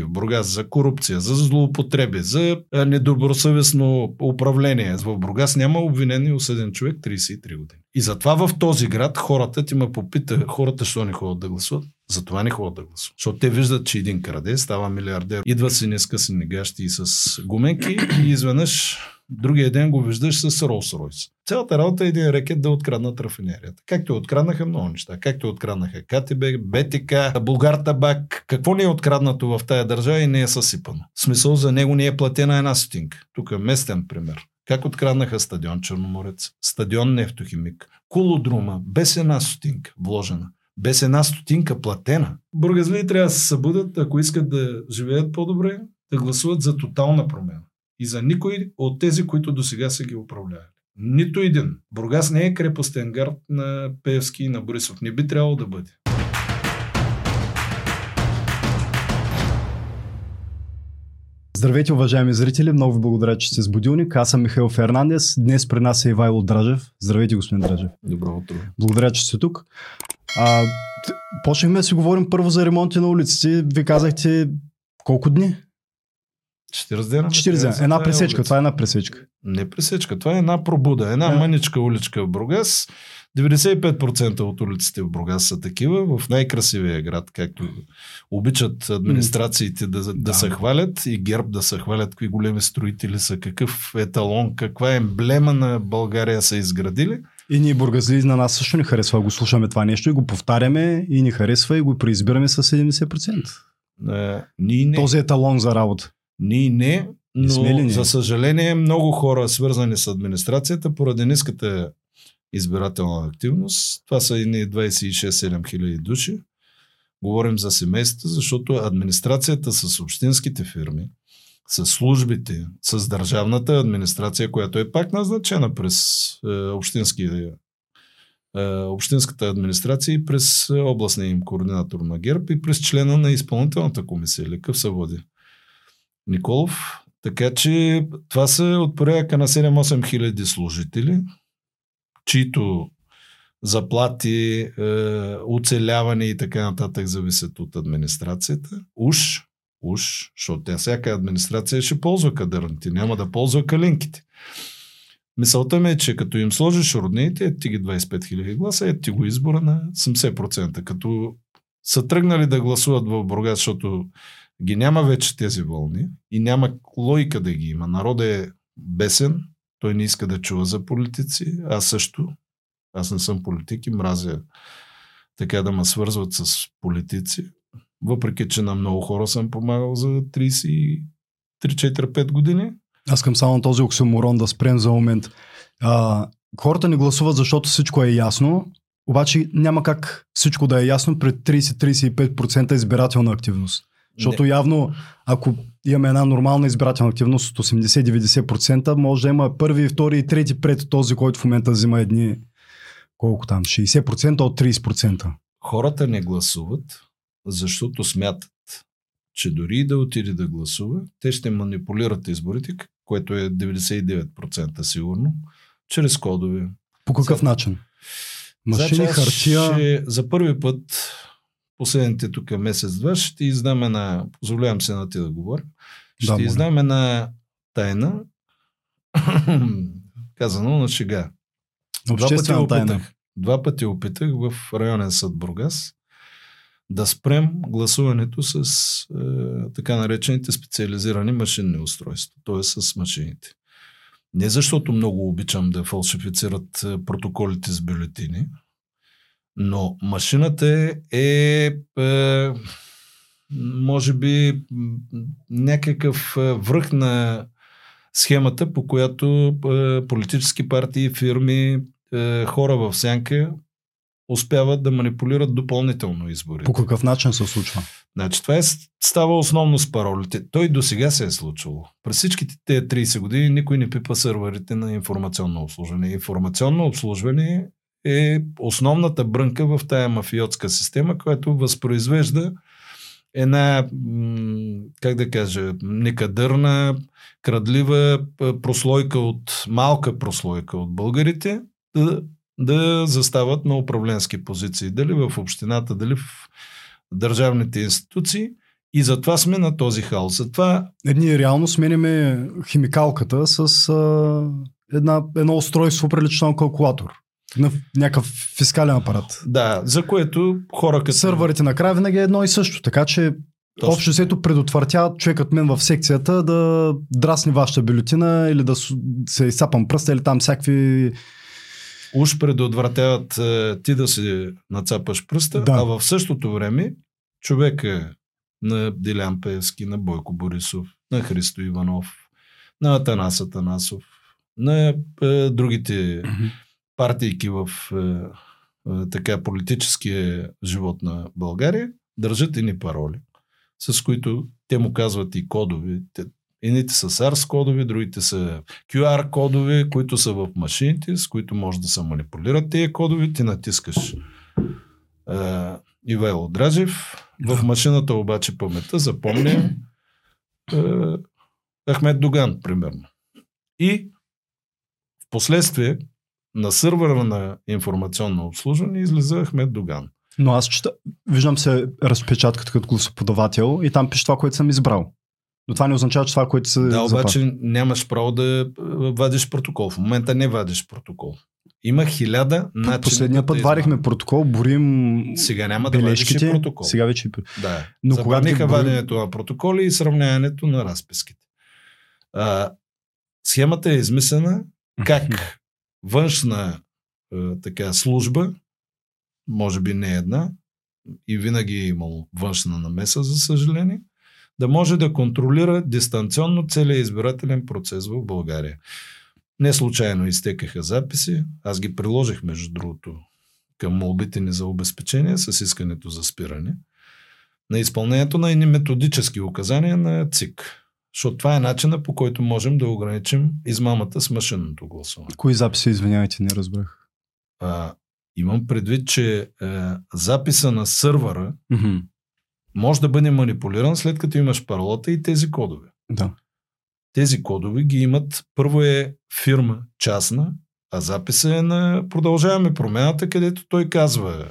в Бургас за корупция, за злоупотреби, за недобросъвестно управление. В Бургас няма обвинен и осъден човек 33 години. И затова в този град хората, ти ме попита, хората що не ходят да гласуват? Затова не ходят да гласуват. Защото те виждат, че един краде, става милиардер, идва синеска синегащи и с гуменки и изведнъж другия ден го виждаш с Rolls-Royce. Цялата работа е един рекет да откраднат рафинерията. Както откраднаха много неща. Както откраднаха КТБ, БТК, Булгартабак. Какво не е откраднато в тая държава и не е съсипано? В смисъл, за него не е платена една стотинка. Тук е местен пример. Как откраднаха стадион Черноморец, стадион Нефтохимик, Кулодрума, без една стотинка вложена. Без една стотинка платена. Бургазли трябва да се събудят, ако искат да живеят по-добре, да гласуват за тотална промяна. И за никой от тези, които до сега са ги управлявали. Нито един. Бургас не е крепостен гард на Пеевски и на Борисов. Не би трябвало да бъде. Здравейте, уважаеми зрители. Много ви благодаря, че сте с Будилник. Аз съм Михаил Фернандес. Днес при нас е Ивайло Дражев. Здравейте, господин Дражев. Добро утро. Благодаря, че сте тук. Почнахме да си говорим първо за ремонти на улиците. Ви казахте колко дни? 40 дена. Една пресечка, това е една пресечка. Не пресечка, това е една пробуда. Една мъничка уличка в Бургас. 95% от улиците в Бургас са такива. В най-красивия град, както обичат администрациите да се хвалят и ГЕРБ да се хвалят, какви големи строители са, какъв еталон, каква емблема на България са изградили. И ние бургазли на нас също не харесва. Го слушаме това нещо и го повтаряме и ни харесва и го преизбираме с 70%. Този еталон за работа. Ние не, но не. За съжаление много хора свързани с администрацията поради ниската избирателна активност. Това са едни 26-7 хиляди души. Говорим за семействата, защото администрацията с общинските фирми, с службите, с държавната администрация, която е пак назначена през общинската администрация и през областния им координатор на ГЕРБ и през члена на изпълнителната комисия, какъв се води Николов. Така че това са от порядка на 7-8 хиляди служители, чието заплати, оцеляване и така нататък зависят от администрацията. Уж, защото всяка администрация ще ползва кадърните, няма да ползва калинките. Мисълта ми е, че като им сложиш роднините, ти ги 25 хиляди гласа, ти го избора на 70%. Като са тръгнали да гласуват в Бургас, защото ги няма вече тези вълни и няма логика да ги има. Народът е бесен, той не иска да чува за политици, аз също. Аз не съм политик и мразя така да ме свързват с политици. Въпреки, че на много хора съм помагал за 3-4-5 години. Аз към само този оксиморон да спрем за момент. Хората не гласуват, защото всичко е ясно. Обаче няма как всичко да е ясно при 30-35% избирателна активност. Защото явно, ако имаме една нормална избирателна активност от 80-90%, може да има първи, втори и трети пред този, който в момента взима едни, колко там, 60% от 30%. Хората не гласуват, защото смятат, че дори да отиде да гласува, те ще манипулират изборите, което е 99% сигурно, чрез кодове. По какъв начин? Машини, хартия? За първи път последните тук месец-два ще ти издаме на, позволявам се на ти да говоря, ще ти издаме на тайна, казано на шега. Обществена тайна. Два пъти опитах в районен съд Бургас да спрем гласуването с така наречените специализирани машинни устройства, т.е. с машините. Не защото много обичам да фалшифицират протоколите с бюлетини, но машината е може би някакъв връх на схемата, по която политически партии, фирми, хора в сянка успяват да манипулират допълнително изборите. По какъв начин се случва? Значи, това става основно с паролите. Той до сега се е случило. През всичките тези 30 години никой не пипа сървърите на информационно обслужване. Информационно обслужване е основната брънка в тая мафиотска система, която възпроизвежда една, как да кажа, некадърна, крадлива прослойка от, малка прослойка от българите, да застават на управленски позиции, дали в общината, дали в държавните институции И затова сме на този хаос. Затова... Ние реално сменяме химикалката с едно устройство, прилично на калкулатор. На някакъв фискален апарат. Да, за което хора като... Сървърите накрая винаги е едно и също, така че общо сето предотвратява човекът мен в секцията да драсне вашата бюлетина или да се изсапам пръста или там всякакви... Уж предотвратяват ти да си нацапаш пръста, да. А в същото време човека на Делян Пеевски, на Бойко Борисов, на Христо Иванов, на Атанас Атанасов, на другите партийки в така политическия живот на България, държат ини пароли, с които те му казват и кодови. Едните са SARS кодове, другите са QR кодове, които са в машините, с които може да се манипулират тези кодове. Ти натискаш Ивайло Дражев. В машината обаче паметта запомня Ахмед Доган, примерно. И в последствие на сървъра на информационно обслужване излиза Ахмед Доган. Но аз чета, виждам се разпечатката като гласоподавател и там пише това, което съм избрал. Но това не означава, че това, което се запазва. Да, обаче нямаш право да вадиш протокол. В момента не вадиш протокол. Има 1000 начини. Последния път варихме протокол, борим. Сега няма да вадиш протокол. Сега вече. Да. Но запомниха ваденето на протоколи и сравняването на разписките. Схемата е измислена как външна така служба, може би не една, и винаги е имало външна намеса, за съжаление, да може да контролира дистанционно целия избирателен процес в България. Не случайно изтекаха записи. Аз ги приложих, между другото, към молбите ни за обезпечение с искането за спиране на изпълнението на едни методически указания на ЦИК. Защото това е начина, по който можем да ограничим измамата с машинното гласуване. Кои записи, извинявайте, не разбрах? Имам предвид, че записа на сървъра може да бъде манипулиран, след като имаш паролата и тези кодове. Да. Тези кодове ги имат, първо е фирма частна, а записа е на Продължаваме промяната, където той казва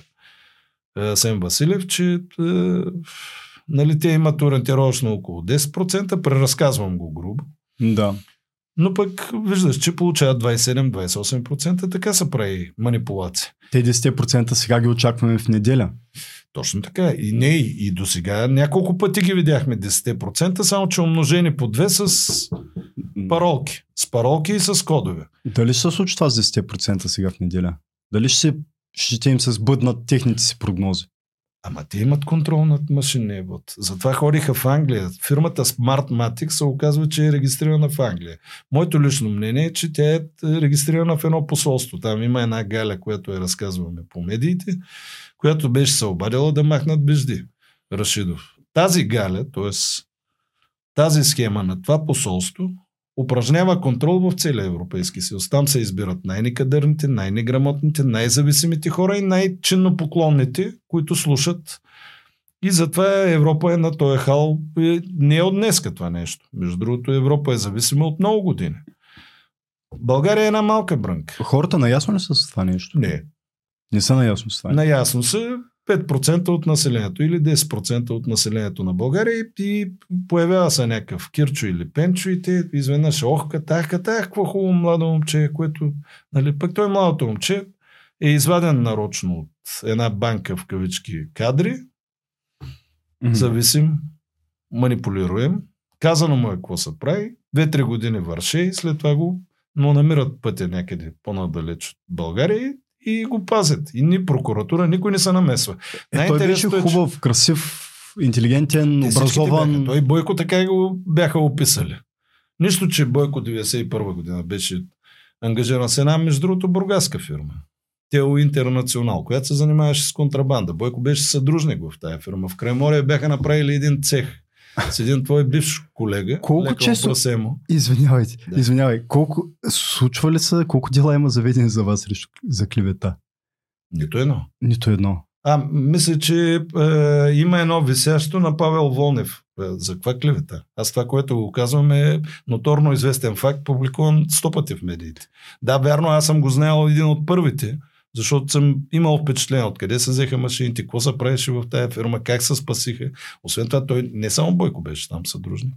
Сен Василев, че нали, те имат ориентировъчно около 10%, преразказвам го грубо. Да. Но пък виждаш, че получават 27-28%, така се прави манипулация. Те 10% сега ги очакваме в неделя. Точно така. И не, и до сега няколко пъти ги видяхме 10%, само че умножени по 2 с паролки. С паролки и с кодове. Дали ще се случи това с 10% сега в неделя? Дали ще им се сбъднат техните си прогнози? Ама те имат контрол над машинния вод. Затова ходиха в Англия. Фирмата Smartmatic се оказва, че е регистрирана в Англия. Моето лично мнение е, че тя е регистрирана в едно посолство. Там има една Галя, която я разказваме по медиите, която беше се обадила да махнат Бежди Рашидов. Тази Галя, т.е. тази схема на това посолство, упражнява контрол в целия Европейски съюз. Там се избират най-некадърните, най-неграмотните, най-зависимите хора и най-чинно поклонните, които слушат. И затова Европа е на този хал. Не е от днеска това нещо. Между другото, Европа е зависима от много години. България е една малка брънка. Хората наясно ли са с това нещо? Не. Не са наясно с това. Наясно са 5% от населението или 10% от населението на България и появява се някакъв Кирчо или Пенчо и те изведнъж катах, какво хубаво младо момче, което, нали, пък той младото момче е изваден нарочно от една банка в кавички кадри, зависим, манипулируем, казано му е какво се прави, 2-3 години върши и след това го, но намират пътя някъде по-надалеч от България и го пазят. И ни прокуратура, никой не се намесва. Той беше хубав, красив, интелигентен, образован. Той Бойко така го бяха описали. Нищо, че Бойко 91 година беше ангажиран с една, между другото, бургаска фирма. Тело Интернационал, която се занимаваше с контрабанда. Бойко беше съдружник в тая фирма. В Краймория бяха направили един цех с един твой бивш колега. Колко често... Извинявайте, да. Извинявай. Колко случва ли са, колко дела има заведени за вас за клевета? Нито едно. Мисля, че има едно висящо на Павел Волнев. За каква клевета? Аз това, което го казвам, е ноторно известен факт, публикуван 100 пъти в медиите. Да, вярно, аз съм го знаел един от първите, Защото съм имал впечатление откъде се взеха машините, какво се правеше в тая фирма, как се спасиха. Освен това, той не само Бойко беше там съдружник.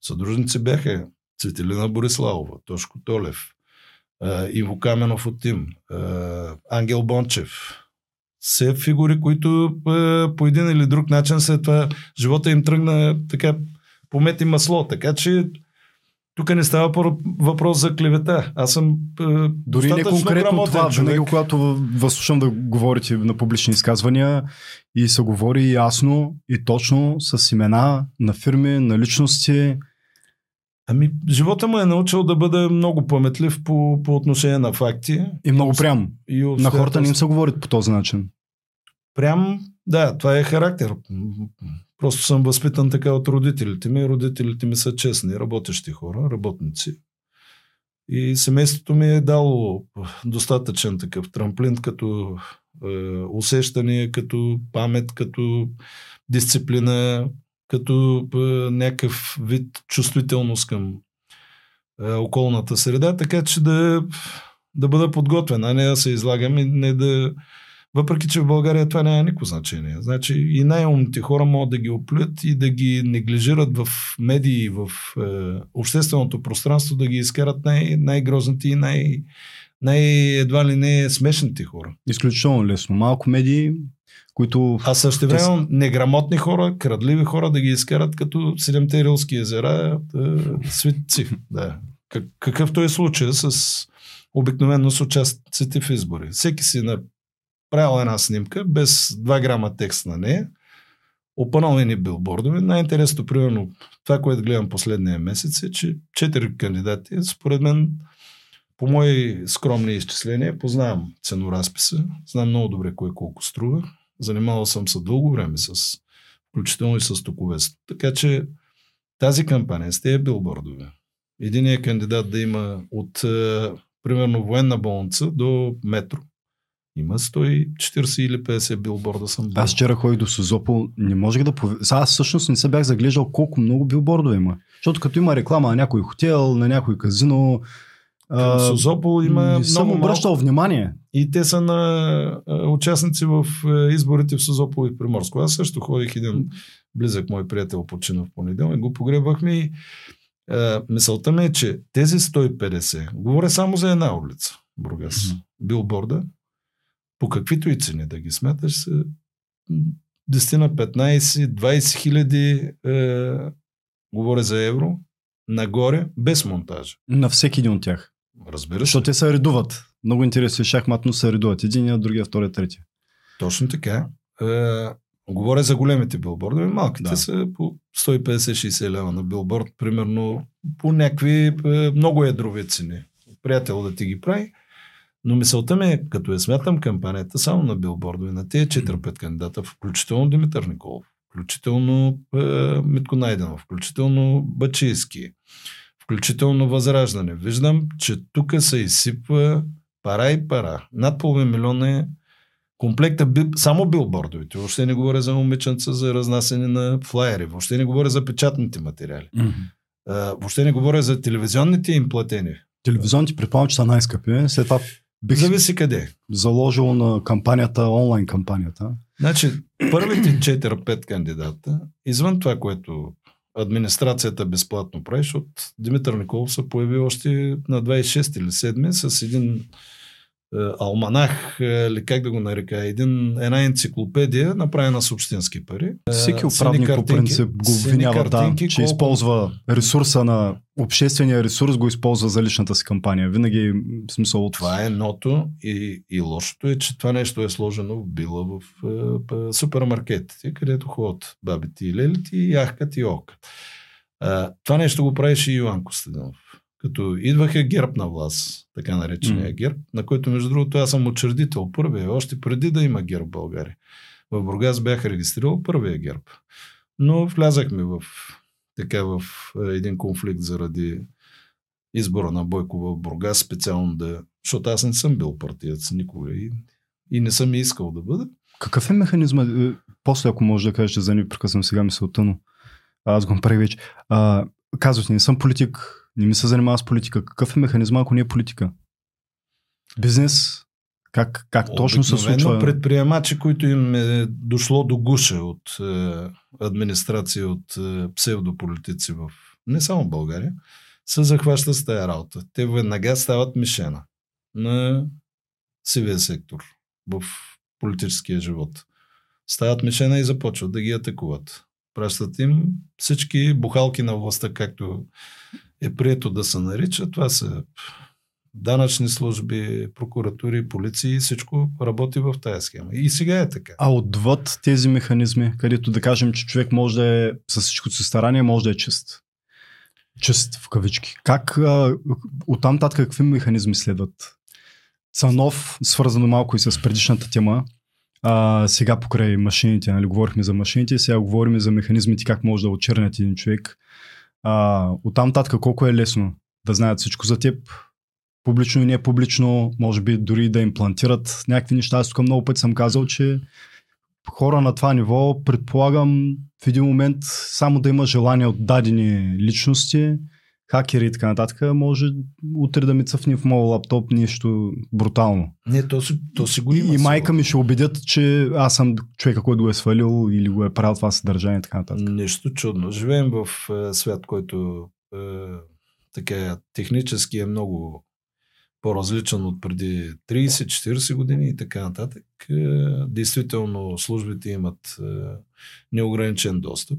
Съдружници бяха Цветелина Бориславова, Тошко Толев, Иво Каменов от ТИМ, Ангел Бончев. Все фигури, които по един или друг начин след това живота им тръгна така по мет и масло. Така че тук не става въпрос за клевета. Аз съм дори не конкретно това. Човек. Винаги, когато възслушам да говорите на публични изказвания и се говори ясно и точно с имена на фирми, на личности. Ами, живота ме е научил да бъда много паметлив по отношение на факти. И много прям. И на хората не им се говорят по този начин. Прям, да, това е характер. Просто съм възпитан така от родителите ми. Родителите ми са честни, работещи хора, работници. И семейството ми е дало достатъчен такъв трамплин като усещане, като памет, като дисциплина, като някакъв вид чувствителност към околната среда, така че да бъда подготвен, а не да се излагам и не да... Въпреки, че в България това няма никакво значение. Значи и най-умните хора могат да ги оплюят и да ги неглижират в медии, в общественото пространство, да ги изкарат най-грозните и най-едва ли не смешните хора. Изключително лесно. Малко медии... Които... А същевременно неграмотни хора, крадливи хора да ги изкарат като Седемте рилски езера, светци. Да. Какъвто е случая с обикновено с участниците в избори. Всеки си направил една снимка без 2 грама текст на нея, опъналени билбордове. Най-интересното, примерно, това, което гледам последния месец е, че 4 кандидати, според мен, по мои скромни изчисления, познавам ценоразписа, знам много добре кое колко струва. Занимавал съм се дълго време, включително и с токовест. Така че тази кампания с тези билбордове. Единият кандидат да има от примерно военна болница до метро. Има 140 или 50 билборда съм бил. Аз вчера ходих до Созопол, не можех да пове... Аз всъщност не се бях заглеждал колко много билбордове има. Защото като има реклама на някой хотел, на някой казино... Созопол има много обръщал внимание. И те са на участници в изборите в Созопол и в Приморско. Аз също ходих, един близък мой приятел почина в понеделник, го погребахме и мисълта ми е, че тези 150, говоря само за една улица, Бургас, билборда, по каквито и цени да ги смяташ, са 10 на 15, 20 хиляди, говоря за евро, нагоре, без монтажа. На всеки един от тях. Разбира се. Защото те се редуват. Много интересно, шахматно се редуват. Единия, другия, втория, третия. Точно така. Говоря за големите билбордове, малките са по 150-60 лева на билборд, примерно по някакви много ядрови цени. Приятел да ти ги прави. Но мисълта ми е, като я смятам кампанията само на билбордове, на тези 4-5 кандидата, включително Димитър Николов, включително Митко Найденов, включително Бачийски, включително Възраждане. Виждам, че тук се изсипва пара и пара. Над половин милион е комплекта, само билбордовите. Въобще не говоря за момиченца, за разнасене на флайери. Въобще не говоря за печатните материали. Въобще не говоря за телевизионните им платени. Телевизионните, предполагам, че са най-скъпи. След това бих зависи къде. Заложил на кампанията, онлайн кампанията. Значи, първите 4-5 кандидата, извън това, което администрацията безплатно правиш, от Димитър Николов се появи още на 26 или 7 с един алманах, или как да го нарека, една енциклопедия, направена с общински пари. Всеки управник по принцип го обвинява, че използва ресурса на обществения ресурс, го използва за личната си кампания. Винаги смисъл от... Това е едното и лошото е, че това нещо е сложено в била в супермаркетите, където ходят бабите и лелите и яхкат и окът. Това нещо го правеше и Йоан Костадинов. Като идваха ГЕРБ на власт, така наречения ГЕРБ, на който между другото аз съм учредител, първия, още преди да има ГЕРБ в България. В Бургас бях регистрирал първия ГЕРБ. Но влязахме в един конфликт заради избора на Бойко в Бургас, специално защото аз не съм бил партиец никога и не съм искал да бъда. Какъв е механизма? После, ако може да кажеш, за не прекъсвам сега мисълта, но аз го направих вече. Казвате, не съм политик, не ми се занимава с политика. Какъв е механизма, ако не е политика? Бизнес? Как точно се случва? Предприемачи, които им е дошло до гуша от администрация, от псевдополитици в не само България, се захващат с тая работа. Те веднага стават мишена на сивия сектор в политическия живот. Стават мишена и започват да ги атакуват. Пращат им всички бухалки на властта, както е прието да се нарича. Това са данъчни служби, прокуратури, полиции, всичко работи в тази схема. И сега е така. А отвъд тези механизми, където да кажем, че човек може да е с всичкото си старание, може да е чист. Чист в кавички. Как оттам тат какви механизми следват? Цанов, свързано малко и с предишната тема, сега покрай машините, нали, говорихме за машините, сега говорим за механизмите, как може да очернят един човек. Оттам татка колко е лесно да знаят всичко за теб, публично и не публично, може би дори да имплантират някакви неща. Аз тук много пъти съм казал, че хора на това ниво, предполагам, в един момент само да има желание от дадени личности, хакери и така нататък, може утре да ми цъфни в моят лаптоп нещо брутално. Не, то си го има. И майка ми ще убедят, че аз съм човека, който го е свалил или го е правил това съдържание и така нататък. Нещо чудно. Живеем в свят, който така технически е много по-различен от преди 30-40 години и така нататък. Действително службите имат неограничен достъп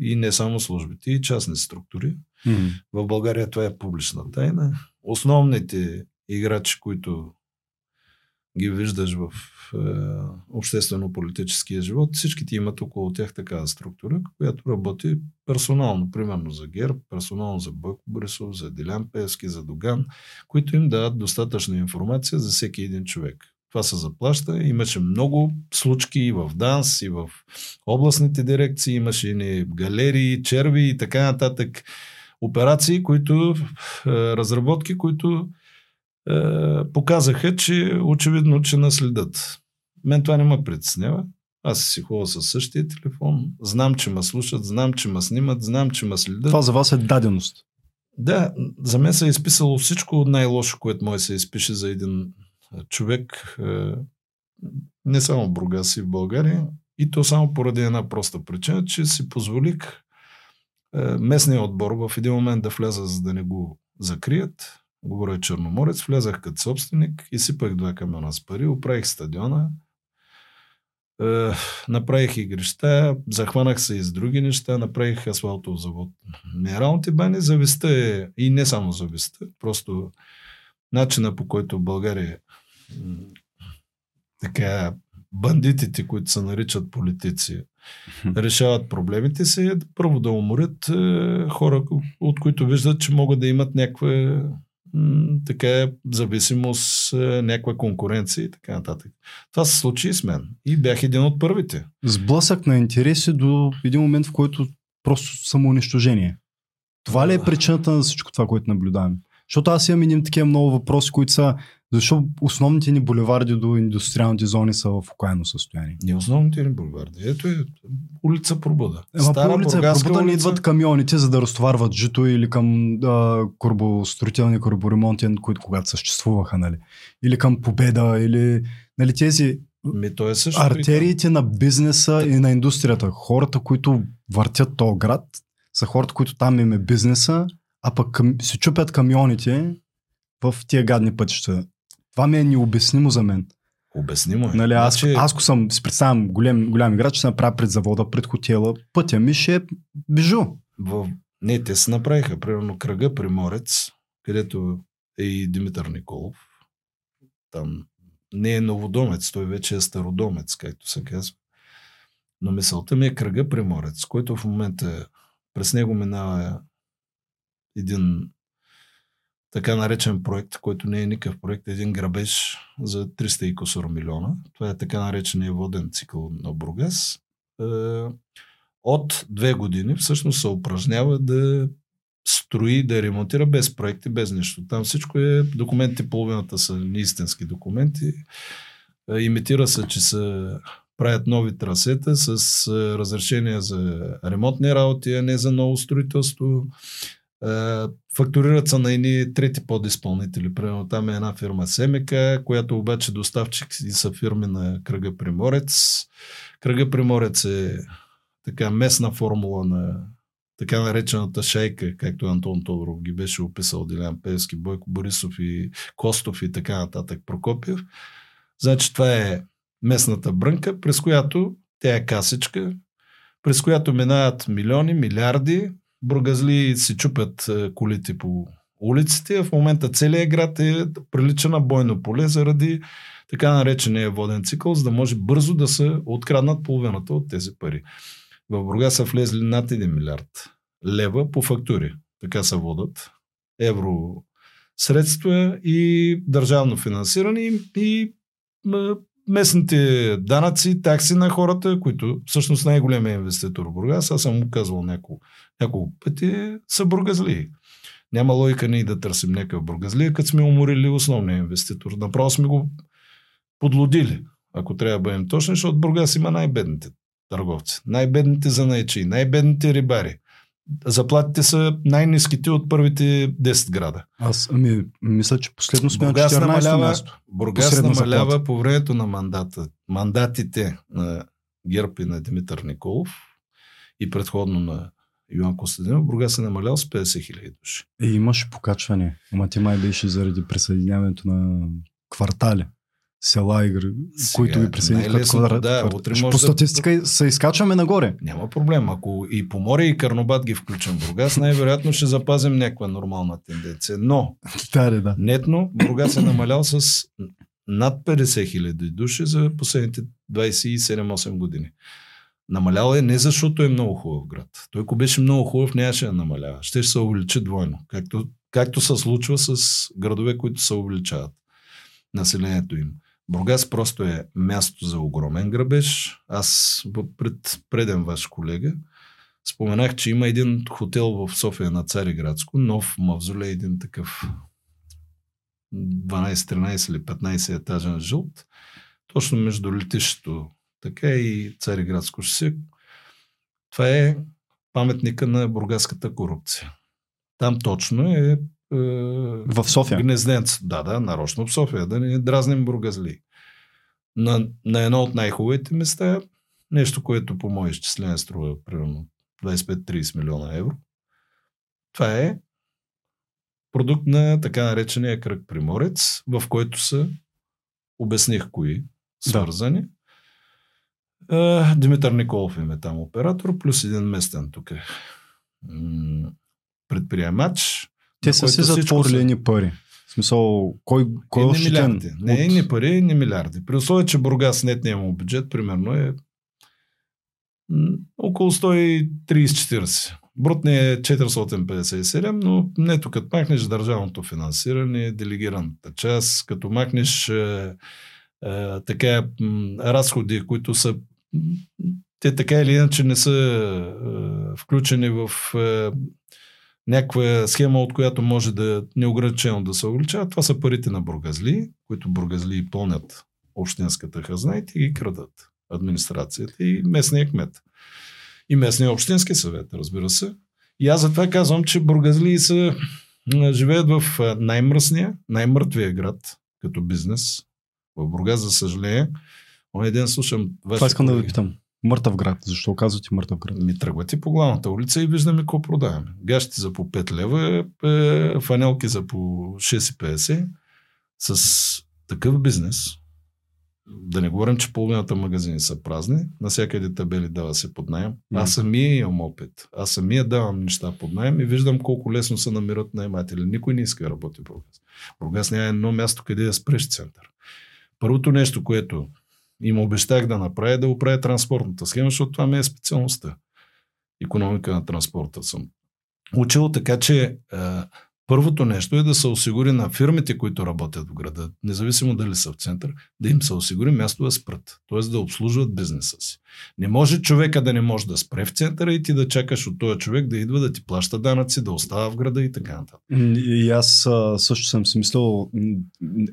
и не само службите, и частни структури. Mm-hmm. В България това е публична тайна. Основните играчи, които ги виждаш в обществено-политическия живот, всичките имат около тях такава структура, която работи персонално, примерно за ГЕРБ, персонално за Бойко Борисов, за Делян Пеевски, за Доган, които им дават достатъчна информация за всеки един човек. Това се заплаща. Имаше много случки и в ДАНС, и в областните дирекции, имаше и галерии, черви и така нататък. Операции, които, разработки, които показаха, че очевидно, че наследят. Мен това не ме притеснява. Аз си хова със същия телефон. Знам, че ме слушат, знам, че ме снимат, знам, че ме следят. Това за вас е даденост. Да, за мен се е изписало всичко най-лошо, което може се изпише за един човек, не само в Бургас и в България, и то само поради една проста причина, че си позволих местния отбор в един момент да вляза, за да не го закрият. Говоря Черноморец, влязах като собственик, изсипах 2 камиона с пари, оправих стадиона, направих игрища, захванах се и с други неща, направих асфалтов завод. Минералните бани, зависта е, и не само зависта, просто начина, по който България така бандитите, които се наричат политици, решават проблемите си, първо да уморят хора, от които виждат, че могат да имат някаква така зависимост, някаква конкуренция и така нататък. Това се случи и с мен. И бях един от първите. Сблъсък на интереси до един момент, в който просто самоунищожение. Това ли е причината на всичко това, което наблюдаваме? Защото аз имам един такива много въпроси, които са защо основните ни булеварди до индустриалните зони са в окаяно състояние? Не основните ни булеварди. Ето е улица Пробуда. По улица Пробуда не идват камионите, за да разтоварват жито или към корабостроителни, кораборемонти, които когато съществуваха, нали? Или към Победа, или нали, тези артериите на бизнеса и на индустрията. Хората, които въртят този град, са хората, които там им е бизнеса, а пък се чупят камионите в тия гадни пътища. Това ми е необяснимо за мен. Обяснимо е. Нали, аз съм, си представям голям играч, че се направя пред завода, пред хотела, пътя ми ще бежу. Не, те се направиха, примерно Кръга Приморец, където е и Димитър Николов. Там не е новодомец, той вече е стародомец, както се казва. Но мисълта ми е Кръга Приморец, който в момента през него минава един така наречен проект, който не е никакъв проект, един грабеж за 300 и кусор милиона. Това е така наречения воден цикъл на Бургас. От 2 години всъщност се упражнява да строи, да ремонтира без проекти, без нищо. Там всичко е, документи половината са неистински документи. Имитира се, че са правят нови трасета с разрешения за ремонтни работи, а не за ново строителство. Фактурират са на едни трети подизпълнители. Примерно там е една фирма Семека, която обаче доставчици са фирми на Кръга Приморец. Кръга Приморец е така местна формула на така наречената шайка, както Антон Тодоров ги беше описал, Делян Пеевски, Бойко Борисов и Костов и така нататък, Прокопиев. Значи това е местната брънка, през която тя е касичка, през която минават милиони, милиарди, бургазли си чупят колите по улиците. В момента целият град е прилича на бойно поле заради така наречения воден цикъл, за да може бързо да се откраднат половината от тези пари. В Бургас са влезли над 1 милиард лева по фактури. Така се водат евросредства и държавно финансиране и местните данъци, такси на хората, които всъщност най-големият инвеститор в Бургас, аз съм му казвал няколко пъти, са бургазлии. Няма логика ние да търсим някакъв бургазлия, като сме уморили основния инвеститор. Направо сме го подлудили, ако трябва да бъдем точни, защото Бургас има най-бедните търговци, най-бедните занаячи, най-бедните рибари. Заплатите са най-ниските от първите 10 града. Аз мисля, че последно сме на 14-то място. Бургас намалява по времето на мандатите на ГЕРБ и на Димитър Николов и предходно на Иван Костадинов. Бургас е намалял с 50 хиляди души. И имаше покачване. Ама ти май беше заради присъединяването на квартали. Села игри, които ви присъединят квадрат. Да, по статистика се изкачваме нагоре. Няма проблем. Ако и Поморие и Карнобат ги включим в Бургас, най-вероятно ще запазим някаква нормална тенденция. Но да. Нетно Бургас е намалял с над 50 хиляди души за последните 27-8 години. Намалял е не защото е много хубав град. Той, ако беше много хубав, нямаше да намалява. Ще се увеличи двойно. Както се случва с градове, които се увеличават населението им. Бургас просто е място за огромен грабеж. Аз пред преден ваш колега споменах, че има един хотел в София на Цариградско, нов мавзолей, един такъв 12, 13 или 15 етажен жълт, точно между летището така и Цариградско шосе. Това е паметника на бургаската корупция. Там точно е в София. Гнезденце. Да, нарочно в София. Да не дразним бургазли. На едно от най-хубавите места, нещо, което по мое изчисление струва примерно 25-30 милиона евро. Това е продукт на така наречения кръг Приморец, в който се обясних кои свързани. Да. Димитър Николов им е там оператор, плюс един местен тук е предприемач. Те са си затворили пари. В смисъл, кой е ощетен? Не, не пари, не милиарди. При условие, че Бургас нетния му бюджет, примерно е около 130-40. Брутният е 457, но нето като махнеш държавното финансиране, делегираната част, като махнеш така разходи, които са... Те така или иначе не са включени в... някаква схема, от която може да неограничено да се увеличава. Това са парите на бургазли, които бургазли пълнят общинската хазна и те ги крадат. Администрацията и местния кмет. И местния общински съвет, разбира се. И аз затова казвам, че бургазли са живеят в най-мръсния, най-мъртвия град като бизнес. В Бургас, за съжаление, он един слушам... Това искам да ви питам. Мъртъв град. Защо казвате мъртъв град? Ми тръгвате по главната улица и виждаме какво продаваме. Гащите за по 5 лева, фанелки за по 6,50. С такъв бизнес, да не говорим, че половината магазини са празни, насякъде табели дава се под наем. Аз самия имам опит. Аз самия давам неща под наем и виждам колко лесно се намират наематели. Никой не иска да работи в Бургас. Бургас няма едно място, къде да спреш център. Първото нещо, което им обещах да направя, да оправя транспортната схема, защото това ми е специалността. Икономика на транспорта съм учил, така че първото нещо е да се осигури на фирмите, които работят в града, независимо дали са в център, да им се осигури място да спрат, т.е. да обслужват бизнеса си. Не може човека да не може да спре в центъра и ти да чакаш от този човек да идва да ти плаща данъци, да остава в града и така нататък. И аз също съм си мислил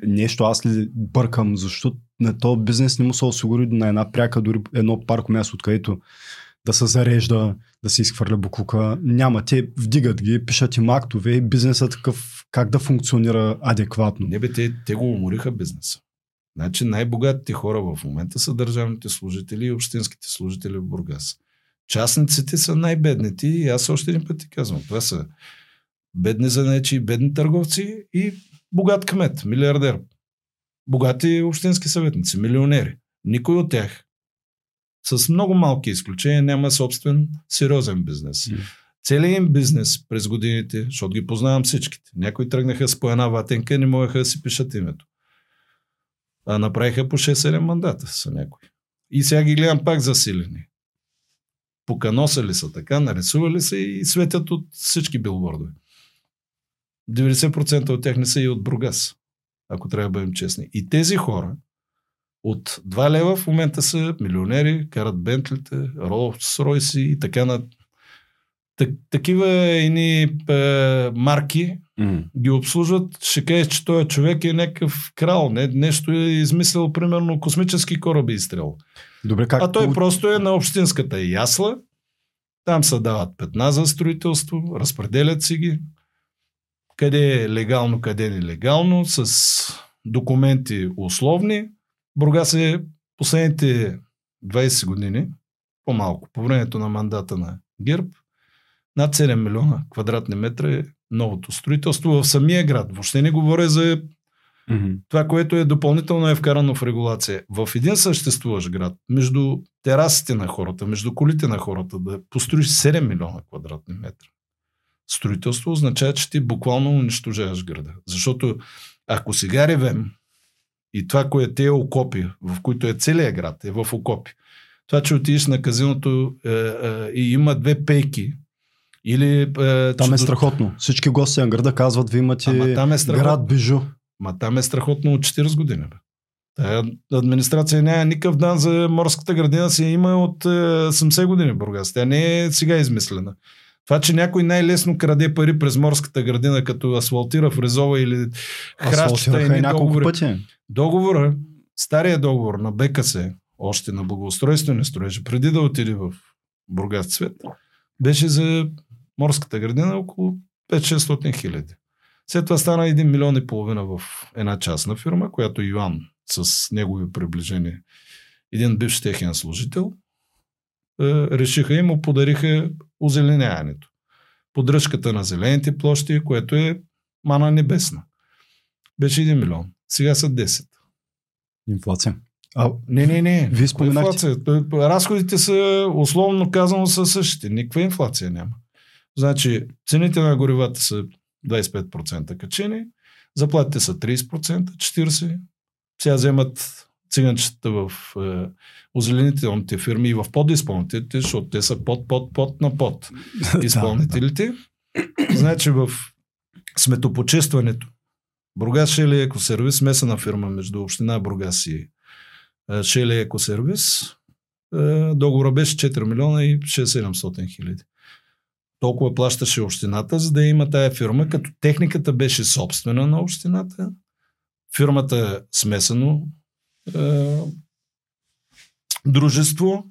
нещо, аз ли бъркам, защото на този бизнес не му се осигури на една пряка, дори едно парко място, откъдето да се зарежда, да се изхвърля буклука. Няма. Те вдигат ги, пишат им актове и бизнесът такъв как да функционира адекватно. Не бе, те го умориха бизнеса. Значи най-богатите хора в момента са държавните служители и общинските служители в Бургас. Частниците са най-бедните и аз още един път ти казвам. Това са бедни занечи, бедни търговци и богат кмет, милиардер. Богати общински съветници, милионери. Никой от тях, с много малки изключения, няма собствен сериозен бизнес. Mm. Целият им бизнес през годините, защото ги познавам всичките. Някои тръгнаха с по една ватенка и не можеха да си пишат името. А направиха по 6-7 мандата са някои. И сега ги гледам пак засилени. Поканосали са така, нарисували се и светят от всички билбордове. 90% от тях не са и от Бургас, ако трябва да бъдем честни. И тези хора от 2 лева в момента са милионери, карат бентлите, Rolls-Royce и така на... Такива едни марки ги обслужват. Ще кажеш, че този човек е някакъв крал. Не? Нещо е измислил, примерно, космически кораби изстрел. Добре, как... А той просто е на общинската ясла. Там се дават петна за строителство, разпределят си ги. Къде е легално, къде е нелегално, с документи условни. Бургас е последните 20 години, по-малко, по времето на мандата на ГЕРБ, над 7 милиона квадратни метра е новото строителство в самия град. Въобще не говоря за това, което е допълнително е вкарано в регулация. В един съществуващ град, между терасите на хората, между колите на хората, да построиш 7 милиона квадратни метра. Строителство означава, че ти буквално унищожаваш града. Защото ако сега ревем и това, което е окопи, в които е целият град, е в окопи. Това, че отидеш на казиното и има две пейки. Или, там е страхотно. Всички гости на града казват, ви имате град Бижу. Ма там е страхотно от 40 години. Бе. Тая администрация няма никакъв дан за морската градина, си има от 70 години Бургас. Тя не е сега измислена. Това, че някой най-лесно краде пари през морската градина, като асфалтира фрезова или хращата и няколко пъти. Договора, стария договор на БКС, още на благоустройствени строежи, преди да отиде в Бургас цвет, беше за морската градина около 5-600 хиляди. След това стана 1 милион и половина в една частна фирма, която Йоан с негови приближения, един бивш техен служител, решиха и му подариха озеленяването. Поддръжката на зелените площи, което е мана небесна. Беше 1 милион. Сега са 10. Инфлация. Не. Вие споменахте. Разходите са, условно казано, са същите. Никаква инфлация няма. Значи, цените на горивата са 25% качени, заплатите са 30%, 40%. Сега вземат циганчета в озеленителните фирми и в подизпълнителите, защото те са под на под изпълнителите. Значи, в сметопочистването Бургас Шелия Екосервис, смесена фирма между община Бургас и Шелия Екосервис, договора беше 4 милиона и 6-700 хиляди. Толкова плащаше общината, за да има тая фирма, като техниката беше собствена на общината. Фирмата смесено дружество,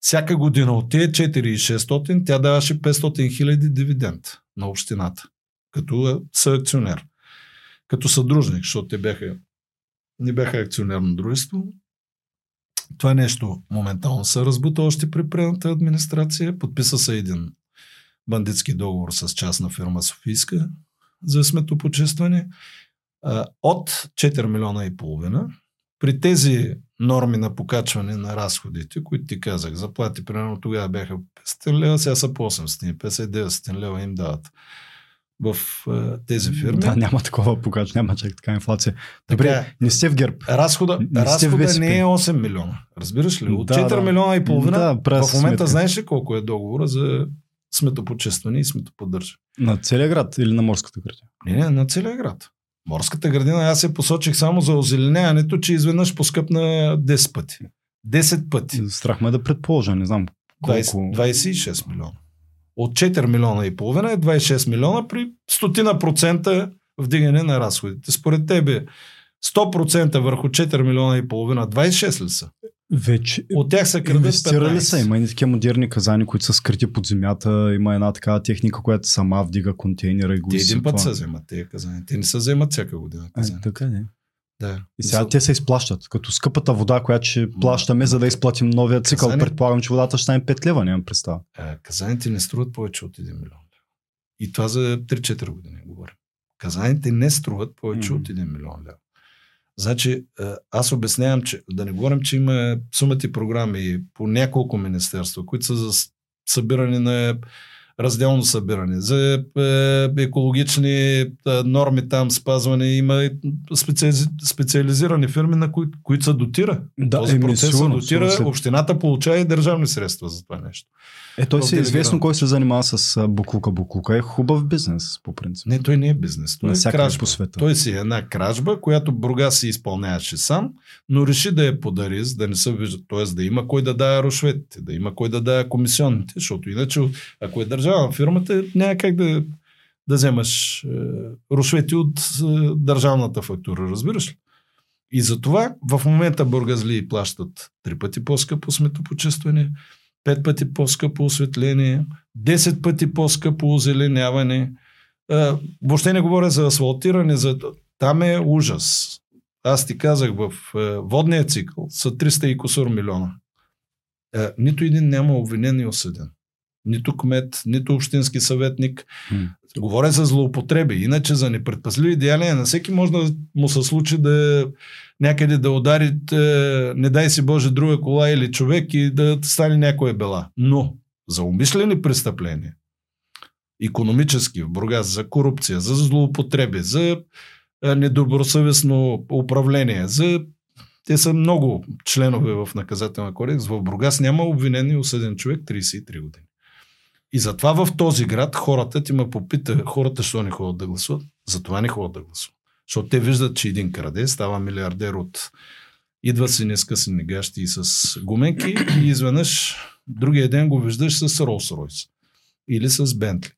всяка година от тия 4600, тя даваше 500 хиляди дивиденд на общината, като съакционер, като съдружник, защото те не бяха акционерно дружество. Това нещо моментално се разбута още при предната администрация. Подписа се един бандитски договор с частна фирма Софийска за сметопочистване от 4 милиона и половина. При тези норми на покачване на разходите, които ти казах, заплати примерно тогава бяха 500 лева, сега са по 800, 50-900 лева им дават в тези фирми. Да, няма такова покачване, няма чак така инфлация. Добре, не сте в ГЕРБ. Разхода не е 8 милиона, разбираш ли? От 4 милиона и половина, в момента сметка. Знаеш ли колко е договора за сметопочистване и сметоподдържане? На целия град или на морската градина? Не, на целия град. Морската градина, аз се посочих само за озеленяването, че изведнъж поскъпна 10 пъти. 10 пъти. Страх ме да предположа, не знам колко. 26 милиона. От 4 милиона и половина е 26 милиона при 100% вдигане на разходите. Според тебе 100% върху 4 милиона и половина, 26 ли са? вече от тях са инвестирали са. Има и такива модерни казани, които са скрити под земята. Има една такава техника, която сама вдига контейнера и го изсипва. Те един път се вземат тези казани. Те не се вземат всяка година казани. Така не. Да. И сега те се изплащат. Като скъпата вода, която ще плащаме, за да изплатим новия цикъл. Казани... Предполагам, че водата ще стане 5 лева, нямам представа. Казаните не струват повече от 1 милион. И това за 3-4 години говоря. Казаните не струват повече от 1 милион лева. Значи, аз обяснявам, че да не говорим, че има сумати програми по няколко министерства, които са за събиране на разделно събиране, за екологични норми там спазване, има специализирани фирми, на които се дотира. Да, този процес сигурно, се дотира, общината получава и държавни средства за това нещо. Той си е известно кой се занимава с буклука. Буклука е хубав бизнес, по принцип. Не, той не е бизнес. Той е кражба по света. Той си е една кражба, която Бургас си изпълняваше сам, но реши да я подари, за да не се вижда. Тоест да има кой да дава рушветите, да има кой да дава комисионните, защото иначе, ако е държавна фирмата, няма как да вземаш рушвети от държавната фактура, разбираш ли? И затова в момента бургазлии плащат 3 пъти по-скъпо сметопочистване, 5 пъти по-скъпо осветление, 10 пъти по-скъпо озеленяване. Въобще не говоря за асфалтиране, там е ужас. Аз ти казах, в водния цикъл са 300 и кусор милиона. Нито един няма обвинен и осъден. Нито кмет, нито общински съветник. Говоря за злоупотреби. Иначе за непредпазливи деяния на всеки може да му се случи да някъде да удари, не дай си Боже, друга кола или човек и да стане някоя бела. Но за умишлени престъпления, икономически в Бургас, за корупция, за злоупотреби, за недобросъвестно управление, те са много членове в наказателния кодекс. В Бургас няма обвинен и осъден човек 33 години. И затова в този град хората ти ме попита, хората що не ходят да гласуват, затова не ходят да гласуват. Защото те виждат, че един краде, става милиардер от... Идва си днеска си негащи и с гуменки и изведнъж другия ден го виждаш с Ролс-Ройс или с Бентли.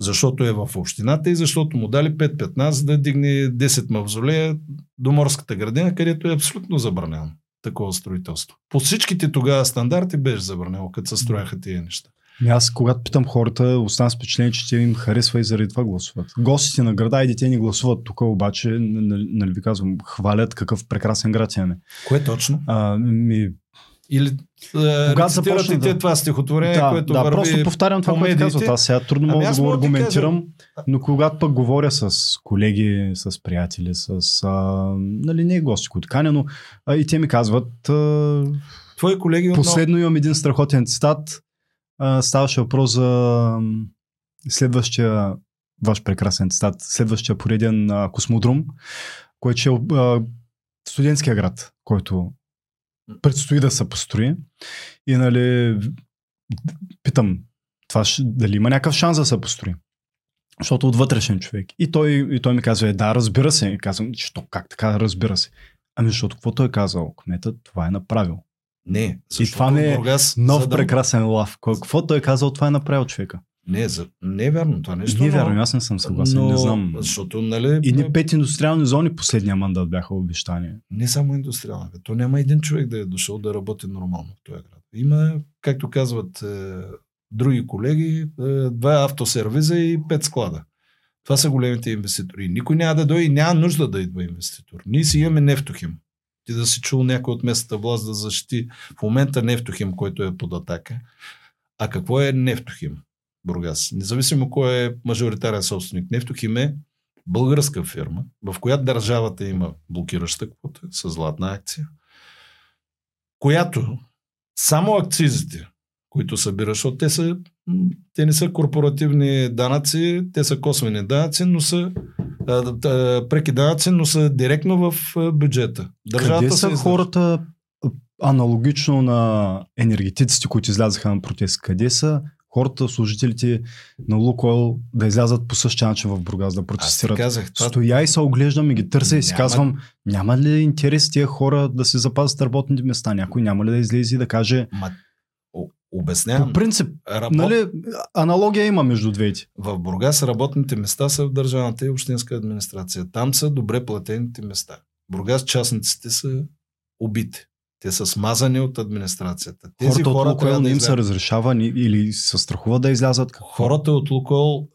Защото е в общината и защото му дали 5-15 да дигне 10 мавзолея до морската градина, където е абсолютно забранено такова строителство. По всичките тогава стандарти беше забранено, като се строяха тия неща. Аз, когато питам хората, оставам с впечатление, че те им харесва и заради това гласуват. Гостите на града и дете ни гласуват. Тук обаче, нали ви казвам, хвалят какъв прекрасен град имаме. Кое точно? Или цитирате те това стихотворение, което върви... Да, просто повтарям това, което казват. Аз сега трудно мога да го аргументирам, но когато пък говоря с колеги, с приятели, с... нали не гости, които каня, но и те ми казват... Твои колеги... Последно имам един страхотен цитат. Ставаше въпрос за следващия ваш прекрасен цитат, следващия пореден космодрум, който е студентския град, който предстои да се построи. И нали, питам, това дали има някакъв шанс да се построи? Защото от вътрешен човек. И той ми казва, да, разбира се. И казвам, що, как така, разбира се. Ами защото какво той е казал? Кметът това е направил. Не, и това не е нов прекрасен лав. Какво той е казал, това е направил човека. Не е вярно това нещо. Не е вярно, аз не съм съгласен, не знам. Защото, нали, и не 5 индустриални зони последния мандат бяха обещания. Не само индустриални. То няма един човек да е дошъл да работи нормално в този град. Има, както казват други колеги, 2 автосервиза и 5 склада. Това са големите инвеститори. Никой няма да дойде и няма нужда да идва инвеститор. Ние си имаме Нефтохим. Ти да си чул някой от местната власт да защити в момента Нефтохим, който е под атака. А какво е Нефтохим, Бургас? Независимо кой е мажоритарен собственик. Нефтохим е българска фирма, в която държавата има блокираща квота с златна акция, която само акцизите, които събираш, те не са корпоративни данъци, те са косвени данъци, но са преки данъци, но са директно в бюджета. Държавата къде са хората аналогично на енергетиците, които излязаха на протест? Къде са хората, служителите на Лукойл да излязат по същия начин в Бургас да протестират? Казах, стоя и се оглеждам и ги търся и си казвам, няма ли интерес тия хора да се запазят работните места? Някой няма ли да излезе и да каже... Обяснявам. По принцип, нали, аналогия има между двете. В Бургас работните места са в държавната и общинска администрация. Там са добре платените места. В Бургас частниците са убити. Те са смазани от администрацията. Тези хората от Лукойл не им са разрешавани или се страхуват да излязат? Хората от Лукойл...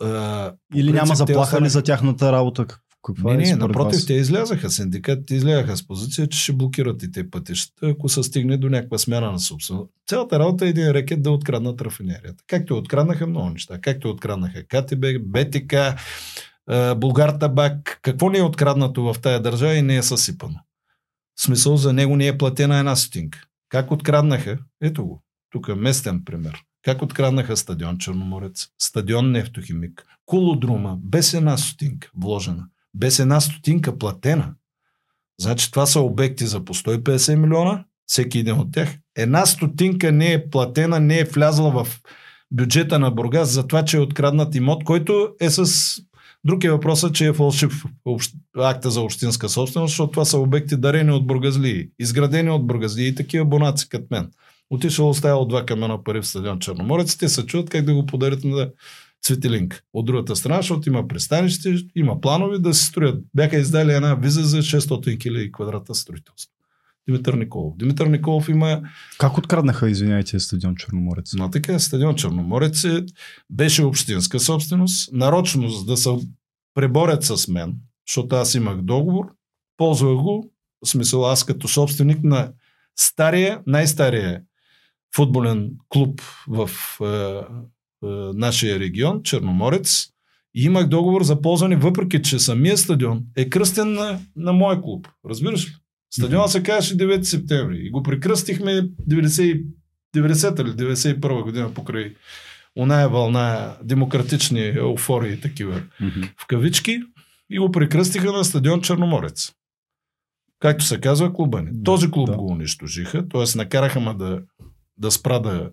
Или няма заплаха ли за тяхната работа? Каква не, напротив, те излязаха. Синдикатите излязаха с позиция, че ще блокират и те пътища, ако се стигне до някаква смяна на собственост. Цялата работа е един рекет да откраднат рафинерията. Както откраднаха много неща. Както откраднаха КТБ, БТК, Булгартабак. Какво не е откраднато в тая държава и не е съсипано? В смисъл, за него не е платена една стотинка. Как откраднаха? Ето го. Тук е местен пример. Как откраднаха стадион Черноморец, стадион Нефтохимик, Кулодрума, без една стотинка вложена. Без една стотинка платена. Значи това са обекти за по 150 милиона, всеки един от тях. Една стотинка не е платена, не е влязла в бюджета на Бургас за това, че е откраднат имот, който е с... Другия въпрос е, че е фалшив акта за общинска собственост, защото това са обекти дарени от бургазлии, изградени от бургазлии и такива бонаци като мен. Отишъл, оставил два камена пари в стадион Черноморец, те се чуят как да го подарят на Цветелинка. От другата страна, защото има пристанище, има планове да се строят. Бяха издали една виза за 600 хиляди квадрата строителство. Димитър Николов. Димитър Николов има... Как откраднаха, извиняйте, стадион Черноморец? Но така, стадион Черноморец беше общинска собственост. Нарочно, за да се преборят с мен, защото аз имах договор, ползвах го, в смисъл аз като собственик на стария, най-стария футболен клуб в нашия регион, Черноморец, и имах договор за ползване, въпреки че самия стадион е кръстен на моя клуб. Разбираш ли? Стадиона се казваше 9 септември и го прекръстихме 90-та или 91-та година покрай оная вълна демократични еуфории и такива в кавички и го прекръстиха на стадион Черноморец. Както се казва клуба ни. Този клуб го унищожиха, т.е. накараха ме да спра да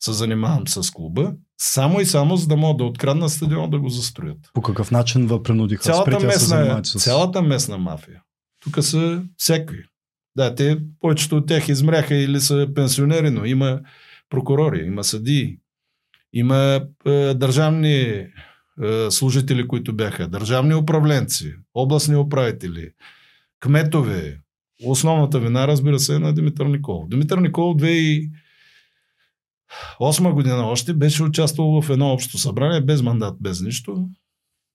се занимавам с клуба, само и само за да могат да откраднат стадиона да го застроят. По какъв начин принудиха спрития се занимават с... Цялата местна мафия. Тук са всякакви. Да, те, повечето от тях измряха или са пенсионери, но има прокурори, има съдии, има държавни служители, които бяха, държавни управленци, областни управители, кметове. Основната вина, разбира се, е на Димитър Николов. Димитър Николов 2008 година още беше участвал в едно общо събрание, без мандат, без нищо.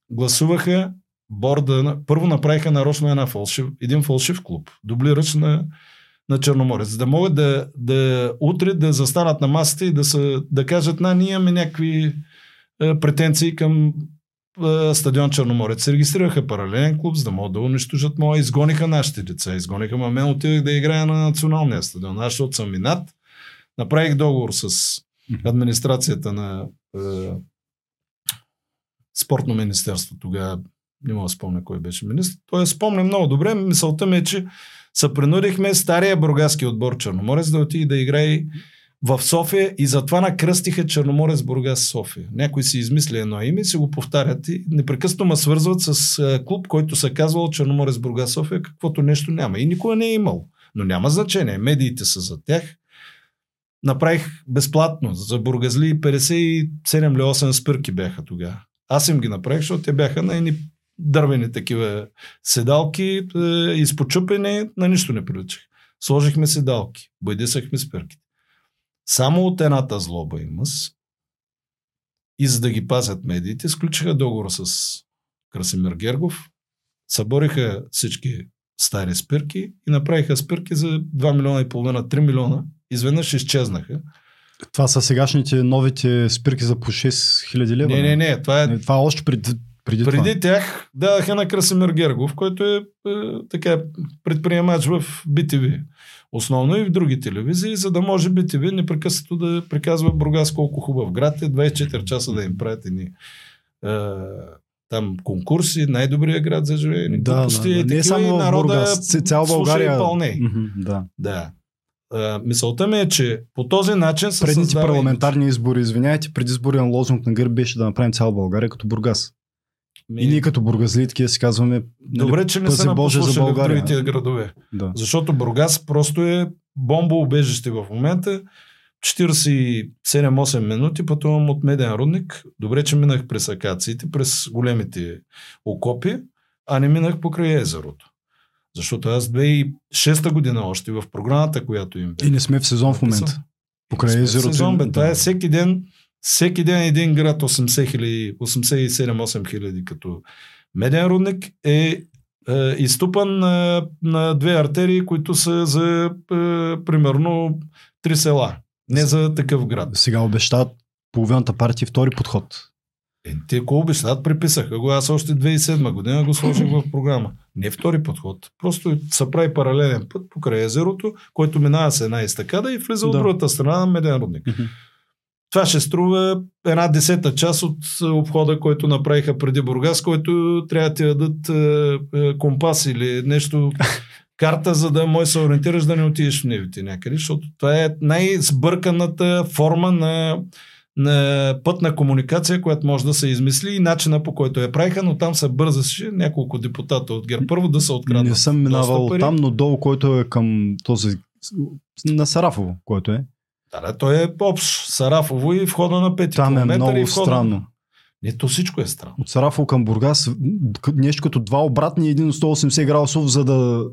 Гласуваха борда, първо направиха нарочно един фалшив клуб, дублирач на Черноморец, за да могат да утре да застанат на масата и да кажат, ние имаме някакви претенции към стадион Черноморец. Се регистрираха паралелен клуб, за да могат да унищожат моя. Изгониха нашите деца, изгониха ме. Мен отидах да играя на националния стадион. Аз от съм минат. Направих договор с администрацията на спортно министерство тогава. Не мога да спомня кой беше министр. Той спомня много добре. Мисълта ми е, че се принудихме стария бургаски отбор Черноморец да отиде да играе в София и затова накръстиха Черноморец Бургас София. Някой си измисля едно име, си го повтарят и непрекъснато ме свързват с клуб, който се казвал Черноморец Бургас София, каквото нещо няма. И никога не е имал. Но няма значение. Медиите са за тях. Направих безплатно за бургазли 57-8 спирки бяха тогава. Аз им ги направих, защото те бяха на едни дървени такива седалки, изпочупени, на нищо не приличах. Сложихме седалки, бойдисахме спирките. Само от едната злоба и мъс, и за да ги пазят медиите, сключиха договор с Красимир Гергов, събориха всички стари спирки и направиха спирки за 2 милиона и половина, 3 милиона. Изведнъж изчезнаха. Това са сегашните новите спирки за по 6 хиляди лева? Не. Това е още преди тях дадаха на Красимир Гергов, който е така предприемач в БТВ. Основно и в други телевизии, за да може БТВ непрекъснато да приказва Бургас колко хубав град е, 24 часа да им правят там конкурси, най-добрия град за живеене. Да, не само народа, цял България. Да. Мисълта ми е, че по този начин се създава... Предните парламентарни избори, извиняйте, предизборен лозунг на ГЕРБ беше да направим цял България като Бургас. И ние като бургазли такива си казваме... Добре, че не са напослушали в другите градове. Да. Защото Бургас просто е бомбоубежище в момента. 47-8 минути пътувам от Меден рудник. Добре, че минах през акациите, през големите окопи, а не минах покрай езерото. Защото аз 2006 година още в програмата, която им бе. И не сме в сезон в момента. Покрай езерото. Сезон бе. Това е всеки ден, всеки ден един град 87-8 хиляди като меден рудник е изступан на две артерии, които са за примерно три села. Не за такъв град. Сега обещат половината партия втори подход. Те ако обещат, приписаха го. Аз още 2007 година го сложих в програма. Не втори подход. Просто се прави паралелен път покрай езерото, който минава с една изтакада и влиза от другата страна на меден рудник. Това ще струва 1/10 част от обхода, който направиха преди Бургас, който трябва да ти дадат компас или нещо, карта, за да може се ориентираш да не отидеш в нивите някъде, защото това е най-сбърканата форма на пътна комуникация, която може да се измисли и начина по който я правиха, но там се бързаше няколко депутата от ГЕРБ първо да се откраднат. Не съм минавал там, но долу, който е към този на Сарафово, който е. Да, той е общ. Сарафово и входа на 5 км. Там е много странно. Не, то всичко е странно. От Сарафово към Бургас нещо като два обратни, един от 180 градусов, за да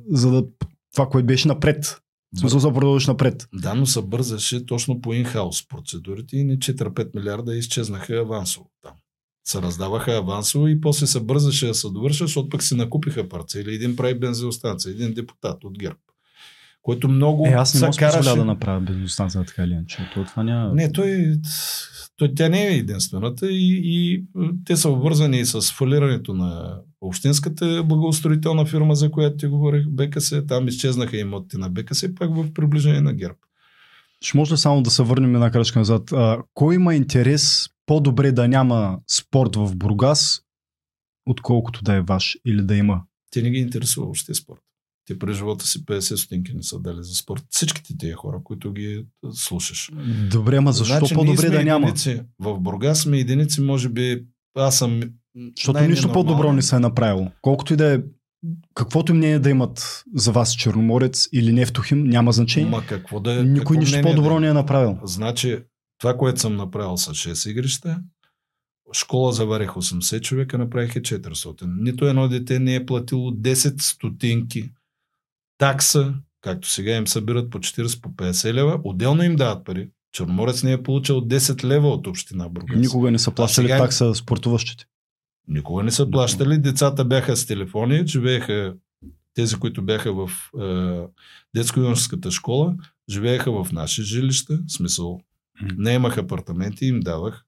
това, което беше напред. В смисъл да продължиш напред. Да, но се бързаше точно по инхаус процедурите и не 4-5 милиарда изчезнаха авансово там. Се раздаваха авансово и после се бързаше да се довърша, защото пък си накупиха парцели. Един прави бензиностанция, един депутат от ГЕРБ. Който много аз не мога караше... да направя бензиностанция така или иначе. Не, той тя не е единствената и те са обвързани с фалирането на общинската благоустроителна фирма, за която ти говорих, БКС. Там изчезнаха имотите на БКС и пак в приближение на ГЕРБ. Ще може ли само да се върнем една крачка назад? Кой има интерес по-добре да няма спорт в Бургас, отколкото да е ваш или да има? Те не ги интересува още спорт. Те през живота си 50 стотинки не са дали за спорт. Всичките тия хора, които ги слушаш. Добре, ама защо значи, по-добре да няма? Единици. В Бургас сме единици, може би аз съм защото нищо по-добро не се е направило. Колкото и да е, каквото мнение да имат за вас Черноморец или Нефтохим, няма значение. Ма какво да е? Никой нищо по-добро не е направил. Значи, това, което съм направил са 6 игрища, школа заварих 80 човека, направих 400. Нито едно дете не е платило 10 стотинки такса, както сега им събират по 40, по 50 лева, отделно им дават пари. Черноморец не е получил 10 лева от община Бургас. Никога не са плащали сега... такса спортуващите. Никога не са плащали. Децата бяха с телефони, живееха тези, които бяха в детско-юношеската школа, живееха в наши жилища, в смисъл, не имаха апартаменти, им давах.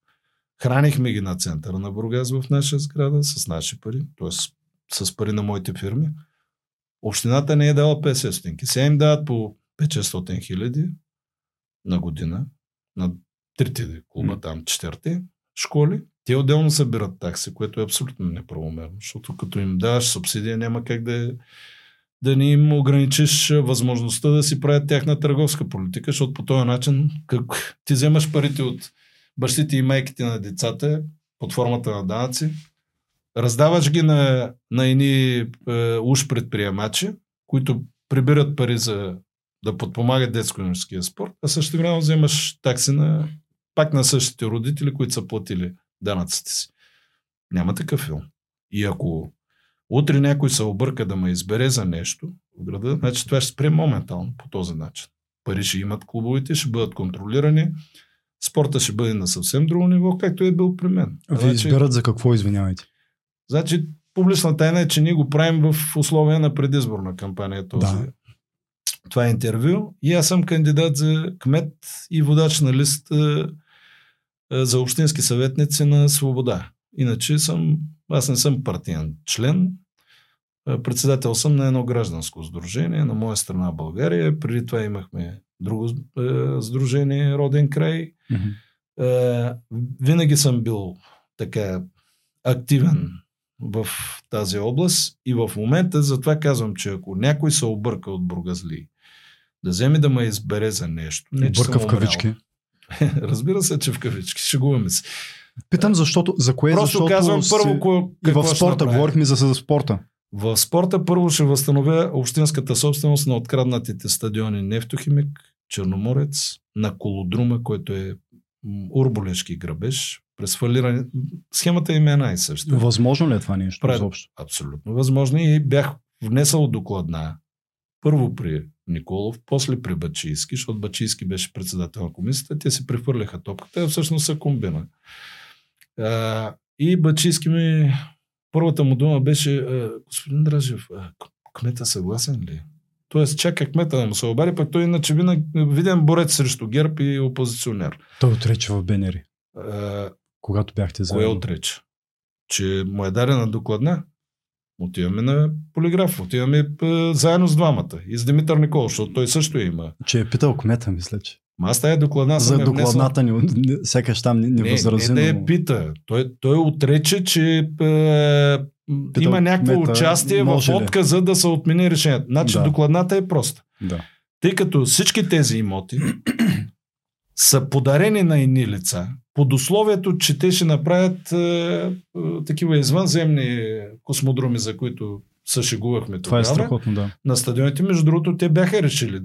Хранихме ги на центъра на Бургас в наша сграда с наши пари, т.е. с пари на моите фирми. Общината не е дала 50 стотинки. Сега им дават по 500 хиляди на година на трите клуба, там четирите школи. Те отделно събират такси, което е абсолютно неправомерно, защото като им даваш субсидия, няма как да не им ограничиш възможността да си правят тяхна търговска политика, защото по този начин как ти вземаш парите от бащите и майките на децата под формата на данъци, раздаваш ги на едни уж предприемачи, които прибират пари за да подпомагат детско-юношеския спорт, а също време вземаш такси пак на същите родители, които са платили данъците си. Няма такъв филм. И ако утре някой се обърка да ме избере за нещо в града, значи това ще спре моментално по този начин. Пари ще имат клубовете, ще бъдат контролирани, спорта ще бъде на съвсем друго ниво, както е бил при мен. Ви изберат за какво, извинявайте? Значи, публична тайна е, че ние го правим в условия на предизборна кампания този. Да. Това е интервю. И аз съм кандидат за кмет и водач на лист за общински съветници на Свобода. Иначе аз не съм партиен член. Председател съм на едно гражданско сдружение на моя страна България. Преди това имахме друго сдружение, Роден край. Винаги съм бил така активен в тази област и в момента затова казвам, че ако някой се обърка от бургазли, да вземе да ме избере за нещо. Не, обърка в кавички. Разбира се, че в кавички. Шегуваме се. Питам защото, за кое? Просто защото казвам първо какво в спорта. Говорихме за спорта. В спорта първо ще възстановя общинската собственост на откраднатите стадиони Нефтохимик, Черноморец, на Кулодрума, който е урболешки грабеж. През фалиране. Схемата им е най-съща. Възможно ли е това нещо? Абсолютно възможно и бях внесъл докладна, първо при Николов, после при Бачийски, защото Бачийски беше председател на комисията, те си прехвърляха топката, всъщност са комбина. И Бачийски ми, първата му дума беше: господин Дражев, кмета съгласен ли? Тоест чака кмета да му се обади, пък той иначе виден борец срещу ГЕРБ и опозиционер. Той отрече в БНР. Когато бяхте заедно. Кое отрече? Че му е дадена докладна? Отиваме на полиграф, отиваме заедно с двамата. И с Димитър Николов, защото той също има. Че е питал кмета, мисля, че. Аз тая докладна съм за докладната ни, сякаш там не възразено. Не, не пита. Той отрече, че има някакво участие в отказа да се отмени решението. Значи докладната е проста. Да. Тъй като всички тези имоти са подарени на едни лица, под условието, че те ще направят такива извънземни космодроми, за които съшегувахме това. Това е страхотно, да. На стадионите, между другото, те бяха решили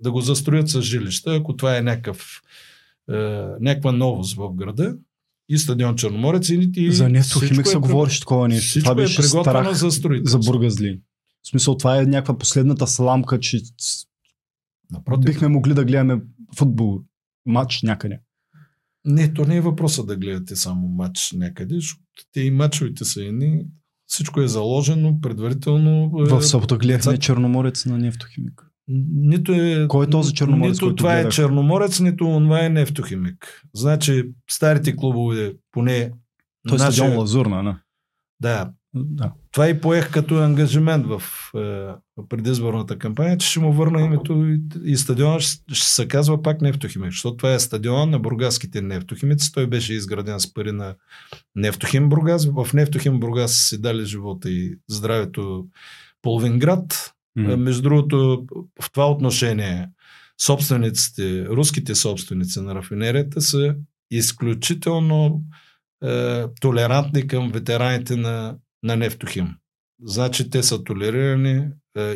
да го застроят с жилища, ако това е някаква новост в града. И стадион Черноморец, и за Нефтохимик се говориш такова нещо. Това беше страх за бургазли. В смисъл, това е някаква последната сламка, че напротив, бихме могли да гледаме футбол, матч някъде. Не, то не е въпроса да гледате само матч някъде, защото те и матчовете са едни. Всичко е заложено предварително. В събота гледахме Черноморец на Нефтохимик. Кой е този Черноморец? Нито това е Черноморец, нито това е Нефтохимик. Значи старите клубове, поне... Той е стадион Лазурна, не? Да. Това и поех като ангажимент в предизборната кампания, че ще му върна името и стадиона ще се казва пак Нефтохимик, защото това е стадион на бургаските нефтохимици. Той беше изграден с пари на Нефтохим Бургас. В Нефтохим Бургас си дали живота и здравето половин град. Mm-hmm. Между другото, в това отношение руските собственици на рафинерията са изключително толерантни към ветераните на Нефтохим. Значи те са толерирани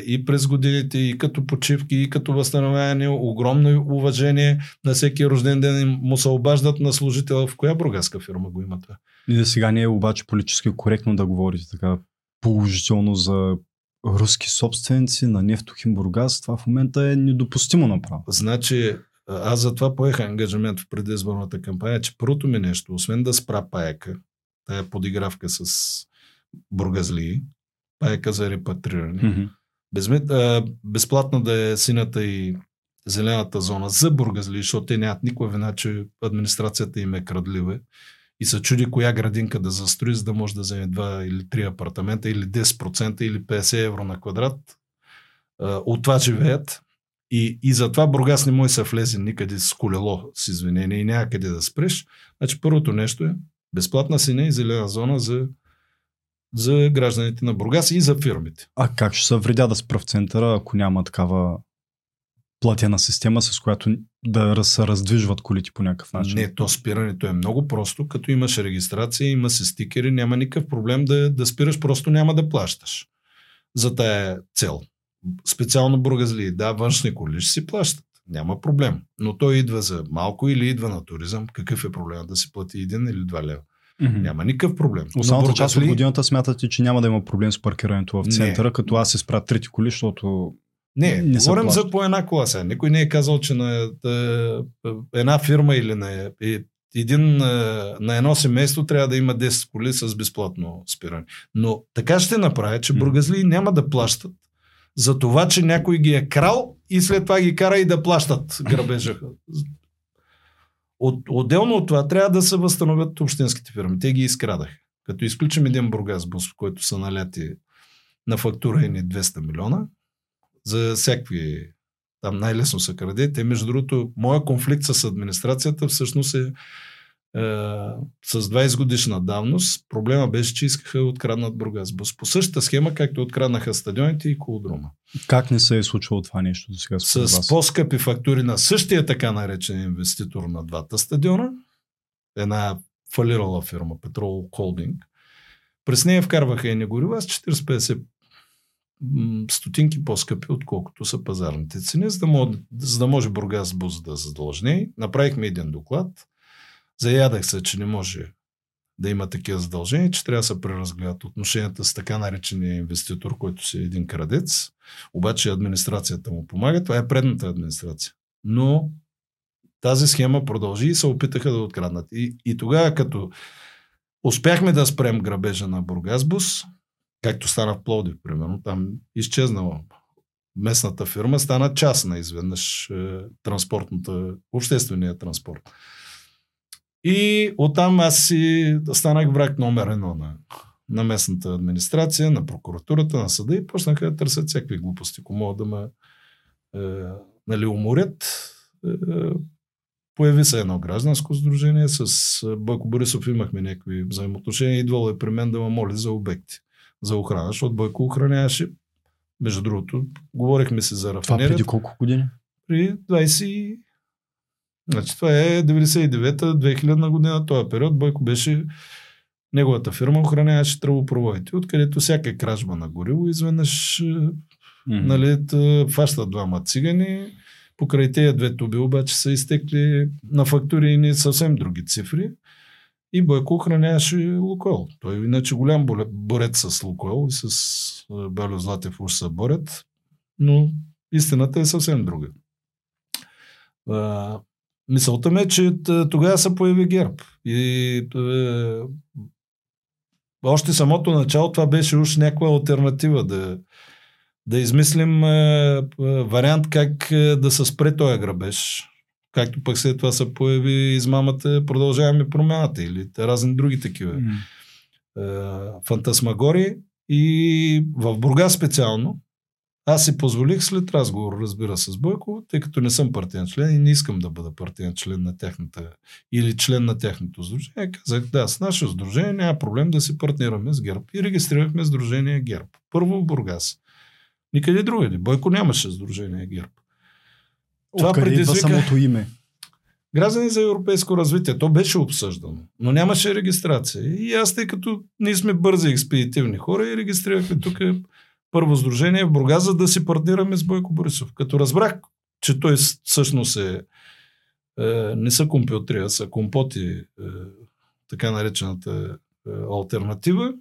и през годините, и като почивки, и като възстановяване. Огромно уважение на всеки рожден ден му се обаждат на служител. В коя бургаска фирма го имате? И за сега не е обаче политически коректно да говорите така положително за руски собственици на Нефтохим Бургас. Това в момента е недопустимо направо. Значи, аз затова поех ангажимент в предизборната кампания, че първото ми нещо, освен да спра паяка, тая подигравка с бургазлии, паяка за репатриране, mm-hmm. Безплатно да е синята и зелената зона за бургазлии, защото те нямат никаква вина, че администрацията им е крадлива и се чуди коя градинка да застрои, за да може да вземе 2 или 3 апартамента, или 10% или 50 евро на квадрат. От това живеят. И затова Бургас не може да влезе никъде с колело, с извинение, и някъде да спреш. Значи първото нещо е безплатна синя и зелена зона за гражданите на Бургас и за фирмите. А как ще се вредя да спра в центъра, ако няма такава платена система, с която да се раздвижват колите по някакъв начин? Не, то спирането е много просто. Като имаш регистрация, има си стикери, няма никакъв проблем да спираш, просто няма да плащаш за тая цел. Специално бургазли, да, външни коли ще си плащат, няма проблем. Но той идва за малко или идва на туризъм, какъв е проблем да си плати 1 или 2 лева? Mm-hmm. Няма никакъв проблем. Останалата част от годината смятате, че няма да има проблем с паркирането в центъра, като аз се спра 3 коли, защото... Не говорим за по една кола сега. Никой не е казал, че на една фирма или на едно семейство трябва да има 10 коли с безплатно спиране. Но така ще направя, че бургазли няма да плащат за това, че някой ги е крал и след това ги кара и да плащат грабежа. Отделно от това трябва да се възстановят общинските фирми. Те ги изкрадаха. Като изключим един Бургасбус, в който са наляти на фактура и 200 милиона, за всякакви, там най-лесно са крадете. Между другото, моя конфликт с администрацията всъщност е с 20 годишна давност. Проблема беше, че искаха да откраднат Бургасбус. По същата схема, както откраднаха стадионите и Кулодрума. Как не се е случило това нещо до сега? С по-скъпи фактури на същия така наречен инвеститор на двата стадиона. Една фалирала фирма, Петрол Холдинг. През нея вкарваха и не горива с 40-50 стотинки по-скъпи, отколкото са пазарните цени, за да може Бургасбус да задължне. Направихме един доклад. Заядах се, че не може да има такива задължения, че трябва да се преразгледат отношенията с така наречения инвеститор, който си е един крадец. Обаче администрацията му помага. Това е предната администрация. Но тази схема продължи и се опитаха да откраднат. И тогава, като успяхме да спрем грабежа на Бургасбус, както стана в Пловдив, примерно, там изчезнала местната фирма, стана частна изведнъж обществения транспорт. И оттам аз си станах враг номер 1 на местната администрация, на прокуратурата, на съда и почнаха да търсят всякакви глупости, ако могат да ме уморят. Появи се едно гражданско сдружение, с Бойко Борисов имахме някакви взаимоотношения, идвало е при мен да ме моли за обекти, за охрана, защото Бойко охраняваше. Между другото, говорихме си за рафинерията. Това преди колко години? При 20... Значи това е 99-та, 2000 година, този период. Бойко беше, неговата фирма охраняваше тръбопроводите, откъдето всяка кражба на гориво изведнъж фащат двама цигани. Покрай тези две туби обаче са изтекли на фактури и съвсем други цифри. И Бойко охраняваше Лукойл. Той иначе голям борец с Лукойл и с Бельо Златев уж са борят, но истината е съвсем друга. Мисълта ми е, че тогава се появи ГЕРБ. И още самото начало това беше уж някаква алтернатива да измислим вариант как да се спре този грабеж. Както пък след това се появи измамата, продължаваме промяната или разни други такива фантасмагори. И в Бургас специално аз си позволих след разговор, разбира се, с Бойко, тъй като не съм партиен член и не искам да бъда партиен член на тяхната или член на тяхното сдружение. Казах, да, с наше сдружение няма проблем да си партнираме с ГЕРБ. И регистрирахме сдружение ГЕРБ. Първо в Бургас. Никъде другаде. Бойко нямаше сдружение ГЕРБ. Това предизвика... самото име? Граждани за европейско развитие. То беше обсъждано, но нямаше регистрация. И аз, тъй като ние сме бързи експедитивни хора, и регистрирахме тук първо сдружение в Бургас, за да си партнираме с Бойко Борисов. Като разбрах, че той всъщност не са компютри, а са компоти, така наречената алтернатива,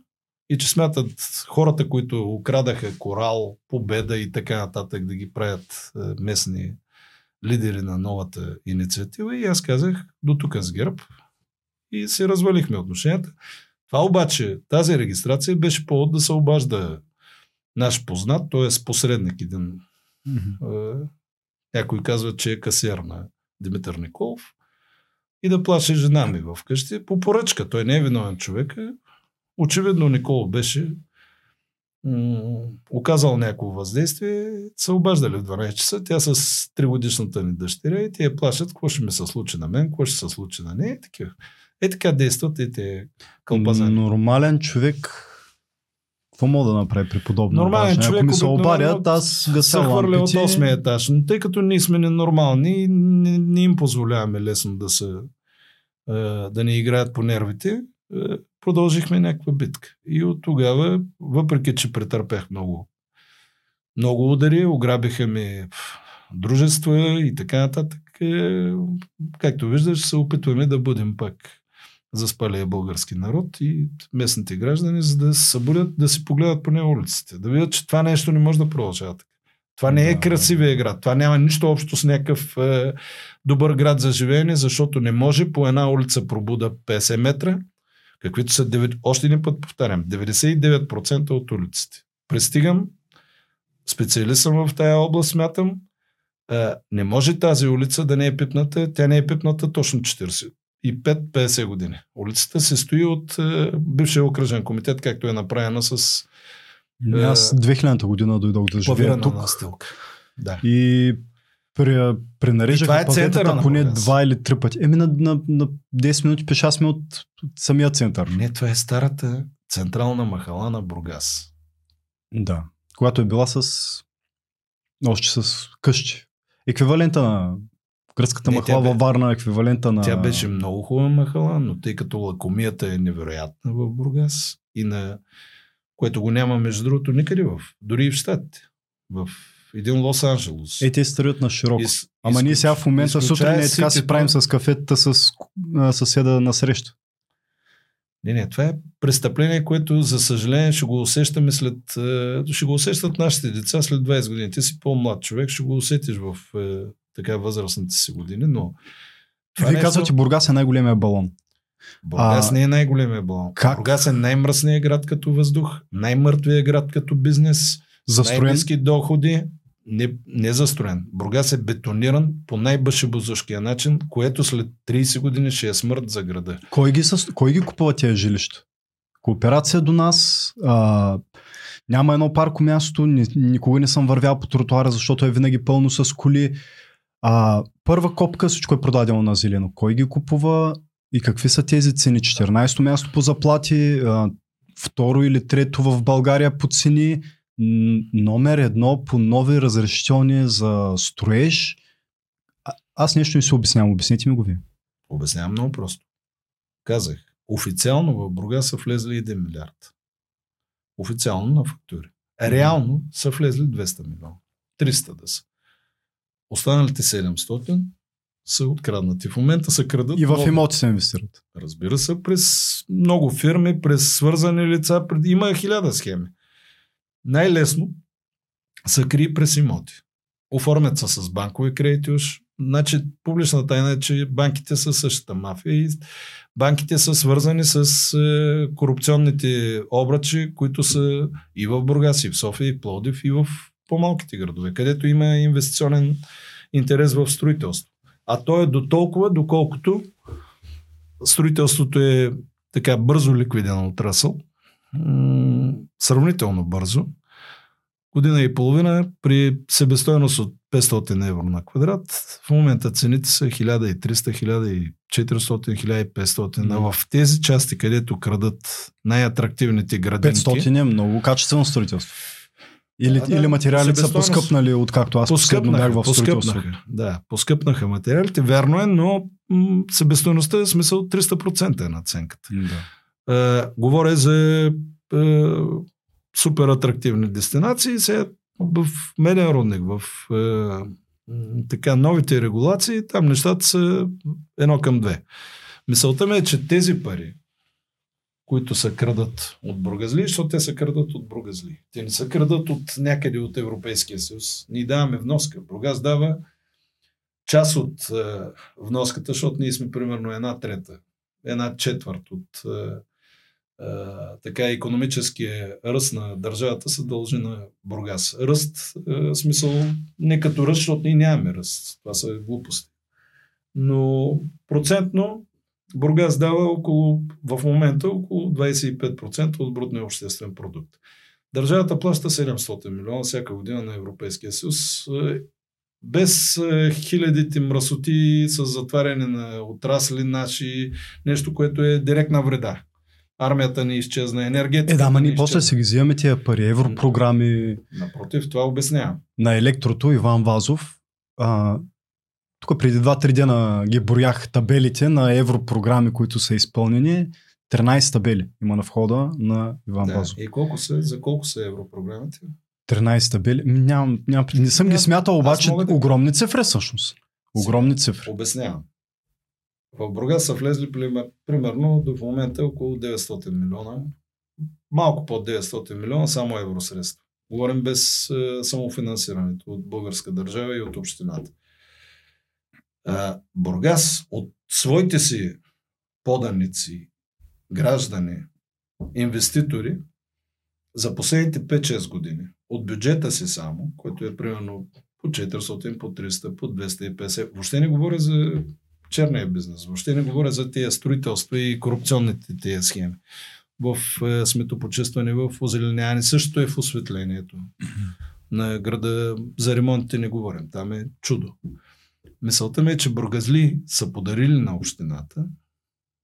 и че смятат хората, които украдаха Корал, Победа и така нататък, да ги правят местни лидери на новата инициатива, и аз казах до тук с ГЕРБ и се развалихме отношенията. Това обаче, тази регистрация беше повод да се обажда наш познат, т.е. посредник един. Някой казва, че е касиер на Димитър Николов и да плаше жена ми в къщи по поръчка. Той не е виновен човек. Очевидно Николов беше оказал някакво въздействие, са обаждали в 12 часа, тя с 3-годишната ни дъщеря и те я плашат, какво ще ми се случи на мен, какво ще се случи на нея. Така действат и те кълпазани. Нормален човек какво мога да направи при подобно? Нормален човек, ако ми се обадят, аз гаса хвърля от 8 етаж, но тъй като ние сме ненормални, не им позволяваме лесно да ни играят по нервите, продължихме някаква битка. И от тогава, въпреки че претърпях много удари, ограбиха ми дружества и така нататък, както виждаш, се опитваме да бъдем пак за спалия български народ и местните граждани, за да се събудят, да си погледат поне улиците, да видят, че това нещо не може да продължава така. Това не е красивия град. Това няма нищо общо с някакъв добър град за живеене, защото не може по една улица пробуда 50 метра, каквито са, още един път повтарям, 99% от улиците. Пристигам, специалист съм в тая област, смятам, не може тази улица да не е пипната, тя не е пипната точно 45-50 години. Улицата се стои от бившия окръжен комитет, както е направена с... Аз 2000-та година дойдох да живея тук. Да. И пренарежаха паветата поне 2 или 3 пъти. На 10 минути пеша сме от самия център. Не, това е старата централна махала на Бургас. Да. Когато е била още с къщи. Еквивалента на гръцката махала във Варна, еквивалента на... Тя беше много хубава махала, но тъй като лакомията е невероятна в Бургас и на... което го няма, между другото, никъде дори и в щатите. В един Лос-Анджелес. Те строят на широко. Ама ние сега в момента сутрин така си правим с кафетата с съседа на среща. Не, това е престъпление, което за съжаление ще го усещаме ще го усещат нашите деца след 20 години. Ти си по-млад човек, ще го усетиш в така възрастните си години, но... Вие казвате, Бургас е най-големия балон. Бургас не е най-големия балон. Бургас е най-мръсният град като въздух, най-мъртвият град като бизнес, най-ниски доходи. Не застроен. Бургас е бетониран по най-башебозушкия начин, което след 30 години ще е смърт за града. Кой ги купува тия жилища? Кооперация до нас, няма едно парко място, никога не съм вървял по тротуара, защото е винаги пълно с коли. Първа копка, всичко е продадено на зелено. Кой ги купува и какви са тези цени? 14-то място по заплати, второ или трето в България по цени. Номер едно по нови разрешителни за строеж. Аз нещо не се обяснявам. Обясните ми го ви. Обяснявам много просто. Казах, официално в Бургас са влезли 1 милиард. Официално на фактури. Реално са влезли 200 милиона. 300 да са. Останалите 700 са откраднати. В момента се крадат. И в имоти се инвестират. Разбира се, през много фирми, през свързани лица. Има 1000 схеми. Най-лесно са крие през имоти. Оформят се с банкови кредити уж. Значи публична тайна е, че банките са същата мафия и банките са свързани с корупционните обръчи, които са и в Бургас, и в София, и в Пловдив, и в по-малките градове, където има инвестиционен интерес в строителство. А то е до толкова, доколкото строителството е така бързо ликвиден отрасъл. Сравнително бързо. Година и половина при себестойност от 500 евро на квадрат. В момента цените са 1300, 1400, 1500. А в тези части, където крадат най-атрактивните градинки... 500 е много качествено строителство. Или материалите са поскъпнали, откакто аз последно бях в строителството. Поскъпнаха материалите, верно е, но себестойността е в смисъл 300% е наценката. Говоря за супер атрактивни дестинации. Сега в Меден Рудник, в така новите регулации, там нещата са 1:2. Мисълта ми е, че тези пари, които се крадат от бургазли, защото те се крадат от бургазли. Те не се крадат от някъде от Европейския съюз. Ние даваме вноска. Бургас дава част от вноската, защото ние сме примерно 1/3, 1/4 от така икономическия ръст на държавата се дължи на Бургас. Ръст, смисъл, не като ръст, защото ние нямаме ръст. Това са глупости. Но процентно Бургас дава в момента около 25% от брутния обществен продукт. Държавата плаща 700 милиона всяка година на Европейския съюз. Без хилядите мръсоти с затваряне на отрасли наши, нещо, което е директна вреда. Армията ни изчезна, енергетиката ни изчезна. Ние после си ги взимаме тия пари, европрограми. Напротив, това обяснявам. На електрото Иван Вазов. Тук преди 2-3 дена ги броях табелите на европрограми, които са изпълнени. 13 табели има на входа на Иван Вазов. И за колко са европрограмите? 13 табели? Не съм ги смятал, обаче огромни цифри всъщност. Огромни цифри. Обяснявам. В Бургас са влезли примерно до момента около 900 милиона, малко под 900 милиона, само евросредства. Говорим без самофинансирането от българска държава и от общината. Бургас от своите си поданици, граждани, инвеститори за последните 5-6 години от бюджета си само, който е примерно по 400, по 300, по 250, въобще не говоря за черния бизнес. Въобще не говоря за тези строителства и корупционните тези схеми. В сметопочистване, в озеленяване, също е в осветлението на града. За ремонтите не говорим. Там е чудо. Мисълта ми е, че бургазли са подарили на общината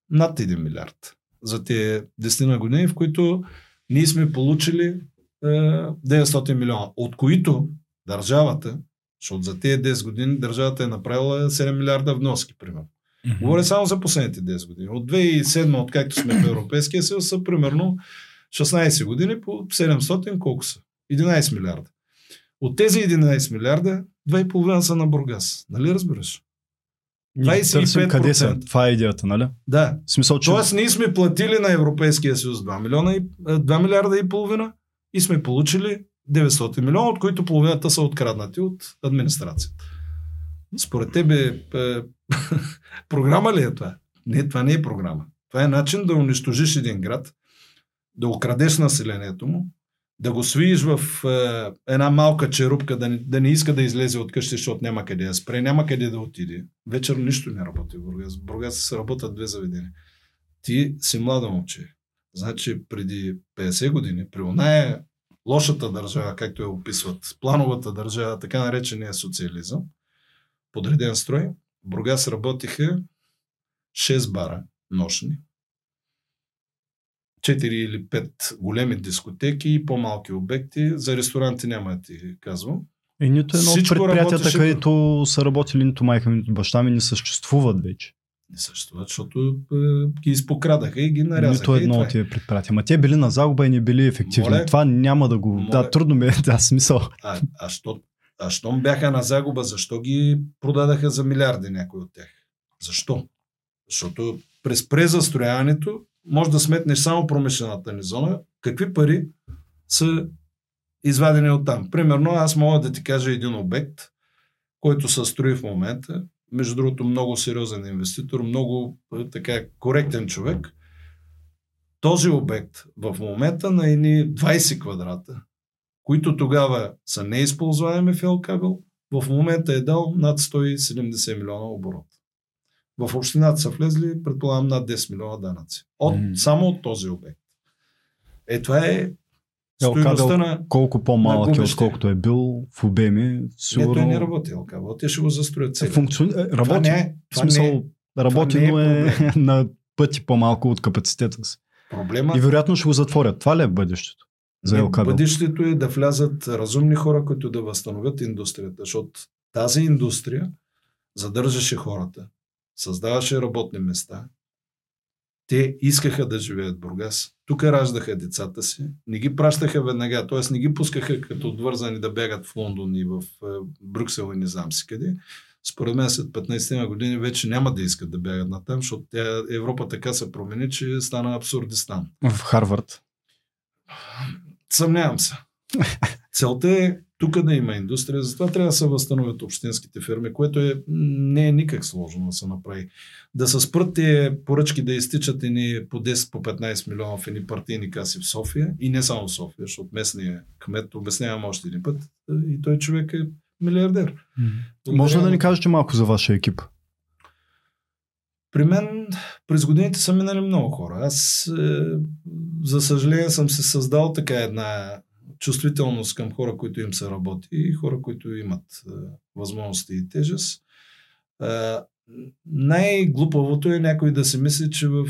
над 1 милиард за тези 10 години, в които ние сме получили 900 милиона, от които държавата, защото за тези 10 години държавата е направила 7 милиарда вноски, примерно. Говоря само за последните 10 години. От 2007, откакто сме в Европейския съюз, са примерно 16 години по 700, колко са? 11 милиарда. От тези 11 милиарда, 2,5 са на Бургас. Нали разбираш? 25%. Къде са? Това е идеята, нали? Да. В смисъл, че... Тоест ние сме платили на Европейския съюз 2 милиарда и половина и сме получили 900 милиона, от които половината са откраднати от администрацията. Според тебе програма ли е това? Не, това не е програма. Това е начин да унищожиш един град, да окрадеш населението му, да го свиеш в една малка черупка, да не иска да излезе от къщи, защото няма къде да спре, няма къде да отиде. Вечер нищо не работи в Бургас. В Бургас се работят две заведения. Ти си младо момче. Значи преди 50 години, при оная лошата държава, както я описват, плановата държава, така наречения социализъм, подреден строй, в Бургас работиха 6 бара нощни, 4 или 5 големи дискотеки и по-малки обекти. За ресторанти няма, ти казвам. И нито едно от предприятията, където са работили нито майка ми, нито баща ми, не съществуват вече. Не съществуват, защото ги изпокрадаха и ги нарязаха. Нито едно от тия предприятия. Ма те били на загуба и не били ефективни. Моля, това няма да го... Моля. Да, трудно ми е тази смисъл. А щом бяха на загуба, защо ги продадаха за милиарди някой от тях? Защо? Защото през презастрояването може да сметнеш само промишлената ни зона, какви пари са извадени от там. Примерно аз мога да ти кажа един обект, който се строи в момента, между другото много сериозен инвеститор, много така коректен човек. Този обект в момента на едни 20 квадрата, които тогава са неизползваеми фел кабел, в момента е дал над 170 милиона оборот. В общината са влезли, предполагам, над 10 милиона данъци. Само от този обект. Е, това е стойността на... Колко по-малък е, отколкото е бил в обеми, сигурно... Не, той не работи, Елкабел. Те ще го застроят сега. Работи. В смисъл, работи, но е на пъти по-малко от капацитета си. Проблема... И вероятно ще го затворят. Това ли е бъдещето? За Елкабел. Бъдещето е да влязат разумни хора, които да възстановят индустрията, защото тази индустрия задържаше хората. Създаваше работни места. Те искаха да живеят в Бургас. Тук раждаха децата си. Не ги пращаха веднага. Т.е. не ги пускаха като отвързани да бягат в Лондон и в Брюксел и не знам си къде. Според мен след 15 години вече няма да искат да бягат натам, защото Европа така се промени, че стана абсурдистан. В Харвард. Съмнявам се. Целта е тук да има индустрия, затова трябва да се възстановят общинските фирми, което не е никак сложно да се направи. Да се спрат те поръчки да изтичат ини по 10, по 15 милиона в ини партийни каси в София и не само в София, защото местния кмет, обяснявам още един път, и той човек е милиардер. Може ли да ни кажете малко за вашия екип? При мен през годините са минали много хора. Аз, за съжаление, съм се създал така една чувствителност към хора, които им се работи и хора, които имат възможности и тежест. Най-глупавото е някой да се мисли, че в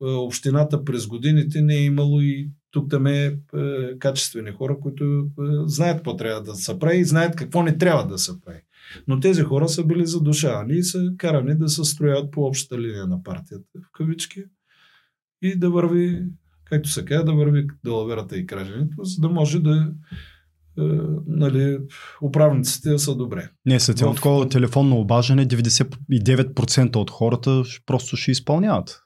общината през годините не е имало и тук там качествени хора, които знаят какво трябва да се прави и знаят какво не трябва да се прави. Но тези хора са били задушавани и са карани да се строят по общата линия на партията, в кавички, и да върви, както се казва, да върви далаверата и краженето, за да може да управниците са добре. Не, след такова телефонно обаждане 99% от хората просто ще изпълняват.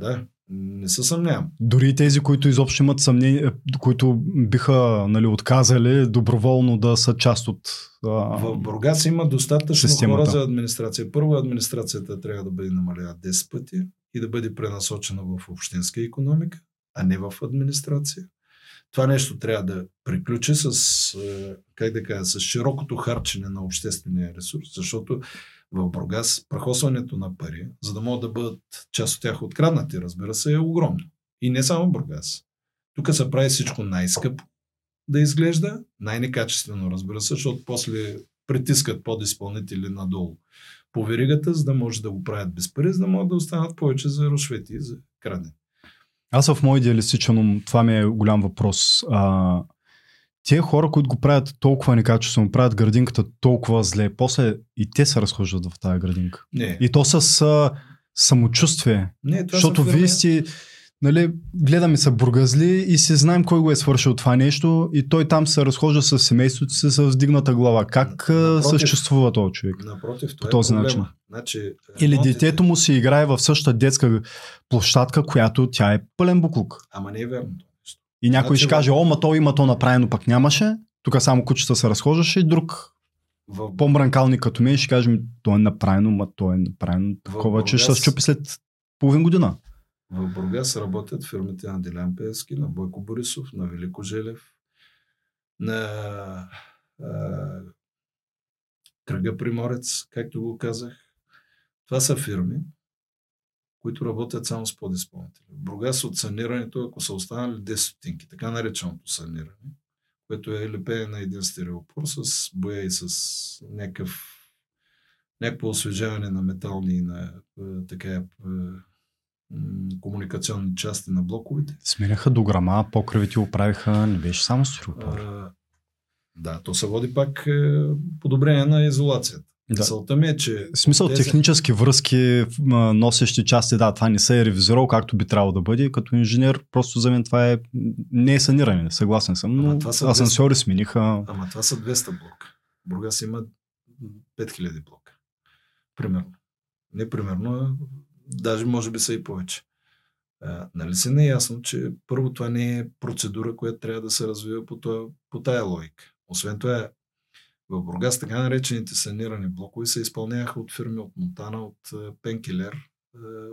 Да. Не се съмнявам. Дори тези, които изобщо имат съмнение, които биха отказали доброволно да са част от системата. В Бургас има достатъчно хора за администрация. Първо, администрацията трябва да бъде намалена 10 пъти и да бъде пренасочена в общинска икономика, а не в администрация. Това нещо трябва да приключи с широкото харчене на обществения ресурс, защото в Бургас прахосването на пари, за да могат да бъдат част от тях откраднати, разбира се, е огромно. И не само Бургас. Тук се прави всичко най-скъпо да изглежда, най-некачествено, разбира се, защото после притискат подизпълнители надолу по веригата, за да може да го правят без пари, за да могат да останат повече за рушвети и за крадене. Аз в мой идеалистичен, това ми е голям въпрос. Те хора, които го правят толкова некачествено, правят градинката толкова зле, после и те се разхождат в тази градинка. Не. И то с самочувствие. Не, защото вие сте нали, гледаме са бургазли и си знаем кой го е свършил това нещо и той там се разхожда с семейството си с вдигната глава. Как съществува този човек? Напротив, това по този начин. Значи, или детето му си играе в същата детска площадка, която тя е пълен буклук. Ама не е верно. И някой ще каже, о, ма то има то направено, пък нямаше. Тук само кучета се разхождаше и друг по-мранкални като мен ще кажем, то е направено, ма то е направено. Такова, че ще се счупи след половин година. В Бургас работят фирмите на Делян Пеевски, на Бойко Борисов, на Велико Желев, на Кръга Приморец, както го казах. Това са фирми, които работят само с подизпълнители. В Бургас от санирането, ако са останали 10 стотинки, така нареченото саниране, което е лепене на един стереопор с боя и с някакво освежаване на метални и на комуникационни части на блоковете. Сменяха до грама, покривите оправиха, не беше само стереопор. Да, то се води пак подобрение на изолацията. Да. Мисълта ми е, че... В смисъл технически връзки, носещи части, да, това не се е ревизирал, както би трябвало да бъде. Като инженер, просто за мен това е... не е саниране, съгласен съм, но асансьори смениха. Ама това са 200 блока. Бургас има 5000 блока. Примерно. Не примерно, даже може би са и повече. Нали си не е ясно, че първо това не е процедура, която трябва да се развива по тая логика. Освен това, в Бургас така наречените санирани блокове се изпълняваха от фирми от Монтана, от Пенкелер,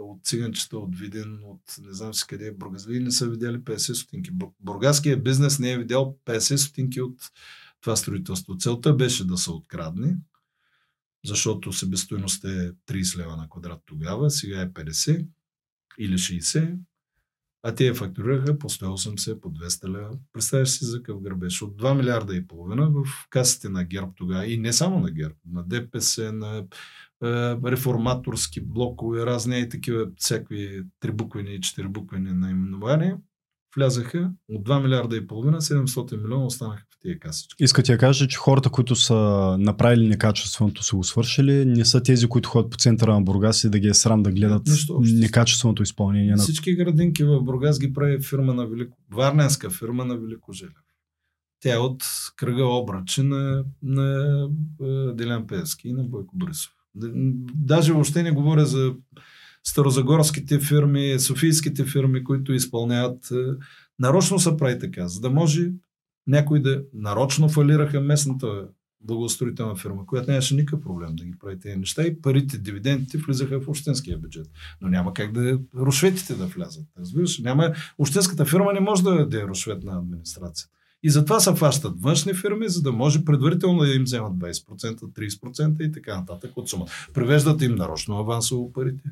от циганчета, от Видин, от не знам си къде е Бургас. Вие не са видяли 50 стотинки. Бургаският бизнес не е видял 50 стотинки от това строителство. Целта беше да се открадне, защото себестойността е 30 лева на квадрат тогава, сега е 50 или 60, а те я фактурираха по 180, по 200 лева. Представяш си за къв грабеж. От 2 милиарда и половина в касите на ГЕРБ тогава, и не само на ГЕРБ, на ДПС, на реформаторски блокове, разни и такива всякакви трибуквени и четирибуквени наименования, влязаха от 2 милиарда и половина, 700 милиона останаха в тия касички. Иска ти я кажа, че хората, които са направили некачественото, са го свършили, не са тези, които ходят по центъра на Бургас и да ги е срам да гледат некачественото изпълнение. На... Всички градинки в Бургас ги прави фирма на варненска фирма на Велико Желев. Тя е от кръга обрачи на Делян Пеевски и на Бойко Борисов. Даже въобще не говоря за старозагорските фирми, софийските фирми, които изпълняват. Нарочно са прави така, за да може някой да... Нарочно фалираха местната благоустроителна фирма, която нямаше никакъв проблем да ги прави тези неща и парите, дивидендите влизаха в общинския бюджет. Но няма как да рушветите да влязат. Разбираш? Няма... Общинската фирма не може да е рушветна администрация. И затова се фащат външни фирми, за да може предварително да им вземат 20%, 30% и така нататък от сума. Привеждат им нарочно авансово парите,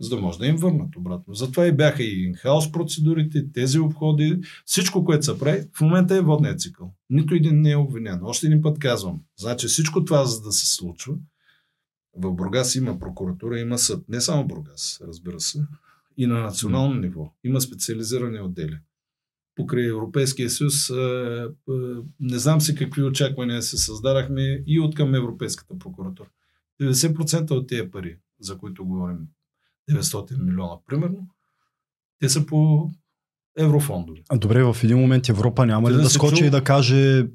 за да може да им върнат обратно. Затова и бяха и инхаус процедурите, тези обходи, всичко, което се прави, в момента е водният цикъл. Нито един не е обвинен. Още един път казвам, значи всичко това, за да се случва, в Бургас има прокуратура, има съд. Не само Бургас, разбира се. И на национално ниво. Има специализирани отдели. Покрай Европейския съюз, не знам си какви очаквания се създадахме и от към Европейската прокуратура. 90% от тези пари, за които говорим, 900 милиона, примерно, те са по еврофондови. Добре, в един момент Европа няма ли да скочи и да каже,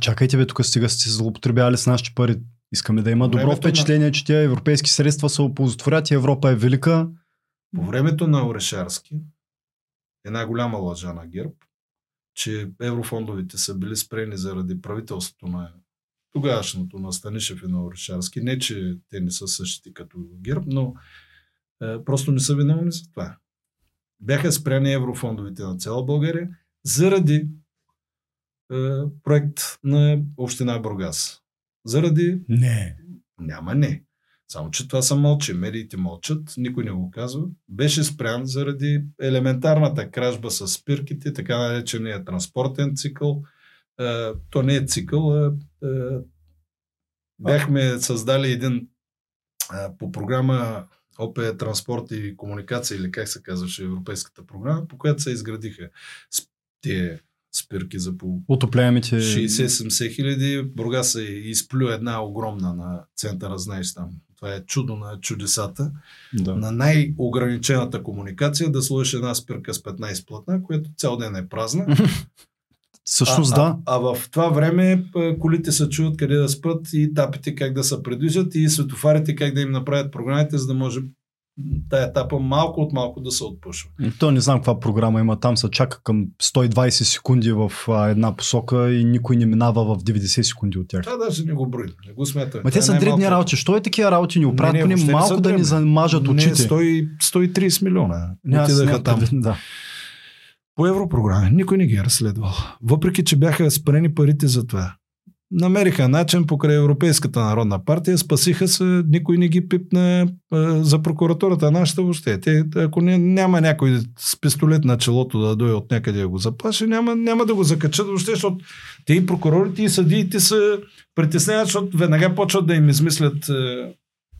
чакайте бе, тук стига сте злоупотребявали с нашите пари. Искаме да има добро впечатление, че тия европейски средства се оползотворят и Европа е велика. По времето на Орешарски, една голяма лъжа на ГЕРБ, че еврофондовите са били спрени заради правителството на тогавашното на Станишев и на Орешарски. Не, че те не са същите като ГЕРБ, но просто не са виновни за това. Бяха спряни еврофондовите на цяла България заради проект на община Бургас. Заради... Не. Няма не. Само, че това са мълчи. Медиите мълчат, никой не го казва. Беше спрян заради елементарната кражба с спирките, така наречения транспортен цикъл. То не е цикъл. Бяхме създали един по програма ОП транспорт и комуникация, или как се казваше европейската програма, по която се изградиха тие спирки за по... Отопляемите... 60-70 хиляди. Бургас се изплю една огромна на центъра, знаеш там. Това е чудо на чудесата. Да. На най-ограничената комуникация да сложиш една спирка с 15 платна, която цял ден е празна. Всъщност да. А в това време колите се чуят къде да спрат и тапите как да се предвижат и светофарите как да им направят програмите, за да може тая етапа малко от малко да се отпушва. То не знам каква програма има. Там се чака към 120 секунди в една посока и никой не минава в 90 секунди от тях. Това даже не го брои. Не го смятаме. Ма те са дребни работи. Що е такива работи? Ни оправят, не, поне малко да ни замажат очите. 130 милиона. Отидаха там. Да. По европрограми никой не ги е разследвал. Въпреки, че бяха спрени парите за това. Намериха начин покрай Европейската народна партия, спасиха се, никой не ги пипна за прокуратурата, нашата въобще. Те, ако няма някой с пистолет на челото да дойде от някъде да го заплаши, няма да го закачат въобще, защото те и прокурорите и съдиите се притесняват, защото веднага почват да им измислят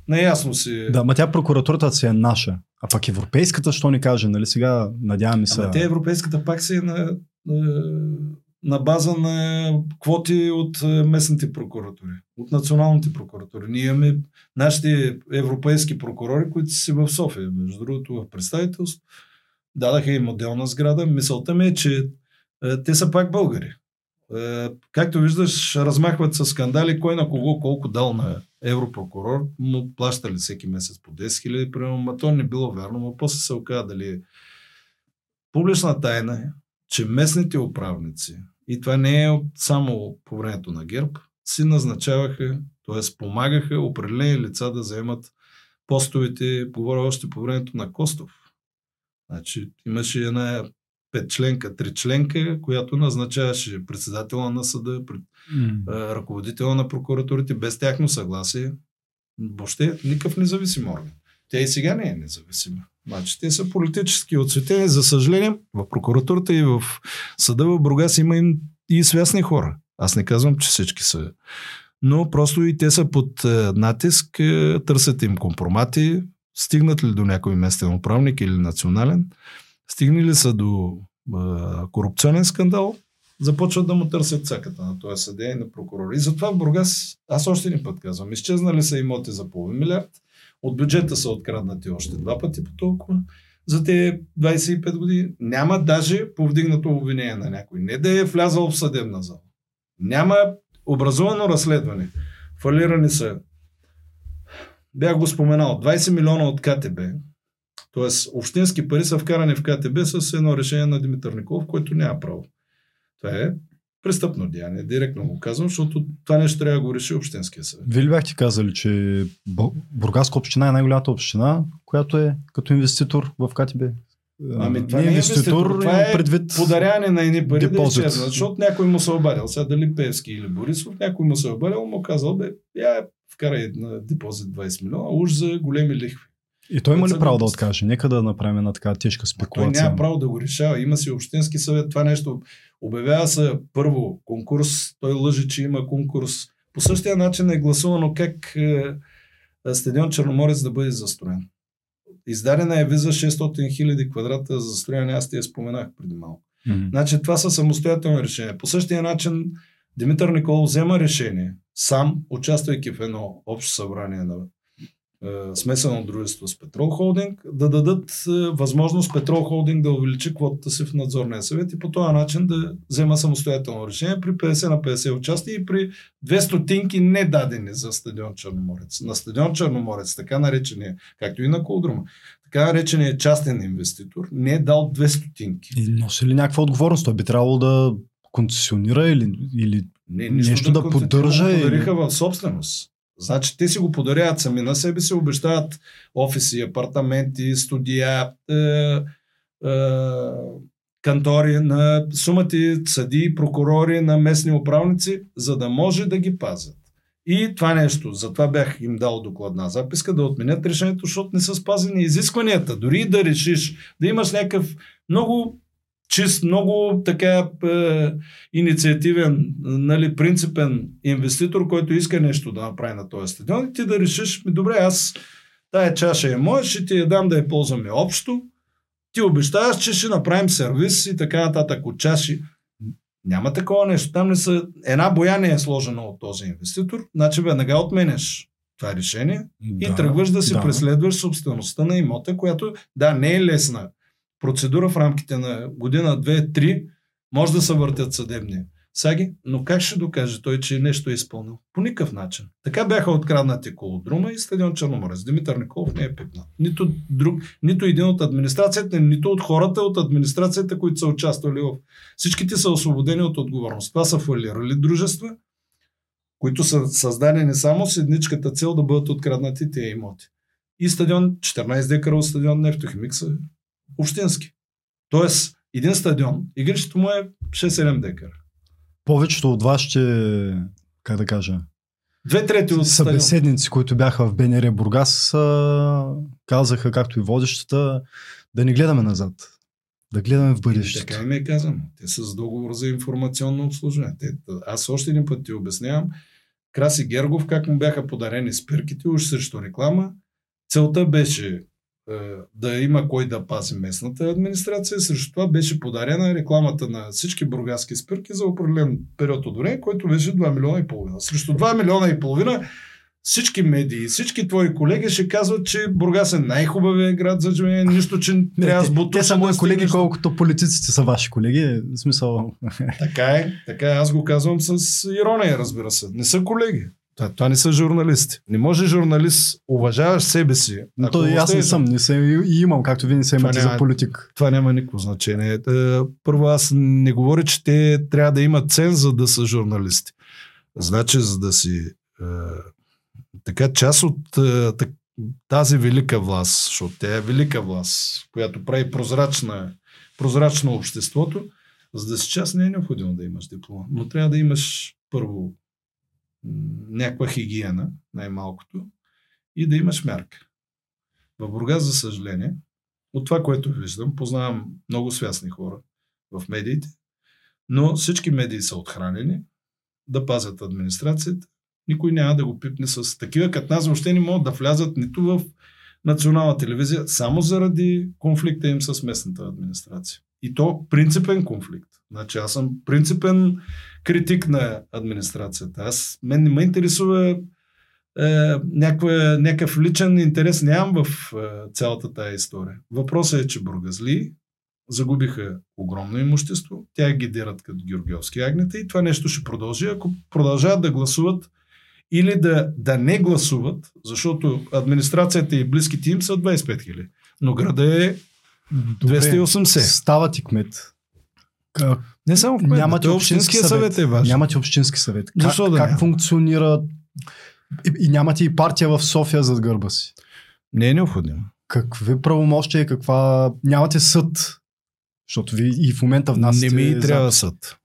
неясно си. Да, ма тя прокуратурата си е наша, а пак европейската, що ни каже, нали сега, надяваме се. Ама тя европейската пак си е на база на квоти от местните прокуратури, от националните прокуратури. Ние имаме нашите европейски прокурори, които са си в София, между другото в представителство. Дадаха им отделна сграда. Мисълта ми е, че те са пак българи. Както виждаш, размахват се скандали, кой на кого колко дал на европрокурор, му плащали всеки месец по 10 хиляди, примерно, то не било вярно, но после се оказа дали публична тайна е, че местните управници, и това не е само по времето на ГЕРБ, си назначаваха, т.е. помагаха определени лица да заемат постовете, говоря още по времето на Костов. Значи имаше една петчленка, тричленка, която назначаваше председателя на съда, ръководителя на прокуратурите, без тяхно съгласие. Въобще никакъв независим орган. Тя и сега не е независима. Значи, те са политически отцветени. За съжаление, в прокуратурата и в съда в Бургас има и свясни хора. Аз не казвам, че всички са. Но просто и те са под натиск, търсят им компромати, стигнат ли до някой местен управник или национален, стигнали са до корупционен скандал, започват да му търсят цаката на този съдия и на прокурори. И затова в Бургас, аз още един път казвам, изчезнали са имоти за половин милиард, от бюджета са откраднати още два пъти по толкова. За те 25 години няма даже повдигнато обвинение на някой. Не да е влязал в съдебна зала. Няма образувано разследване. Фалирани са. Бях го споменал. 20 милиона от КТБ. Тоест общински пари са вкарани в КТБ с едно решение на Димитър Николов, който няма право. Това е престъпно деяние. Директно го казвам, защото това нещо трябва да го реши Общинския съвет. Вие ли бяхте казали, че Бургаска община е най-голямата община, която е като инвеститор в КТБ? Ами това не е инвеститор, това е подаряване на едни пари да изчезна, защото някой му се обадил. Сега дали Пеевски или Борисов, някой му се обадил, му казал, бе, я вкарай на депозит 20 милиона, уж за големи лихви. И той има ли право да откаже? Нека да направим една така тежка спекулация. Той няма право да го решава. Има си Общински съвет. Това нещо обявява се първо конкурс. Той лъжи, че има конкурс. По същия начин е гласувано как стадион Черноморец да бъде застроен. Издадена е виза 600 хиляди квадрата за застрояне. Аз ти я споменах преди малко. Значи това са самостоятелни решения. По същия начин Димитър Николов взема решение сам, участвайки в едно общо събрание на смесено дружество с Петрол Холдинг, да дадат възможност Петрол Холдинг да увеличи квотата си в надзорния съвет и по този начин да взема самостоятелно решение при 50 на 50 участие и при 200 не дадени за стадион Черноморец. На стадион Черноморец, така наречения, както и на Кулодрума, така наречения частен инвеститор не е дал 200. И носи ли някаква отговорност? Той би трябвало да концесионира или не, нещо да поддържа? Не, подариха в собственост. Значи те си го подаряват сами на себе си, обещават офиси, апартаменти, студия, кантори на сумати, съдии, прокурори, на местни управници, за да може да ги пазят. И това нещо, затова бях им дал докладна записка, да отменят решението, защото не са спазени изискванията. Дори да решиш, да имаш някакъв много чист, много така инициативен, нали, принципен инвеститор, който иска нещо да направи на този стадион и ти да решиш, добре, аз тая чаша е моя, ще ти я дам да я ползваме общо, ти обещаваш, че ще направим сервис и така нататък от чаши. Няма такова нещо. Там не са... Една боя не е сложена от този инвеститор, значи веднага отменеш това решение и тръгваш да си преследваш собствеността на имота, която да, не е лесна. Процедура в рамките на година, две, три, може да се въртят съдебни саги, но как ще докаже той, че нещо е изпълнил? По никакъв начин. Така бяха откраднати Кулодрума и стадион Черноморец. Димитър Николов не е пипнат. Нито друг, нито един от администрацията, нито от хората от администрацията, които са участвали в... Всичките са освободени от отговорност. Това са фалирали дружества, които са създадени само с едничката цел да бъдат откраднати тези имоти. И стадион, 14 декара стадион Нефтохимик са общински. Тоест, един стадион, игрището му е 6-7 декара. Повечето от вас ще, как да кажа, 2/3 от събеседници, които бяха в БНР Бургас, казаха, както и водещата, да не гледаме назад, да гледаме в бъдещето. Така ми е казано. Те са с договор за информационно обслужване. Аз още един път ти обяснявам. Краси Гергов, как му бяха подарени спирките, уж срещу реклама. Целта беше да има кой да пази местната администрация. Срещу това беше подарена рекламата на всички бургаски спирки за определен период от време, който беше 2,5 милиона. Срещу 2,5 милиона всички медии, всички твои колеги ще казват, че Бургас е най-хубавия град за живеене, нищо, че не трябва с бутуша. Те са мои колеги, колкото политиците са ваши колеги. В смисъл... Така е, така аз го казвам с ирония, разбира се. Не са колеги. Това не са журналисти. Не може журналист, уважаваш себе си. Но то аз не съм, не съм и имам, както вие не се имате за политик. Това няма никакво значение. Първо, аз не говоря, че те трябва да имат ценз, за да са журналисти. Значи, за да си така част от тази велика власт, защото тя е велика власт, която прави прозрачно обществото, за да си част не е необходимо да имаш диплома. Но трябва да имаш първо някаква хигиена, най-малкото, и да имаш мярка. В Бургас, за съжаление, от това, което виждам, познавам много свясни хора в медиите, но всички медии са отхранени да пазят администрацията. Никой няма да го пипне с такива, като нас въобще не могат да влязат нито в национална телевизия, само заради конфликта им с местната администрация. И то принципен конфликт. Значи аз съм принципен критик на администрацията. Мен не ме интересува някакъв личен интерес. Нямам в цялата тая история. Въпросът е, че бургазли загубиха огромно имущество. Тя ги дерат като георгиевски агнета и това нещо ще продължи. Ако продължават да гласуват или да не гласуват, защото администрацията и близките им са 25 000. Но града е 280. Става ти кмет. Не само кмет, нямате общинския съвет е важен. Нямате общински съвет. Как функционира и нямате и партия в София зад гърба си. Не е необходимо. Какви правомощия, каква... Нямате съд. Защото ви и в момента в нас... Не ми и трябва съд.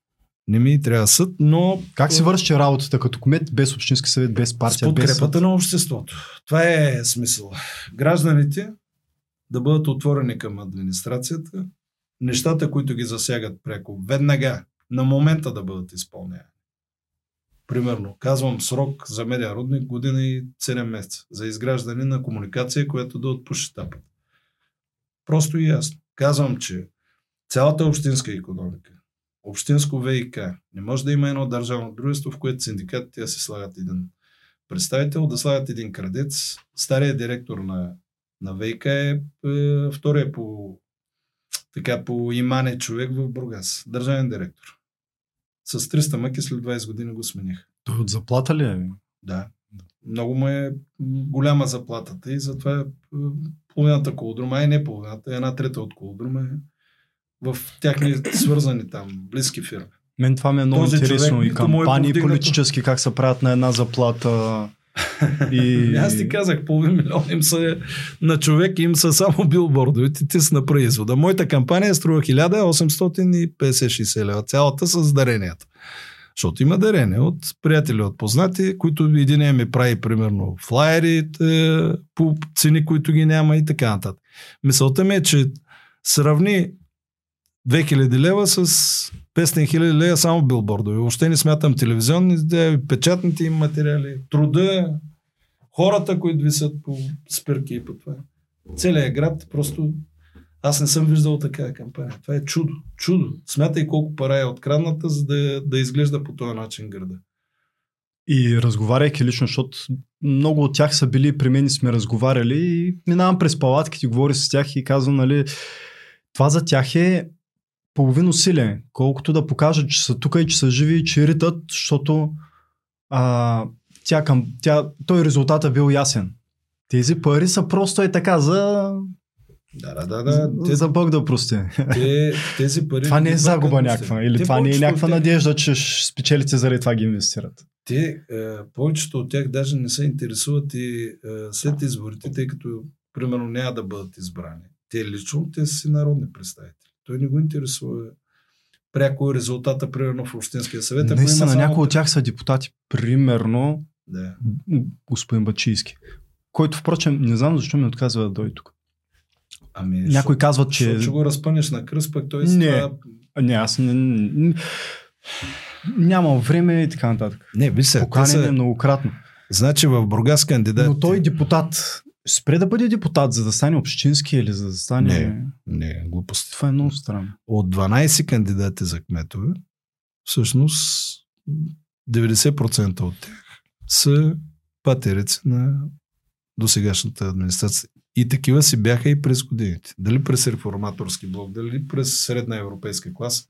Не ми трябва съд, но... Как си върши работата като кмет без общински съвет, без партия, без съд? С подкрепата на обществото. Това е смисъл. Гражданите да бъдат отворени към администрацията, нещата, които ги засягат преко, веднага, на момента да бъдат изпълнени. Примерно, казвам срок за медиа рудник година и 7 месеца за изграждане на комуникация, която да отпуши тапът. Просто и ясно. Казвам, че цялата общинска икономика, общинско ВИК, не може да има едно държавно дружество, в което синдикатите да си слагат един представител, да слагат един крадец. Стария директор на ВИК е втория по имане човек в Бургас. Държавен директор. С 300 мъки след 20 години го смених. Той от заплата ли е? Да. Много му е голяма заплатата и затова половината Кулодрума, не половината, 1/3 от Кулодрума е в тяхни свързани там близки фирми. Мен това ми е много интересно. Човек, и кампании е политически, как се правят на една заплата... И... Аз ти казах, 500 000 им са на човек, им са само билбордовите, ти са на производа. Моята кампания струва 1850-60 лева. Цялата с даренията. Защото има дарения от приятели, от познати, които единия ми прави примерно флайери по цени, които ги няма и така нататък. Мисълта ми е, че сравни 2000 лева с 500 000 лева само билбордови. Въобще не смятам телевизионни, печатните им материали, труда, хората, които висят по спирки и по това. Целият град просто... Аз не съм виждал такава кампания. Това е чудо. Чудо. Смятай колко пара е открадната, за да изглежда по този начин града. И разговаряйки лично, защото много от тях са били при мен и сме разговаряли и минавам през палатките, говоря с тях и казвам, нали, това за тях е половин усилие, колкото да покажат, че са тук и че са живи и че ритат, защото той резултата бил ясен. Тези пари са просто е така за... За Бог да прости. Тези пари това не е загуба някаква. Или това не е някаква надежда, че спечелите заради това ги инвестират. Повечето от тях даже не се интересуват и след изборите, тъй като примерно няма да бъдат избрани. Те лично, те са си народни представители. Той не го интересува пряко резултата, примерно в Общинския съвет. Наистина, някои от тях са депутати. Примерно господин Бачийски, който впрочем не знам защо ми отказва да дойде тук. Някой казват, че... Защото го разпънеш на кръст, пък той сега... Не, аз нямам време и така нататък. Поканен е многократно. Значи в Бургас кандидат... Но той депутат. Спре да бъде депутат, за да стане общински или за да стане... Не, глупост. Това е много странно. От 12 кандидати за кметове, всъщност 90% от тях са патерици на досегашната администрация. И такива си бяха и през годините. Дали през реформаторски блок, дали през средна европейска класа.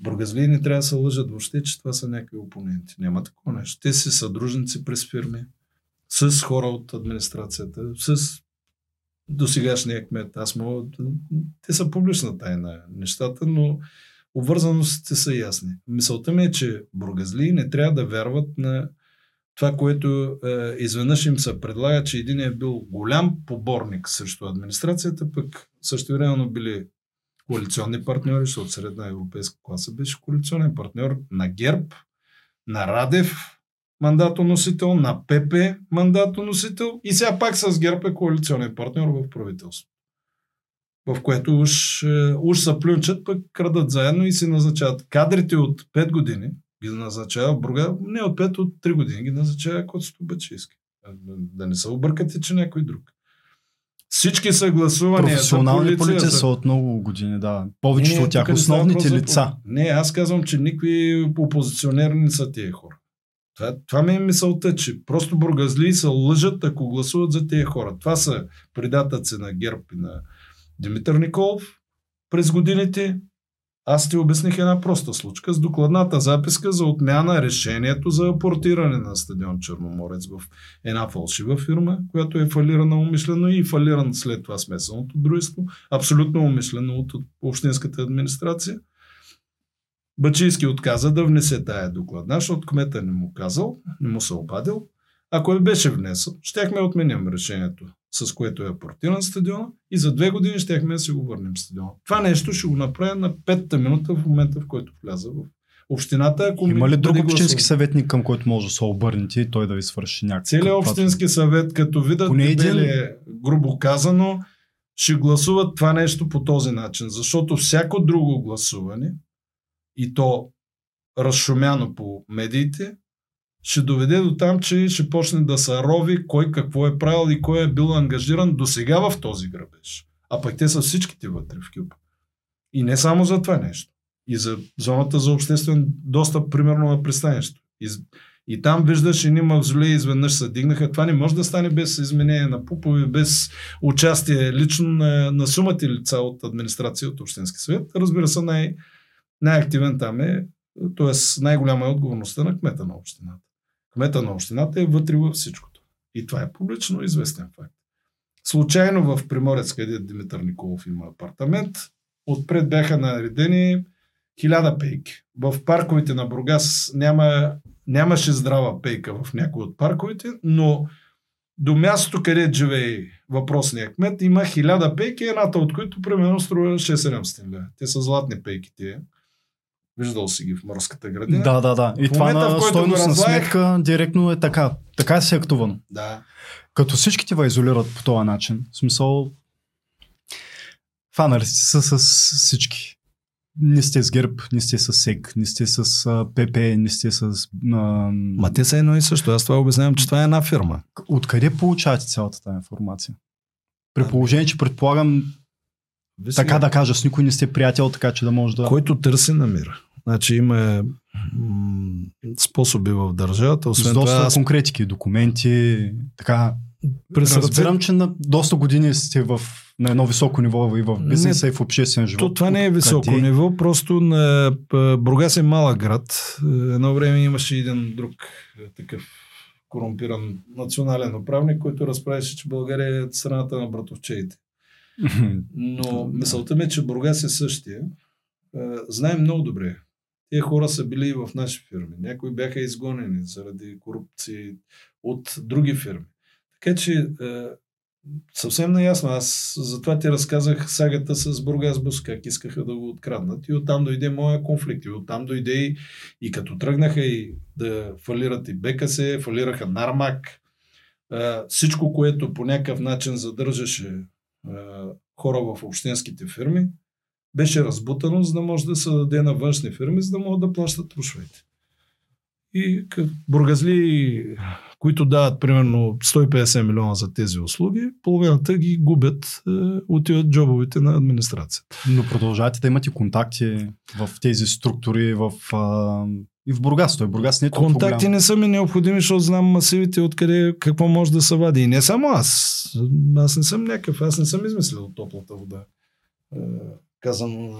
Бургазлии не трябва да се лъжат въобще, че това са някакви опоненти. Няма такова нещо. Те си съдружници през фирми, с хора от администрацията, с досегашния кмет. Те са публична тайна нещата, но обвързаностите са ясни. Мисълта ми е, че бургазлии не трябва да вярват на това, което изведнъж им се предлага, че един е бил голям поборник срещу администрацията, пък също реално били коалиционни партньори, защото средна европейска класа беше коалиционен партньор на ГЕРБ, на Радев мандатоносител, на ПП мандатоносител и сега пак с ГЕРБ е коалиционен партньор в правителство, в което уж се плюнчат, пък крадат заедно и се назначават кадрите от 5 години, ги назначава Бурга, не от 5, от 3 години ги назначава Костов Бачийски. Да не се объркате, че някой друг. Всички съгласувания професионални полиция са от много години, да. Повечето от тях, основните лица. Аз казвам, че никакви опозиционери не са тия хора. Това ми е мисълта, че просто бургазлии се лъжат, ако гласуват за тия хора. Това са предатъци на ГЕРБ и на Димитър Николов през годините. Аз ти обясних една проста случка с докладната записка за отмяна решението за апортиране на стадион Черноморец в една фалшива фирма, която е фалирана умишлено и фалирана след това смесеното дружество, абсолютно умишлено от общинската администрация. Бачийски отказа да внесе тая докладна, защото кмета не му казал, не му се обадил. Ако я беше внесъл, щяхме отменим решението, с което е апортиран стадиона и за 2 години щяхме да си го върнем стадиона. Това нещо ще го направя на 5-та минута в момента, в който вляза в общината. Ако има ли друг общински съветник, към който може да се обърнете и той да ви свърши някакъв? Целият общински съвет, като видят дебели, грубо казано, ще гласуват това нещо по този начин, защото всяко друго гласуване и то разшумяно по медиите, ще доведе до там, че ще почне да се рови кой какво е правил и кой е бил ангажиран до сега в този грабеж. А пък те са всичките вътре в кюб. И не само за това нещо. И за зоната за обществен достъп, примерно на пристанището. И там виждаш едни мавзолеи изведнъж се дигнаха. Това не може да стане без изменение на пупове, без участие лично на сумата лица от администрация, от Общински съвет. Разбира се, най-активен там е, т.е. най-голяма е отговорността на кмета на общината. Кмета на общината е вътре във всичкото. И това е публично известен факт. Случайно в Приморец, където Димитър Николов има апартамент, отпред бяха наредени 1000 пейки. В парковете на Бургас нямаше здрава пейка в някои от парковете, но до мястото, където живее въпросния кмет, има 1000 пейки, едната от които примерно струва 6-700 лв. Те са златни пейките. Виждал си ги в морската градина. Да. И това на стойностна сметка директно е така. Така се е актувано. Да. Като всичките ва изолират по този начин. В смисъл, фанали са с всички. Не сте с ГЕРБ, не сте с СЕК, не сте с ПП, не сте с... Ма те са едно и също. Аз това обяснявам, че това е една фирма. Откъде получавате цялата тази информация? При положение, че предполагам, така да кажа, с никой не сте приятел, така че да може да... Който търси, намира. Значи има способи в държавата. Освен с доста това, конкретики, документи, така... Разбирам, че на доста години сте на едно високо ниво и в бизнеса, и в обществен живот. Това не е високо ниво, просто на Бургас е малък град. Едно време имаше един друг такъв корумпиран национален управник, който разправеше, че България е страната на братовчеите. Но мисълта ми е, че Бургас е същия. Знаем много добре. Те хора са били и в наши фирми. Някои бяха изгонени заради корупции от други фирми. Така че съвсем наясно, аз затова ти разказах сагата с Бургасбус, как искаха да го откраднат и оттам дойде моя конфликт. И оттам дойде и като тръгнаха и да фалират и БКС, фалираха Нармак. Всичко, което по някакъв начин задържаше хора в общинските фирми, беше разбутано, за да може да се даде на външни фирми, за да могат да плащат рушвайте. И бургазли, които дават примерно 150 милиона за тези услуги, половината ги губят, отиват джобовете на администрацията. Но продължавате да имате контакти в тези структури и в Бургас. Той Бургас не е толкова голям. Контакти не са ми необходими, защото знам масивите, откъде какво може да се вади. И не само аз. Аз не съм някакъв. Аз не съм измислил топлата вода. Казано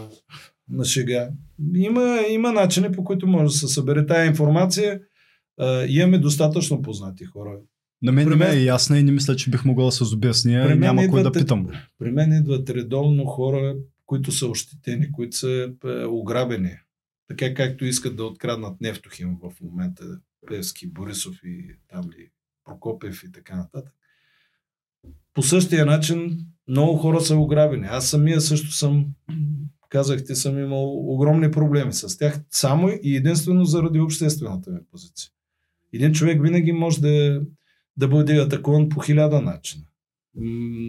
на шега. Има начини, по които може да се събере тая информация. Имаме достатъчно познати хора. На мен не е ясна и не мисля, че бих могъл да се обясня и няма кой да питам. При мен идват редовно хора, които са ощетени, които са ограбени. Така както искат да откраднат Нефтохим в момента. Пеевски, Борисов и там ли Прокопев и така нататък. По същия начин много хора са ограбени. Аз самия също съм... Казахте, съм имал огромни проблеми с тях, само и единствено заради обществената ми позиция. Един човек винаги може да бъде атакуван по 1000 начина.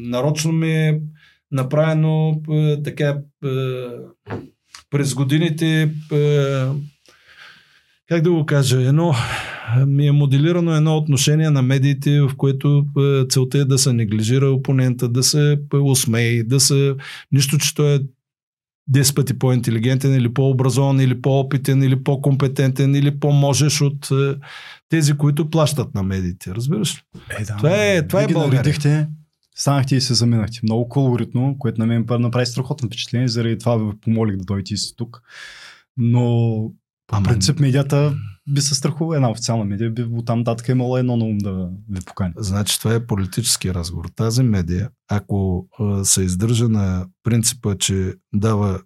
Нарочно ми е направено така през годините, как да го кажа, ми е моделирано едно отношение на медиите, в което целта е да се неглижира опонента, да се усмее, нищо, че той е 10 пъти по-интелигентен или по-образован, или по-опитен, или по-компетентен, или по-можеш от тези, които плащат на медиите. Разбираш ли? Да, това е България. Наредихте, станахте и се заминахте. Много колоритно, което на мен направи страхотно впечатление, заради това ви помолих да дойдете си тук. Но по принцип медията би се страхува, една официална медия би оттам татка имала едно на ум да ви покани. Значи това е политически разговор. Тази медия, ако се издържа на принципа, че дава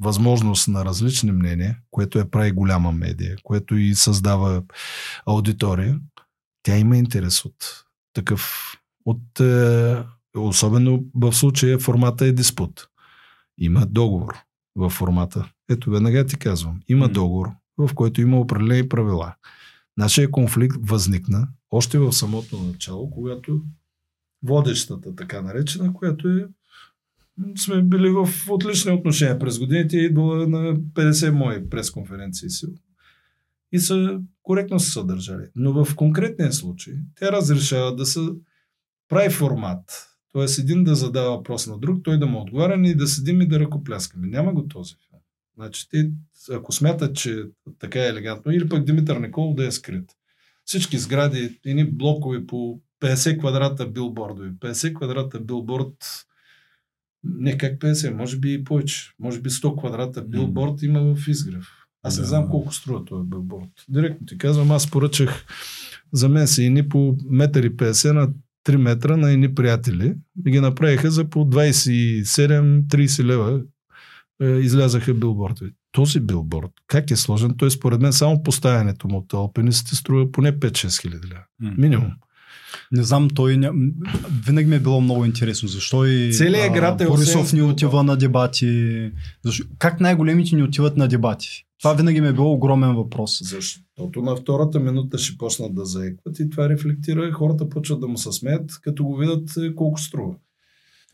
възможност на различни мнения, което я прави голяма медия, което и създава аудитория, тя има интерес от такъв, особено в случая формата е диспут. Има договор във формата. Ето, веднага ти казвам. Има договор, в който има определени правила. Нашия конфликт възникна още в самото начало, когато водещата, така наречена, която сме били в отлични отношения през годините, идвала на 50 мои пресконференции сигурно. И са коректно се съдържали. Но в конкретния случай те разрешават да се прави формат. Тоест един да задава въпрос на друг, той да му отговаря и да седим и да ръкопляскаме. Няма го този филм. Значи, те, ако смятат, че така е елегантно, или пък Димитър Николов да е скрит. Всички сгради, едни блокове по 50 квадрата билбордови, 50 квадрата билборд, не как 50, може би и повече, може би 100 квадрата билборд има в Изгрев. Аз не знам колко струва този билборд. Директно ти казвам, аз поръчах за мен си едни по 1,50 на 3 метра на едни приятели и ги направиха за по 27-30 лева. Излязаха билбордовете. Този билборд, как е сложен, той според мен само поставянето му от алпинистите струва поне 5-6 хиляди лева. Минимум. Не знам, винаги ми е било много интересно. Защо и целият град Борисов ни отива на дебати? Как най-големите ни отиват на дебати? Това винаги ми е било огромен въпрос. Защото на втората минута ще почнат да заекват и това рефлектира и хората почват да му се смеят, като го видят колко струва.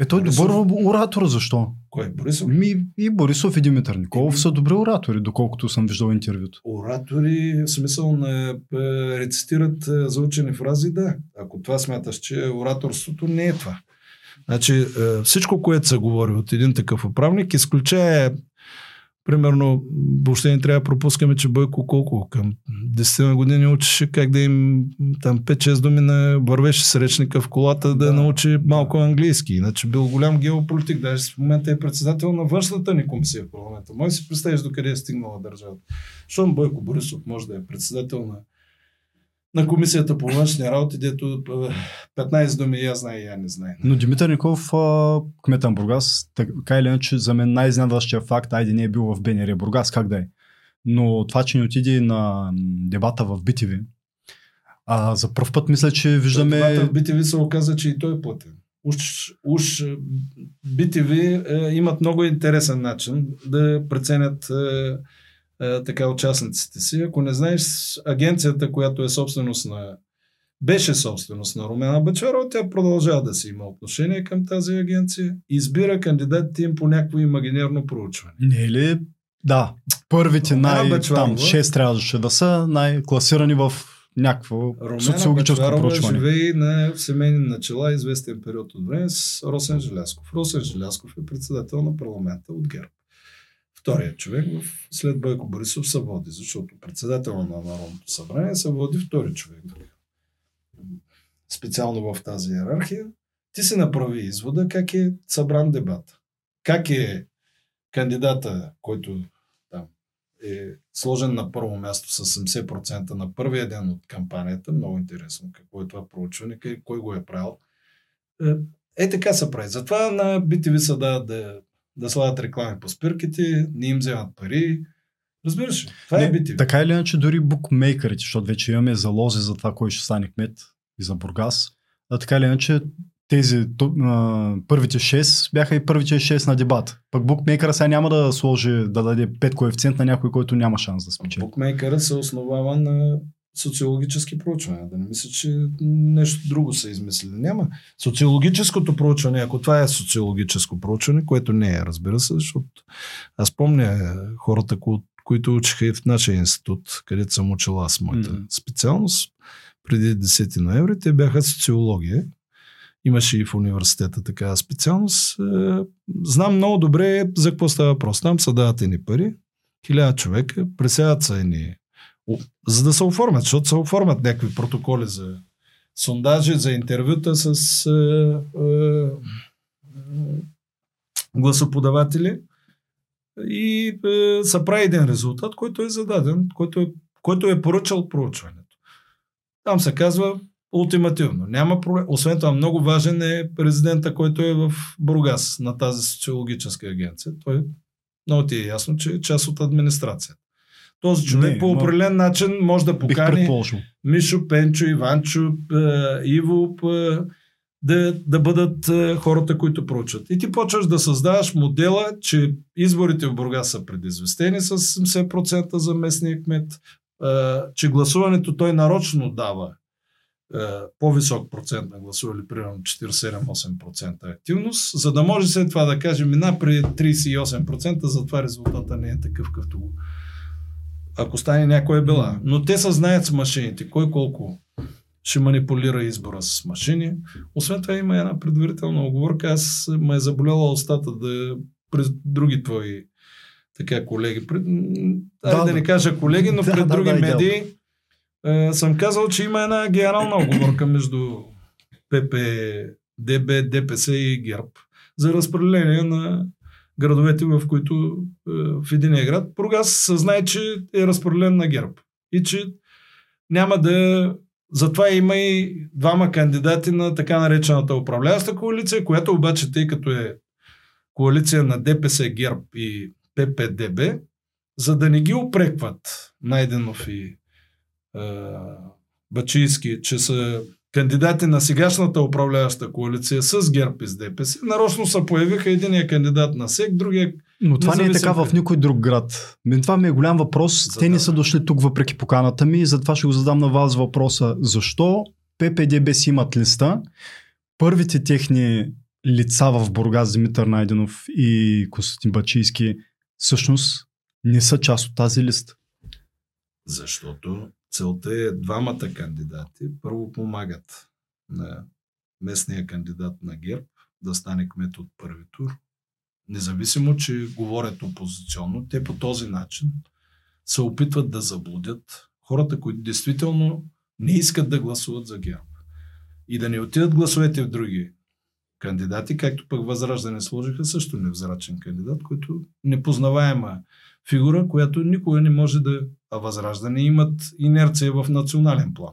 Той е добър оратор, защо? Кой е Борисов? И Борисов, и Димитър Николов са добри оратори, доколкото съм виждал интервюто. Оратори, в смисъл на рецитират заучени фрази, да. Ако това смяташ, че ораторството не е това. Значи, всичко, което се говори от един такъв управник, изключая, примерно, въобще не трябва да пропускаме, че Бойко колко към 10 години учеше как да им там 5-6 думи на вървеше с речника в колата да научи малко английски. Иначе бил голям геополитик, даже в момента е председател на външната ни комисия в парламента. Може си представиш докъде е стигнала държавата. Щом Бойко Борисов може да е председател на комисията по външни работи, дето 15 думи я знае и я не знае. Но Димитър Николов, кмет на Бургас, така или иначе, за мен най-изненадващия факт, айде не е бил в БНР Бургас, как да е. Но това, че не отиде на дебата в БТВ, за пръв път мисля, че виждаме... Дебата в БТВ се оказа, че и той е платен. Уж БТВ имат много интересен начин да преценят... така участниците си. Ако не знаеш, агенцията, която е собственост на... беше собственост на Румяна Бачварова, тя продължава да си има отношение към тази агенция. Избира кандидатите им по някакво имагинерно проучване. Не ли? Да. Първите там 6 трябваше да са най-класирани в някакво социологическо проучване. Румяна Бачварова живее на семейни начала известен период от време с Росен Желязков. Росен Желязков е председател на парламента от ГЕРБ. Вторият човек след Бойко Борисов се води, защото председател на Народното събрание се води втори човек. Специално в тази иерархия. Ти си направи извода как е събран дебат. Как е кандидата, който там е сложен на първо място с 70% на първия ден от кампанията. Много интересно какво е това проучване, кой го е правил. Е така се прави. Затова на БТВ се дава да слагат реклами по спирките, не им вземат пари. Разбираш ли? Това е БТВ. Така или иначе, дори букмейкърите, защото вече имаме залози за това, кой ще стане кмет и за Бургас. А така или иначе, тези първите 6 бяха и първите 6 на дебат. Пък букмейкъра сега няма да сложи, да даде 5 коефициент на някой, който няма шанс да спечели. Букмейкърът се основава на социологически проучвания. Да не мисля, че нещо друго са измислили. Няма. Социологическото проучване, ако това е социологическо проучване, което не е, разбира се, защото аз помня хората, които учиха и в нашия институт, където съм учила с моята специалност, преди 10 ноември, те бяха социология. Имаше и в университета такава специалност. Знам много добре за какво става въпрос. Там са дават едни пари, 1000 човека, пресяват са едни за да се оформят, защото се оформят някакви протоколи за сондажи, за интервюта с гласоподаватели и се прави един резултат, който е зададен, който е поръчал проучването. Там се казва ултимативно. Няма проблем. Освен това, много важен е президента, който е в Бургас на тази социологическа агенция. Той много ти е ясно, че е част от администрацията. Този човек по определен начин може да покани Мишо, Пенчо, Иванчо, Иво да бъдат хората, които проучват. И ти почваш да създаваш модела, че изборите в Бургас са предизвестени с 70% за местния кмет, че гласуването той нарочно дава по-висок процент на гласували, примерно 47-8% активност, за да може след това да каже мина при 38%, затова резултата не е такъв като го. Ако стане някоя е била. Но те се знаят с машините. Кой колко ще манипулира избора с машини. Освен това има една предварителна оговорка. Аз ме е заболяла устата да през други твои така колеги. Да не кажа колеги, но пред други медии съм казал, че има една генерална оговорка между ППДБ, ДПС и ГЕРБ за разпределение на градовете, в които в единия град Бургас се знае, че е разпределен на ГЕРБ. И че няма да... Затова има и двама кандидати на така наречената управляваща коалиция, която обаче, тъй като е коалиция на ДПС, ГЕРБ и ППДБ, за да не ги опрекват Найденов и Бачийски, че са кандидати на сегашната управляваща коалиция с ГЕРБ и с ДПС, нарочно се появиха единия кандидат на СЕК, другия... Но това не е така в никой друг град. Това ми е голям въпрос. Те не са дошли тук въпреки поканата ми, затова ще го задам на вас въпроса. Защо ППДБ си имат листа? Първите техни лица в Бургас, Димитър Найденов и Константин Бачийски, всъщност не са част от тази листа. Защото... Целта е двамата кандидати първо помагат на местния кандидат на ГЕРБ да стане кмет от първи тур. Независимо, че говорят опозиционно, те по този начин се опитват да заблудят хората, които действително не искат да гласуват за ГЕРБ. И да не отидат гласовете в други кандидати, както пък Възраждане сложиха също невзрачен кандидат, който непознаваема фигура, която никога не може да... А Възраждане имат инерция в национален план.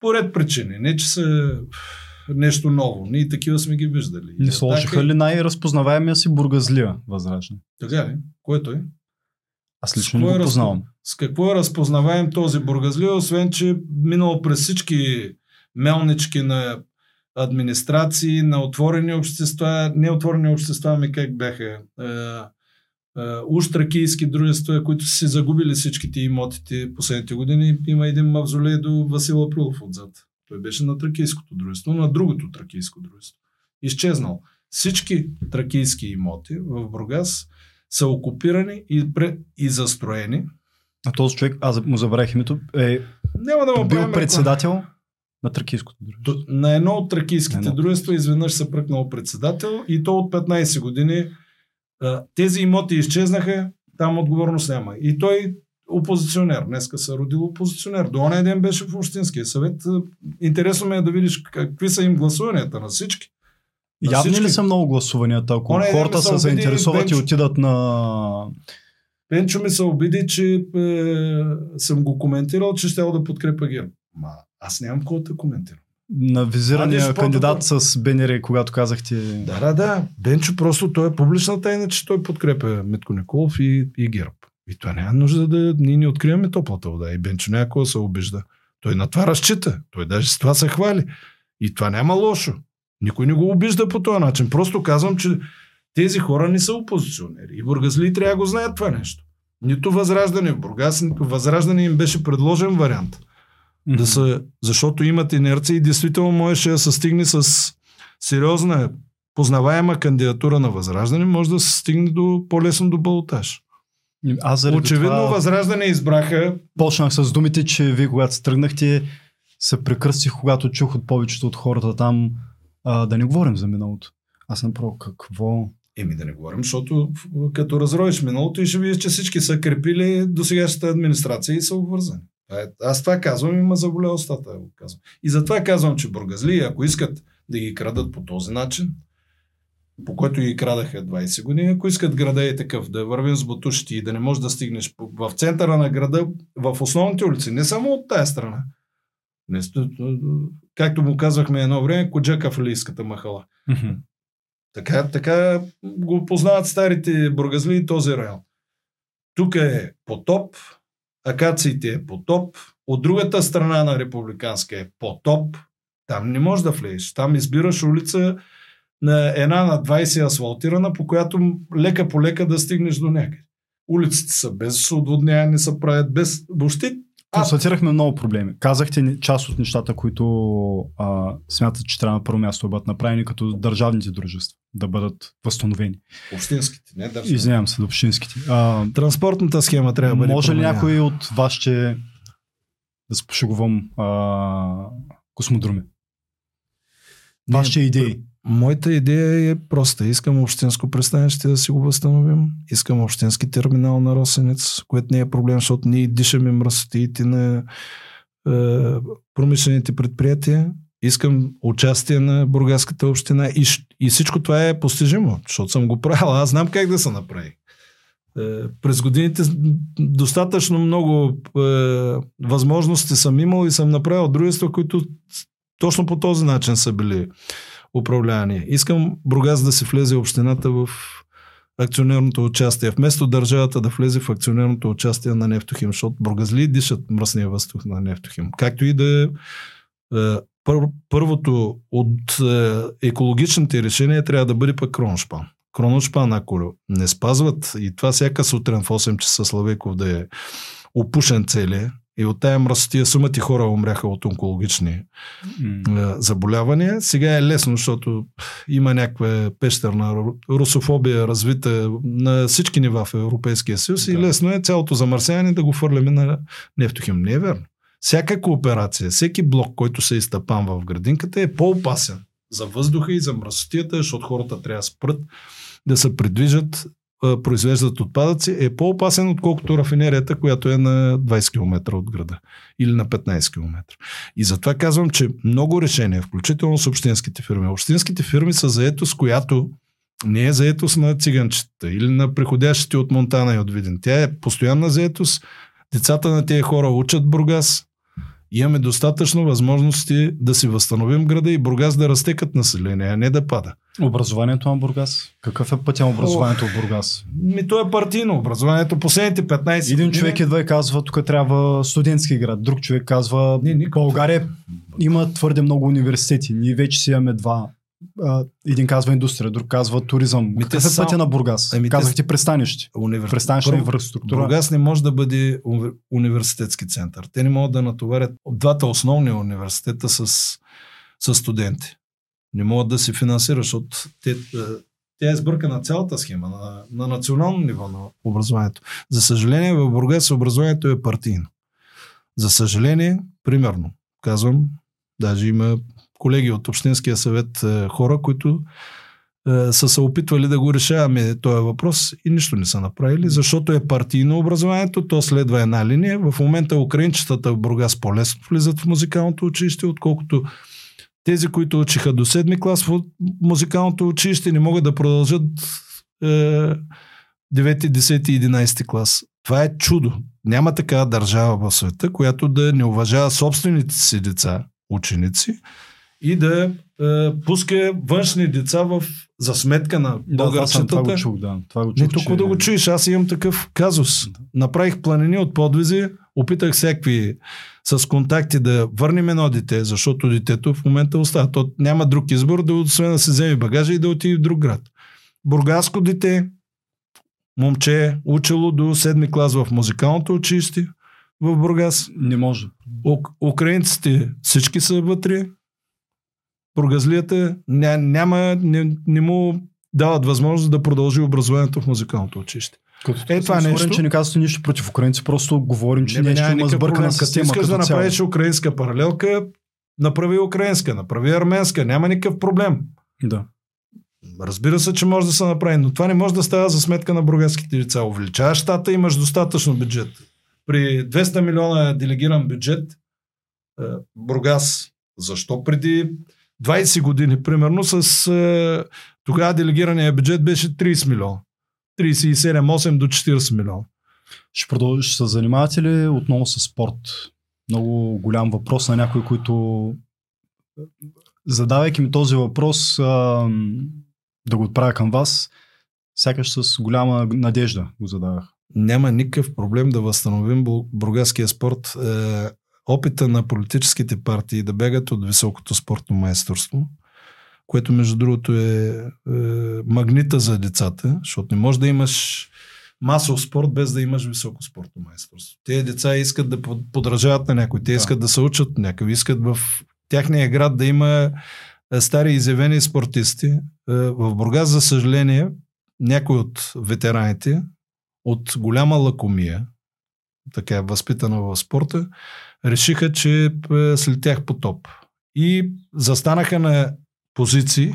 По ред причини. Не, че са... нещо ново. Ние такива сме ги виждали. Не сложиха ли най-разпознаваемия си бургазлия Възраждане? Така ли? Който е? Аз лично не го познавам. С какво е разпознаваем този бургазлия, освен че минало през всички мелнички на администрации, на отворени общества, неотворени общества, ами как бяха уштракийски дружества, които си загубили всичките имотите последните години. Има един мавзолей до Васил Априлов отзад. Той беше на тракийското дружество, на другото тракийско дружество. Изчезнал. Всички тракийски имоти в Бургас са окупирани и застроени. А този човек, аз му забравих името, е бил председател на тракийското дружество. На едно от тракийските дружества изведнъж се пръкнал председател и то от 15 години. Тези имоти изчезнаха, там отговорност няма. И той опозиционер. Днеска се родил опозиционер. До оня ден беше в Общинския съвет. Интересно ме е да видиш какви са им гласуванията на всички. Явни ли са много гласуванията? Ако оня хората се заинтересуват и отидат на... Пенчо ми се обиди, че съм го коментирал, че щял да подкрепя ГЕРБ. Ма, аз нямам кого да коментирам. На визирания кандидат с БНР, когато казахте... Да. Бенчо просто той е публична тайна, че той подкрепя Митко Николов и ГЕРБ. И това няма нужда да ние не откриваме топлата вода. И Бенчо някога се обижда. Той на това разчита. Той даже с това се хвали. И това няма лошо. Никой не го обижда по този начин. Просто казвам, че тези хора не са опозиционери. И бургазли трябва да го знаят това нещо. Нито Възраждане в Бургас, нито Възраждане им беше предложен вариант. Да са, защото имат инерция и действително можеше да се стигне с сериозна познаваема кандидатура на Възраждане, може да се стигне по-лесно до балотаж. Очевидно това... Възраждане избраха. Почнах с думите, че вие когато се тръгнахте, се прекръстих, когато чух от повечето от хората там, да не говорим за миналото. Аз направо какво... Да не говорим, защото като разроиш миналото и ще видиш, че всички са крепили до сегашната администрация и са обвързани. Аз това казвам, има заболя остата. И затова казвам, че бургазли, ако искат да ги крадат по този начин, по който ги крадаха 20 години, ако искат града е такъв, да вървим с бутушите и да не можеш да стигнеш в центъра на града, в основните улици, не само от тая страна. Както му казвахме едно време, коджака в Лийската махала. Така го познават старите бургазли и този район. Тук е потоп, Акациите е потоп, от другата страна на Републиканска е потоп, там не можеш да влезеш. Там избираш улица на една на 20 асфалтирана, по която лека по лека да стигнеш до някъде. Улиците са без отводняване, се правят без въобще. Констатирахме много проблеми. Казахте част от нещата, които смятат, че трябва на първо място бъдат направени като държавните дружества, да бъдат възстановени. Общинските, не държавни. Извинявам се, общинските. Транспортната схема трябва да бъде може променена. Ли някой от вас ще да се пошегувам космодруми? Вашите идеи? Моята идея е проста. Искам общинско пристанище да си го възстановим. Искам общински терминал на Росенец, което не е проблем, защото ние дишаме мръсотиите на промишлените предприятия. Искам участие на Бургаската община и всичко това е постижимо, защото съм го правил. Аз знам как да се направи. През годините достатъчно много възможности съм имал и съм направил дружества, които точно по този начин са били управляване. Искам Бургас да се влезе общината в акционерното участие, вместо държавата да влезе в акционерното участие на Нефтохим, защото бургазли дишат мръсния въздух на Нефтохим. Както и да първото от екологичните решения трябва да бъде пък Кроношпан. Кроношпан, ако не спазват, и това всяка сутрин в 8 часа Славейков да е опушен целия, и от тая мръсотия сумата и хора умряха от онкологични заболявания. Сега е лесно, защото има някаква пещерна русофобия развита на всички нива в Европейския съюз и лесно е цялото замърсяване да го фърляме на Нефтохим. Не е верно. Всяка кооперация, всеки блок, който се изтъпанва в градинката е по-опасен за въздуха и за мръсотията, защото хората трябва да спрат, да се придвижат, произвеждат отпадъци, е по-опасен, отколкото рафинерията, която е на 20 км от града или на 15 км. И затова казвам, че много решения, включително с общинските фирми. Общинските фирми са заетост, която не е заетост на циганчета или на приходящите от Монтана и от Видин. Тя е постоянна заетост. Децата на тези хора учат Бургас. Имаме достатъчно възможности да си възстановим града и Бургас да расте като население, а не да пада. Образованието на Бургас? Какъв е пътя на образованието в Бургас? То е партийно образованието. Последните 15 години... Един човек едва и казва, тук трябва студентски град. Друг човек казва, България има твърде много университети. Ние вече си имаме два. Един казва индустрия, друг казва туризъм. Какъв е пътя на Бургас? Казахте пристанище. Пристанищна инфраструктура. Бургас не може да бъде университетски център. Те не могат да натоварят двата основни университета с студенти. Не могат да се финансират, защото тя е сбъркана цялата схема на национално ниво на образованието. За съжаление, в Бургас образованието е партийно. За съжаление, примерно, казвам, даже има колеги от Общинския съвет, хора, които са се опитвали да го решаваме този въпрос и нищо не са направили, защото е партийно образованието, то следва една линия. В момента украинчетата в Бургас по-лесно влизат в музикалното училище, отколкото тези, които учиха до 7-ми клас в музикалното училище, не могат да продължат 9, 10 и 11 клас. Това е чудо. Няма такава държава в света, която да не уважава собствените си деца, ученици, и да пуска външни деца за сметка на българчетата. Това го чух, не толкова да го чуеш. Аз имам такъв казус. Да. Направих планини от подвизи, опитах всякакви с контакти да върнем едно дете, защото детето в момента остава. То няма друг избор, освен да се вземе багажа и да отиде в друг град. Бургаско дете, момче, учило до 7-ми клас в музикалното училище в Бургас. Не може. Украинците всички са вътре. Бургазлията не му дават възможност да продължи образованието в музикалното училище. Това нещо... Сигурен, че не казвате нищо против украинци, просто говорим, че нещо има сбъркана система. Искаш да направиш украинска паралелка, направи украинска, направи арменска, няма никакъв проблем. Да. Разбира се, че може да се направи, но това не може да става за сметка на бургаските деца. Увеличаваш щата, имаш достатъчно бюджет. При 200 милиона делегиран бюджет, Бургас, защо преди 20 години, примерно, тогава делегирания бюджет беше 30 милиона. 37, 8 до 40 милиона. Ще продължиш се занимавате ли отново с спорт? Много голям въпрос на някой, който, задавайки ми този въпрос, да го отправя към вас, сякаш с голяма надежда го задавах. Няма никакъв проблем да възстановим бургаския спорт. Опита на политическите партии да бягат от високото спортно майсторство, което между другото е магнита за децата, защото не може да имаш масов спорт без да имаш високо спортно майсторство. Те деца искат да подражават на някой, те искат да се учат някакви, искат в тяхния град да има стари изявени спортисти. В Бургас, за съжаление, някой от ветераните от голяма лакомия, така възпитана в спорта, решиха, че след тях потоп. И застанаха на позиции,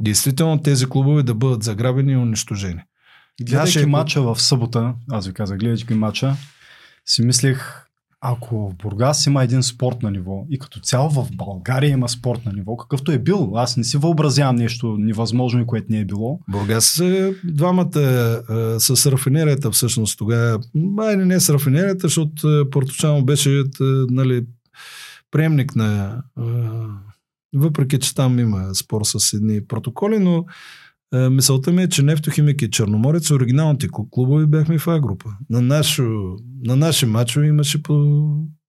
действително тези клубове да бъдат заграбени и унищожени. Гледайки мача в събота, аз ви казах, гледайки мача, си мислех, ако в Бургас има един спорт на ниво и като цяло в България има спорт на ниво, какъвто е бил. Аз не си въобразявам нещо невъзможно и което не е било. Бургас двамата с рафинерията всъщност тогава. Не с рафинерията, защото Порточано беше приемник на... Въпреки, че там има спор с едни протоколи, но мисълта ми е, че Нефтохимик и Черноморец, оригиналните клубови, бяхме в А-група. На наши мачове имаше по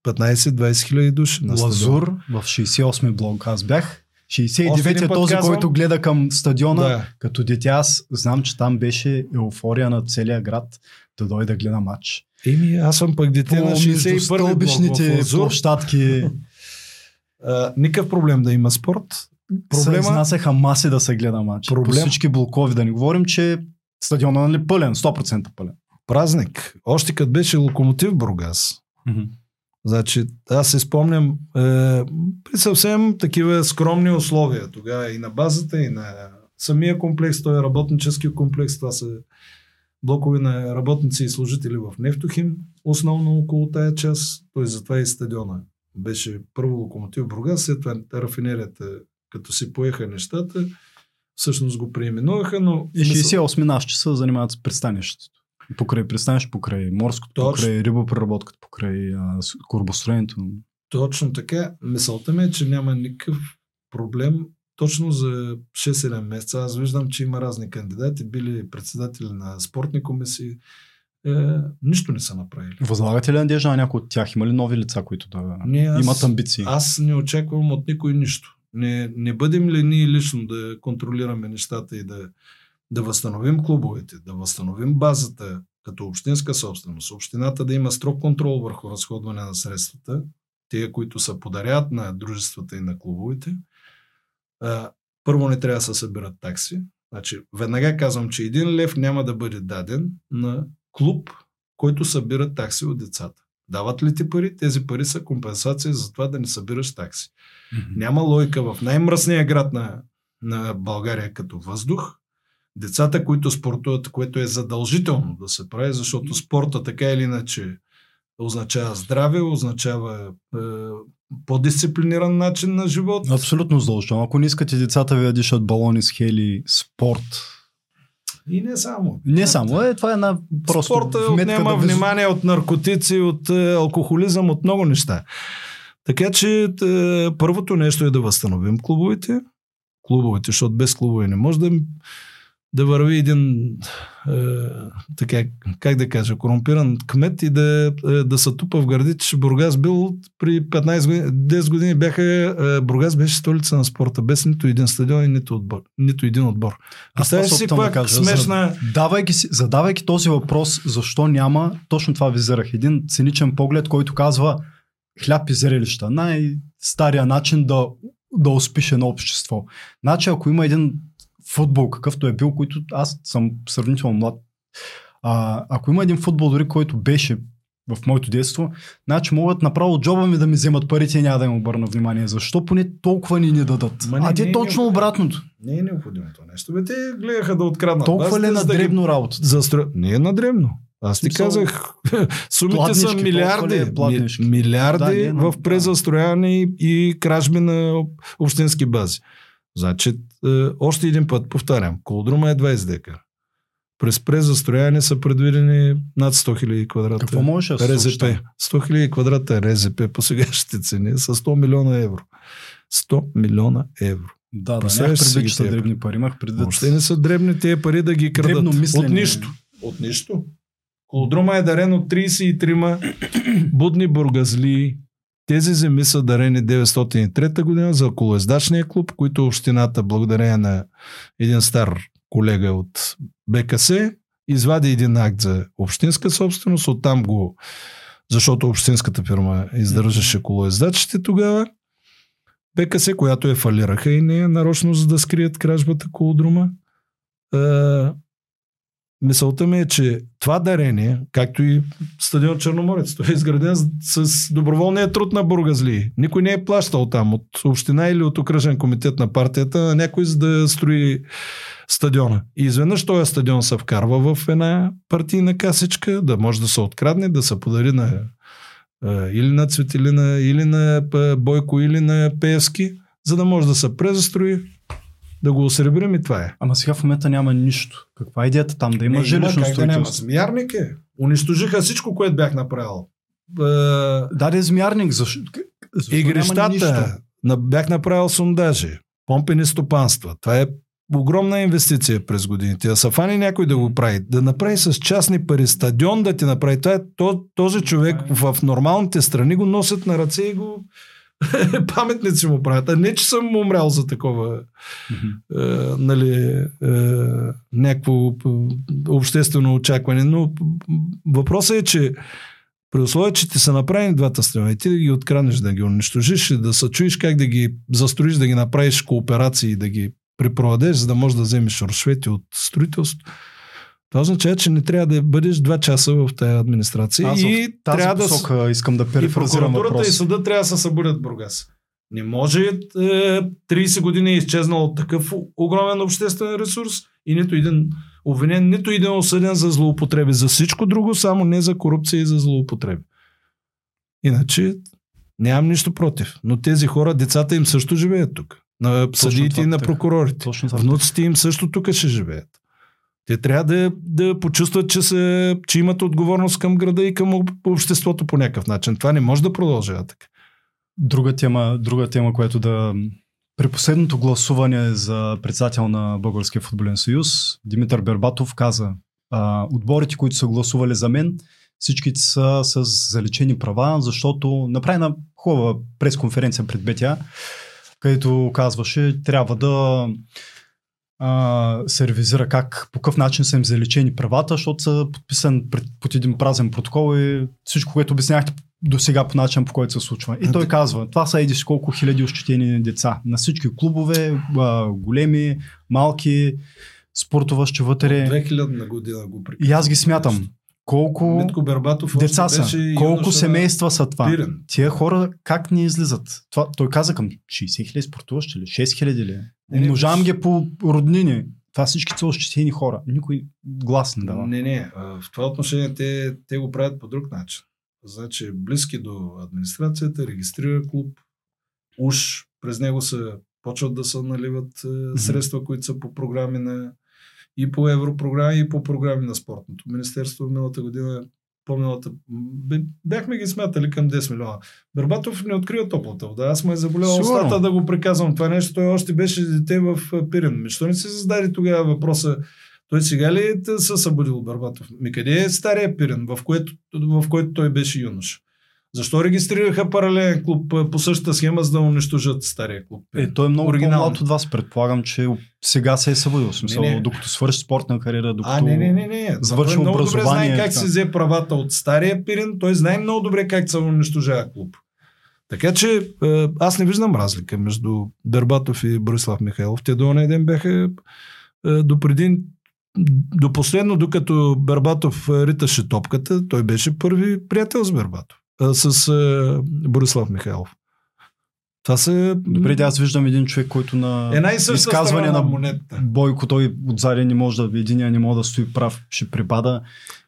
15-20 хиляди души. Лазур в 68-ми блок аз бях. 69-ти е този, който гледа към стадиона. Да. Като дете аз знам, че там беше еуфория на целия град да дойде да гледа мач. Аз съм пък дете на 61-ти блок в Лазур. Никакъв проблем да има спорт. Се изнасяха маси да се гледа матч. По всички блокови, да не говорим, че стадиона е пълен, 100% пълен. Празник. Още като беше Локомотив Бургас, Значи, аз се спомням при съвсем такива скромни условия тогава и на базата, и на самия комплекс, той е работнически комплекс, това са блокове на работници и служители в Нефтохим, основно около тая част, т.е. затова и стадиона. Беше първо Локомотив Бургас, след това рафинерията, като си поеха нещата, всъщност го преименуваха, но... И 68-ми ще се занимават с пристанището. Покрай пристанището, покрай морското, покрай рибопреработката, покрай корабостроенето. Точно така. Мисълта ми е, че няма никакъв проблем. Точно за 6-7 месеца аз виждам, че има разни кандидати, били председатели на спортни комисии. Нищо не са направили. Възлагате ли надежда на някой от тях? Има ли нови лица, които да имат амбиции? Аз не очаквам от никой нищо. Не бъдем ли ние лично да контролираме нещата и да възстановим клубовете, да възстановим базата като общинска собственост, общината да има строг контрол върху разходване на средствата, тия, които се подарят на дружествата и на клубовете. Първо не трябва да се събират такси. Значи, веднага казвам, че 1 лев няма да бъде даден на клуб, който събира такси от децата. Дават ли ти пари? Тези пари са компенсация за това да не събираш такси. Mm-hmm. Няма логика в най-мръсния град на България като въздух. Децата, които спортуват, което е задължително да се прави, защото спорта така или иначе означава здраве, означава по-дисциплиниран начин на живот. Абсолютно задължително. Ако не искате децата ви да дишат балони с хели, спорт... И не само. Не само. Това е една просто... Спорта отнема внимание от наркотици, от алкохолизъм, от много неща. Така че първото нещо е да възстановим клубовете. Клубовете, защото без клубове не може да върви един така, как да кажа, корумпиран кмет и да се тупа в гърдите, че Бургас бил при 15 години, 10 години бяха, Бургас беше столица на спорта, без нито един стадион и нито един отбор. Представиш си каква смешна... Задавайки този въпрос, защо няма, точно това визирах, един циничен поглед, който казва хляб и зрелища. Най-стария начин да успиш едно общество. Значи, ако има един футбол, какъвто е бил, който аз съм сравнително млад. Ако има един футбол, дори който беше в моето детство, значи могат направо от джоба ми да ми вземат парите и няма да им обърна внимание. Защо поне толкова ни не дадат? Не е точно обратното. Не е необходимо това нещо. Те гледаха да откраднат. Толкова ли е на дребно работа? Не е на дребно. Аз ти казах, сумите са милиарди. Милиарди в презастрояване и кражби на общински бази. Значи, още един път, повтарям, Кулодрума е 20 декара. През презастрояване са предвидени над 100 000 квадрата. Какво можеш да се случи? 100 000 квадрата РЗП по сегашните цени са 100 милиона евро. 100 милиона евро. Да, нямах предвид, че са дребни пари. Въобще не са дребни тези пари да ги крадат. От нищо. От нищо. Кулодрума е дарено 33-ма будни бургазли. Тези земи са дарени 1903 година за колоездачния клуб, който общината, благодарение на един стар колега от БКС, извади един акт за общинска собственост. Оттам го, защото общинската фирма издържаше колоездачите тогава. БКС, която я фалираха и не е нарочно, за да скрият кражбата Кулодрума. Мисълта ми е, че това дарение, както и стадион Черноморец, той е изграден с доброволния труд на бургазли. Никой не е плащал там от община или от окръжен комитет на партията на някой, за да строи стадиона. И изведнъж този стадион се вкарва в една партийна касичка, да може да се открадне, да се подари на или на Цветелина, или на Бойко, или на Пеевски, за да може да се презастрои. Да го осребрим и това е. Ама сега в момента няма нищо. Каква е идеята там? Да има жилищно строителство? Да няма. Змиярник е. Унищожиха всичко, което бях направил. Даде змиярник. Защо игрищата. Бях направил сондажи. Помпени стопанства. Това е огромна инвестиция през годините. А са фани някой да го прави. Да направи с частни пари стадион да ти направи. Този човек в нормалните страни го носят на ръце и го... паметници му правят. А не, че съм умрял за такова някакво обществено очакване, но въпросът е, че при условие, че ти са направени двата страна и ти да ги откранеш, да ги унищожиш, да се чуеш как да ги застроиш, да ги направиш кооперации, да ги препровадеш, за да можеш да вземеш рушвети от строителството. Това означава, че не трябва да бъдеш 2 часа в тази администрация. Аз и в тази посока да... искам да перифразирам въпрос. И прокуратурата и съда трябва да се събудят в Бургас. Не може 30 години е изчезнал от такъв огромен обществен ресурс и нито един обвинен, нито един осъден за злоупотреби. За всичко друго, само не за корупция и за злоупотреби. Иначе нямам нищо против. Но тези хора, децата им също живеят тук. На съдиите и на прокурорите. Внуците им също тук ще живеят. Те трябва да почувстват, че имат отговорност към града и към обществото по някакъв начин. Това не може да продължава така. Друга тема, която да... При последното гласуване за председател на Българския футболен съюз, Димитър Бербатов каза: отборите, които са гласували за мен, всичките са с заличени права, защото направи на хубава пресконференция пред БТА, където казваше, трябва да се ревизира как, по какъв начин са им заличени правата, защото са подписан под един празен протокол и всичко, което обяснявахте до сега по начин, по който се случва. И той казва, това са едиш колко хиляди ощетени деца на всички клубове, големи, малки, спортоващи вътре. 2000 на година го прикажа. И аз ги смятам. Колко деца са, колко семейства са това. Пирен. Тия хора как не излизат? Това, той каза към 60 хиляди спортуващи ли, 6 хиляди ли? Умножавам ги по роднини. Това всички са ощетени хора. Никой глас не дава. Не. В това отношение те го правят по друг начин. Значи близки до администрацията, регистрира клуб, уж през него се почват да се наливат средства, които са по програми на и по европрограми, и по програми на спортното министерство. Миналата година, бяхме ги смятали към 10 милиона. Бербатов не открива топлата вода. Аз му е заболял устата да го приказвам това нещо. Той още беше дете в Пирин. Защо не се зададе тогава въпроса? Той сега ли се събудил Бербатов? Ми къде е стария Пирин, в който той беше юнош? Защо регистрираха паралелен клуб по същата схема, за да унищожат стария клуб? Той е много по-млад от вас. Предполагам, че сега се е събудил. Смисъл, докато свърши спортна кариера, докато завърши образование. Много добре знае как се взе правата от стария Пирин. Той знае много добре как се унищожава клуб. Така че аз не виждам разлика между Бербатов и Борислав Михайлов. Те до онзи ден бяха до последно, докато Бербатов риташе топката, той беше първи приятел с Бербатов. С Борислав Михайлов. Това се... Добре, аз виждам един човек, който на изказване на монета. Бойко, той отзади не може да... Единия не може да стои прав, ще припада.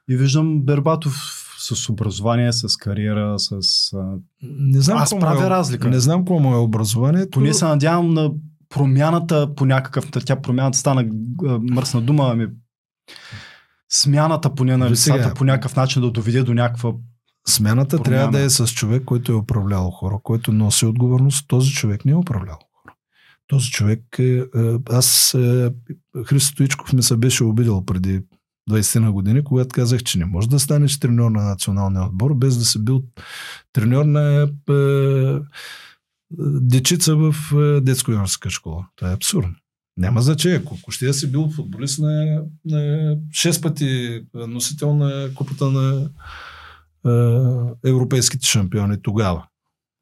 И виждам Бербатов с образование, с кариера, с... Не знам, аз правя разлика. Не знам какво му е образованието. Поне се надявам на промяната по някакъв... Тя промяната стана мръсна дума, ами... Смяната поне на лицата по някакъв начин да доведе до някаква... Смяната промяна. Трябва да е с човек, който е управлял хора, който носи отговорност. Този човек не е управлял хора. Този човек... Христо Стоичков ми се беше обидел преди 20 години, когато казах, че не можеш да станеш треньор на националния отбор, без да си бил треньор на дечица в детско-юношеска школа. Това е абсурдно. Няма значение. Ако ще да си бил футболист на 6 пъти носител на купата на европейските шампиони тогава.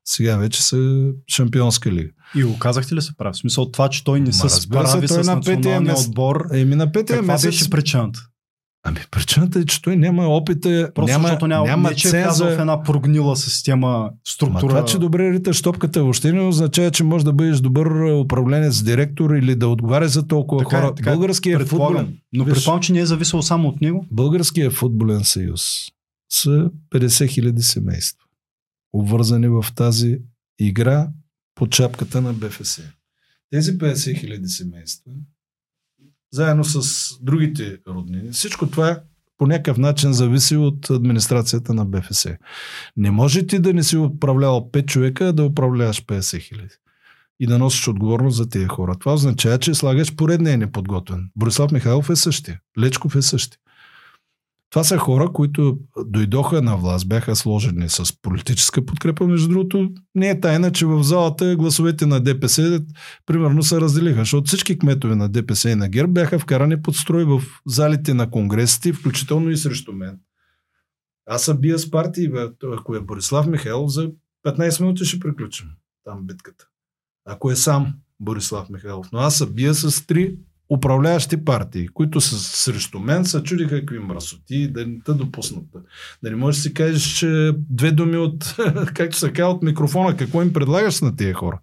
Сега вече са шампионска лига. И го казахте ли се прави? В смисъл това, че той не се справи с националния отбор. Каква беше причината? Причината е, че той няма опита. Просто защото няма ценза в една прогнила система, структура. Това, че добре риташ топката въобще не означава, че можеш да бъдеш добър управленец, директор или да отговаряш за толкова хора. Българският футболен. Но предполагам, че не е зависело само от него. Българският футболен съюз са 50 хиляди семейства, обвързани в тази игра под шапката на БФС. Тези 50 хиляди семейства, заедно с другите роднини, всичко това по някакъв начин зависи от администрацията на БФС. Не може ти да не си управлявал 5 човека, а да управляваш 50 хиляди и да носиш отговорност за тези хора. Това означава, че слагаш поредния неподготвен. Борислав Михайлов е същия, Лечков е същия. Това са хора, които дойдоха на власт, бяха сложени с политическа подкрепа. Между другото, не е тайна, че в залата гласовете на ДПС примерно се разделиха, защото всички кметове на ДПС и на ГЕРБ бяха вкарани под строй в залите на конгресите, включително и срещу мен. Аз се бия с партии, ако е Борислав Михайлов, за 15 минути ще приключим там битката. Ако е сам Борислав Михайлов, но аз се бия с 3 управляващи партии, които са срещу мен, са чуди какви мръсоти, да не те допуснат. Нали можеш да си кажеш две думи от, както се казва, от микрофона, какво им предлагаш на тия хора.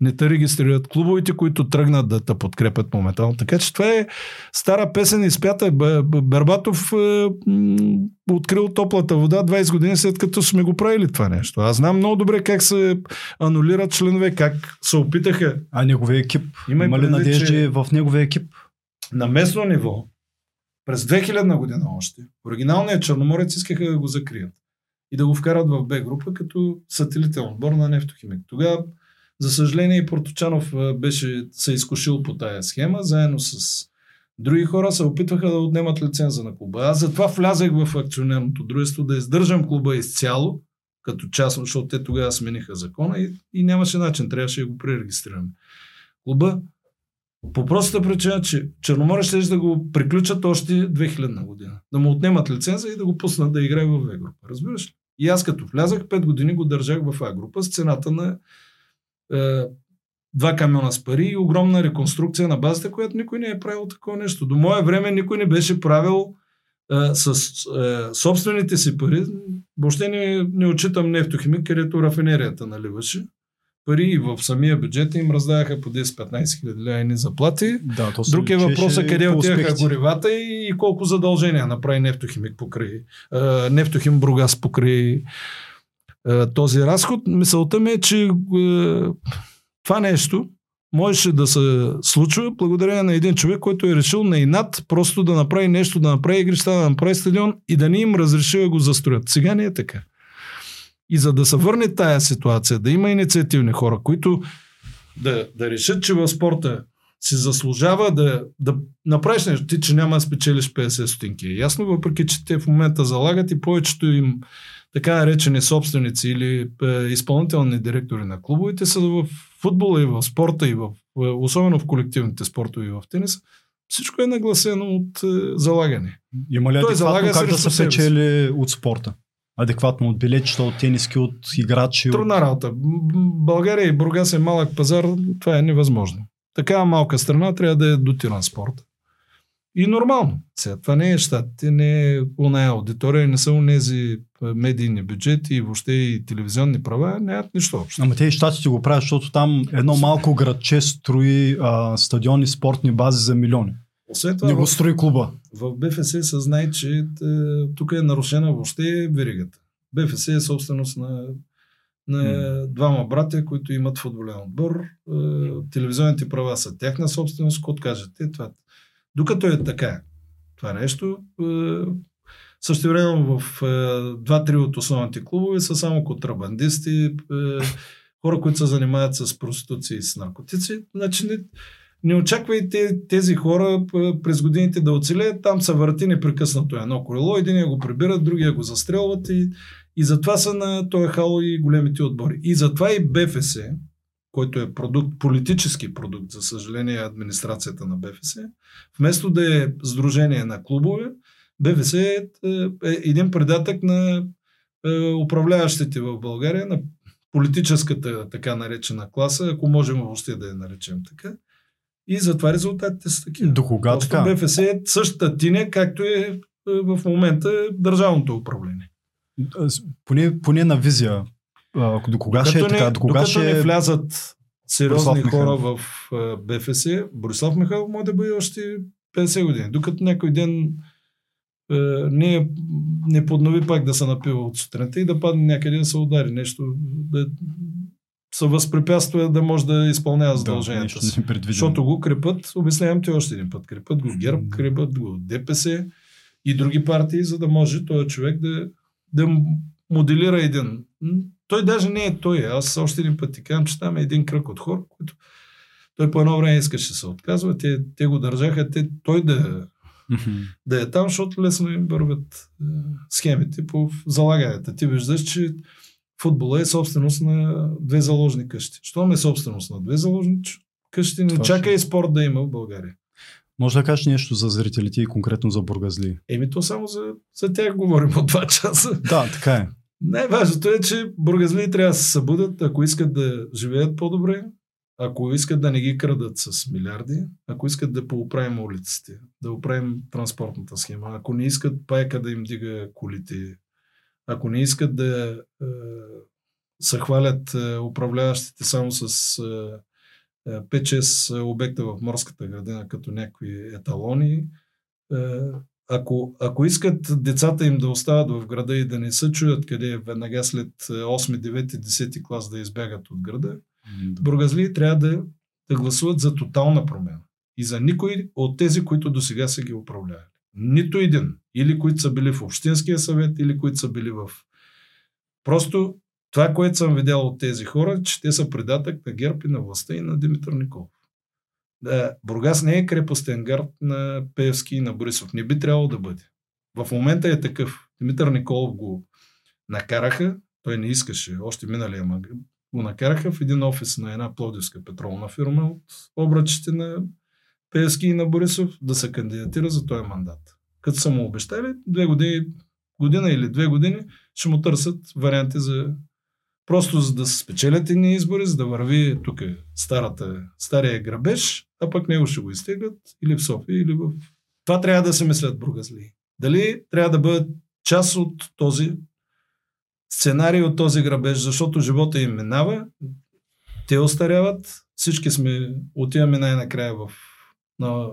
Не те регистрират клубовите, които тръгнат да те подкрепят моментално. Така че това е стара песен изпята. Бербатов открил топлата вода 20 години след като сме го правили това нещо. Аз знам много добре как се анулират членове, как се опитаха. А неговия екип? Има ли надежди в неговия екип? На местно ниво, през 2000 година още, оригиналният Черноморец искаха да го закрият и да го вкарат в Б група като сателитен отбор на Нефтохимик. Тогава, за съжаление, и Порточанов беше се изкушил по тая схема, заедно с други хора се опитваха да отнемат лиценза на клуба. Аз затова влязах в акционерното дружество да издържам клуба изцяло, като частно, защото те тогава смениха закона и нямаше начин, трябваше да го пререгистрираме. Клуба, по простата причина, че Черноморец ще да го приключат още 2000 година, да му отнемат лиценза и да го пуснат да играе в В група. Разбираш ли? И аз като влязах, 5 години го държах в А група с цената на 2 камиона с пари и огромна реконструкция на базата, която никой не е правил такова нещо. До мое време никой не беше правил с собствените си пари. Въобще не отчитам Нефтохимик, където рафинерията наливаше пари и в самия бюджет им раздаваха по 10-15 хиляди лева заплати. Да, друг е въпросът къде отиваха горивата и колко задължения направи Нефтохимик покрай Нефтохим Бургас покрай този разход. Мисълта ми е, че това нещо можеше да се случва благодарение на един човек, който е решил на инат просто да направи нещо, да направи игрища, да направи стадион и да не им разреши да го застроят. Сега не е така. И за да се върне тая ситуация, да има инициативни хора, които да решат, че в спорта си заслужава да направиш нещо. Ти, че няма да спечелиш 50 стотинки. Ясно, въпреки че те в момента залагат и повечето им така наречени собственици или изпълнителни директори на клубовете са в футбола и в спорта, и особено в колективните спортове и в тенис. Всичко е нагласено от залагане. Има ли адекватно как да се печели от спорта? Адекватно от билетчета, от тениски, от играчи? Трудна работа. България и Бургас е малък пазар, това е невъзможно. Такава малка страна трябва да е дотиран спорта. И нормално. Това не е щатите, не е оная аудитория, не са онези медийни бюджети и въобще и телевизионни права, нямат нищо общо. Ама те и щатите го правят, защото там едно малко градче строи стадиони, спортни бази за милиони. Освен това, не го строи клуба. В БФС се знае, че тук е нарушена въобще веригата. БФС е собственост на двама братя, които имат футболен отбор. Телевизионните права са тяхна собственост, когато кажете това. Докато е така, това нещо, същевременно в 2-3 от основните клубове са само контрабандисти, хора, които се занимават с проституция и с наркотици. Значи не очаквайте тези хора през годините да оцелеят, там са върти непрекъснато едно колело, единия го прибират, другия го застрелват и затова са на този хал и големите отбори. И затова и БФС, който е продукт, политически продукт, за съжаление, администрацията на БФС, вместо да е сдружение на клубове, БФС е един придатък на управляващите в България, на политическата така наречена класа, ако можем въобще да я наречем така. И затова резултатите са такива. До кога така? БФС е същата тиня, както е в момента държавното управление. Поне на визия. До кога ще е така? Докато не влязат сериозни хора в БФС, Борислав Михайлов може да бъде още 50 години. Докато някой ден не поднови пак да се напива от сутринта и да падне някъде да се удари нещо, да се възпрепятства да може да изпълнява задълженията си. Защото го крепат, обяснявам ти още един път, крепат го ГЕРБ, крепат го ДПС и други партии, за да може този човек да моделира един. Той даже не е той. Аз още един път ти казвам, че там е един кръг от хора, които той по едно време искаше да се отказва. Те го държаха, той да е там, защото лесно им вървят схемите по залаганията. Ти виждаш, че футбола е собственост на две заложни къщи. Щом е собственост на две заложни къщи, не чака и спорт да има в България. Може да кажеш нещо за зрителите и конкретно за бургазли? То само за тях говорим от 2 часа. Да, така е. Най-важното е, че бургазлии трябва да се събудят, ако искат да живеят по-добре, Ако искат да не ги крадат с милиарди, ако искат да поуправим улиците, да оправим транспортната схема, ако не искат пайка да им дига колите, ако не искат да се хвалят управляващите само с 5-6 обекта в морската градина като някакви еталони, ако искат децата им да остават в града и да не се чуят къде веднага след 8, 9, 10 клас да избягат от града, бургазлии трябва да гласуват за тотална промяна. И за никой от тези, които до сега са ги управлявали. Нито един. Или които са били в Общинския съвет, или които са били в... Просто това, което съм видял от тези хора, че те са придатък на ГЕРБ и на властта и на Димитър Николов. Да, Бургас не е крепостен град на Пеевски и на Борисов. Не би трябвало да бъде. В момента е такъв. Димитър Николов го накараха, той не искаше, още миналия магазин. Го накараха в един офис на една пловдивска петролна фирма от обръчите на Пеевски и на Борисов да се кандидатира за този мандат. Като са му обещали, 2 години или 2 години ще му търсят варианти за... Просто за да се спечелят едни избори, за да върви тук стария грабеж, а пък него ще го изтеглят или в София, или в... Това трябва да се мислят бургазлии. Дали трябва да бъдат част от този сценарий, от този грабеж, защото живота им минава, те остаряват, всички сме, отиваме най-накрая на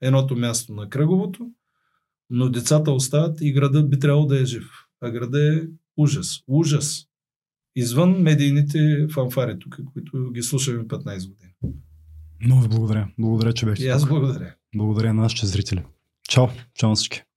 едното място на кръговото, но децата остават и градът би трябвало да е жив. А градът е ужас. Ужас. Извън медийните фанфари тук, които ги слушаме 15 години. Много благодаря. Благодаря, че беше. И аз благодаря. Благодаря на нашите зрители. Чао. Чао на всички.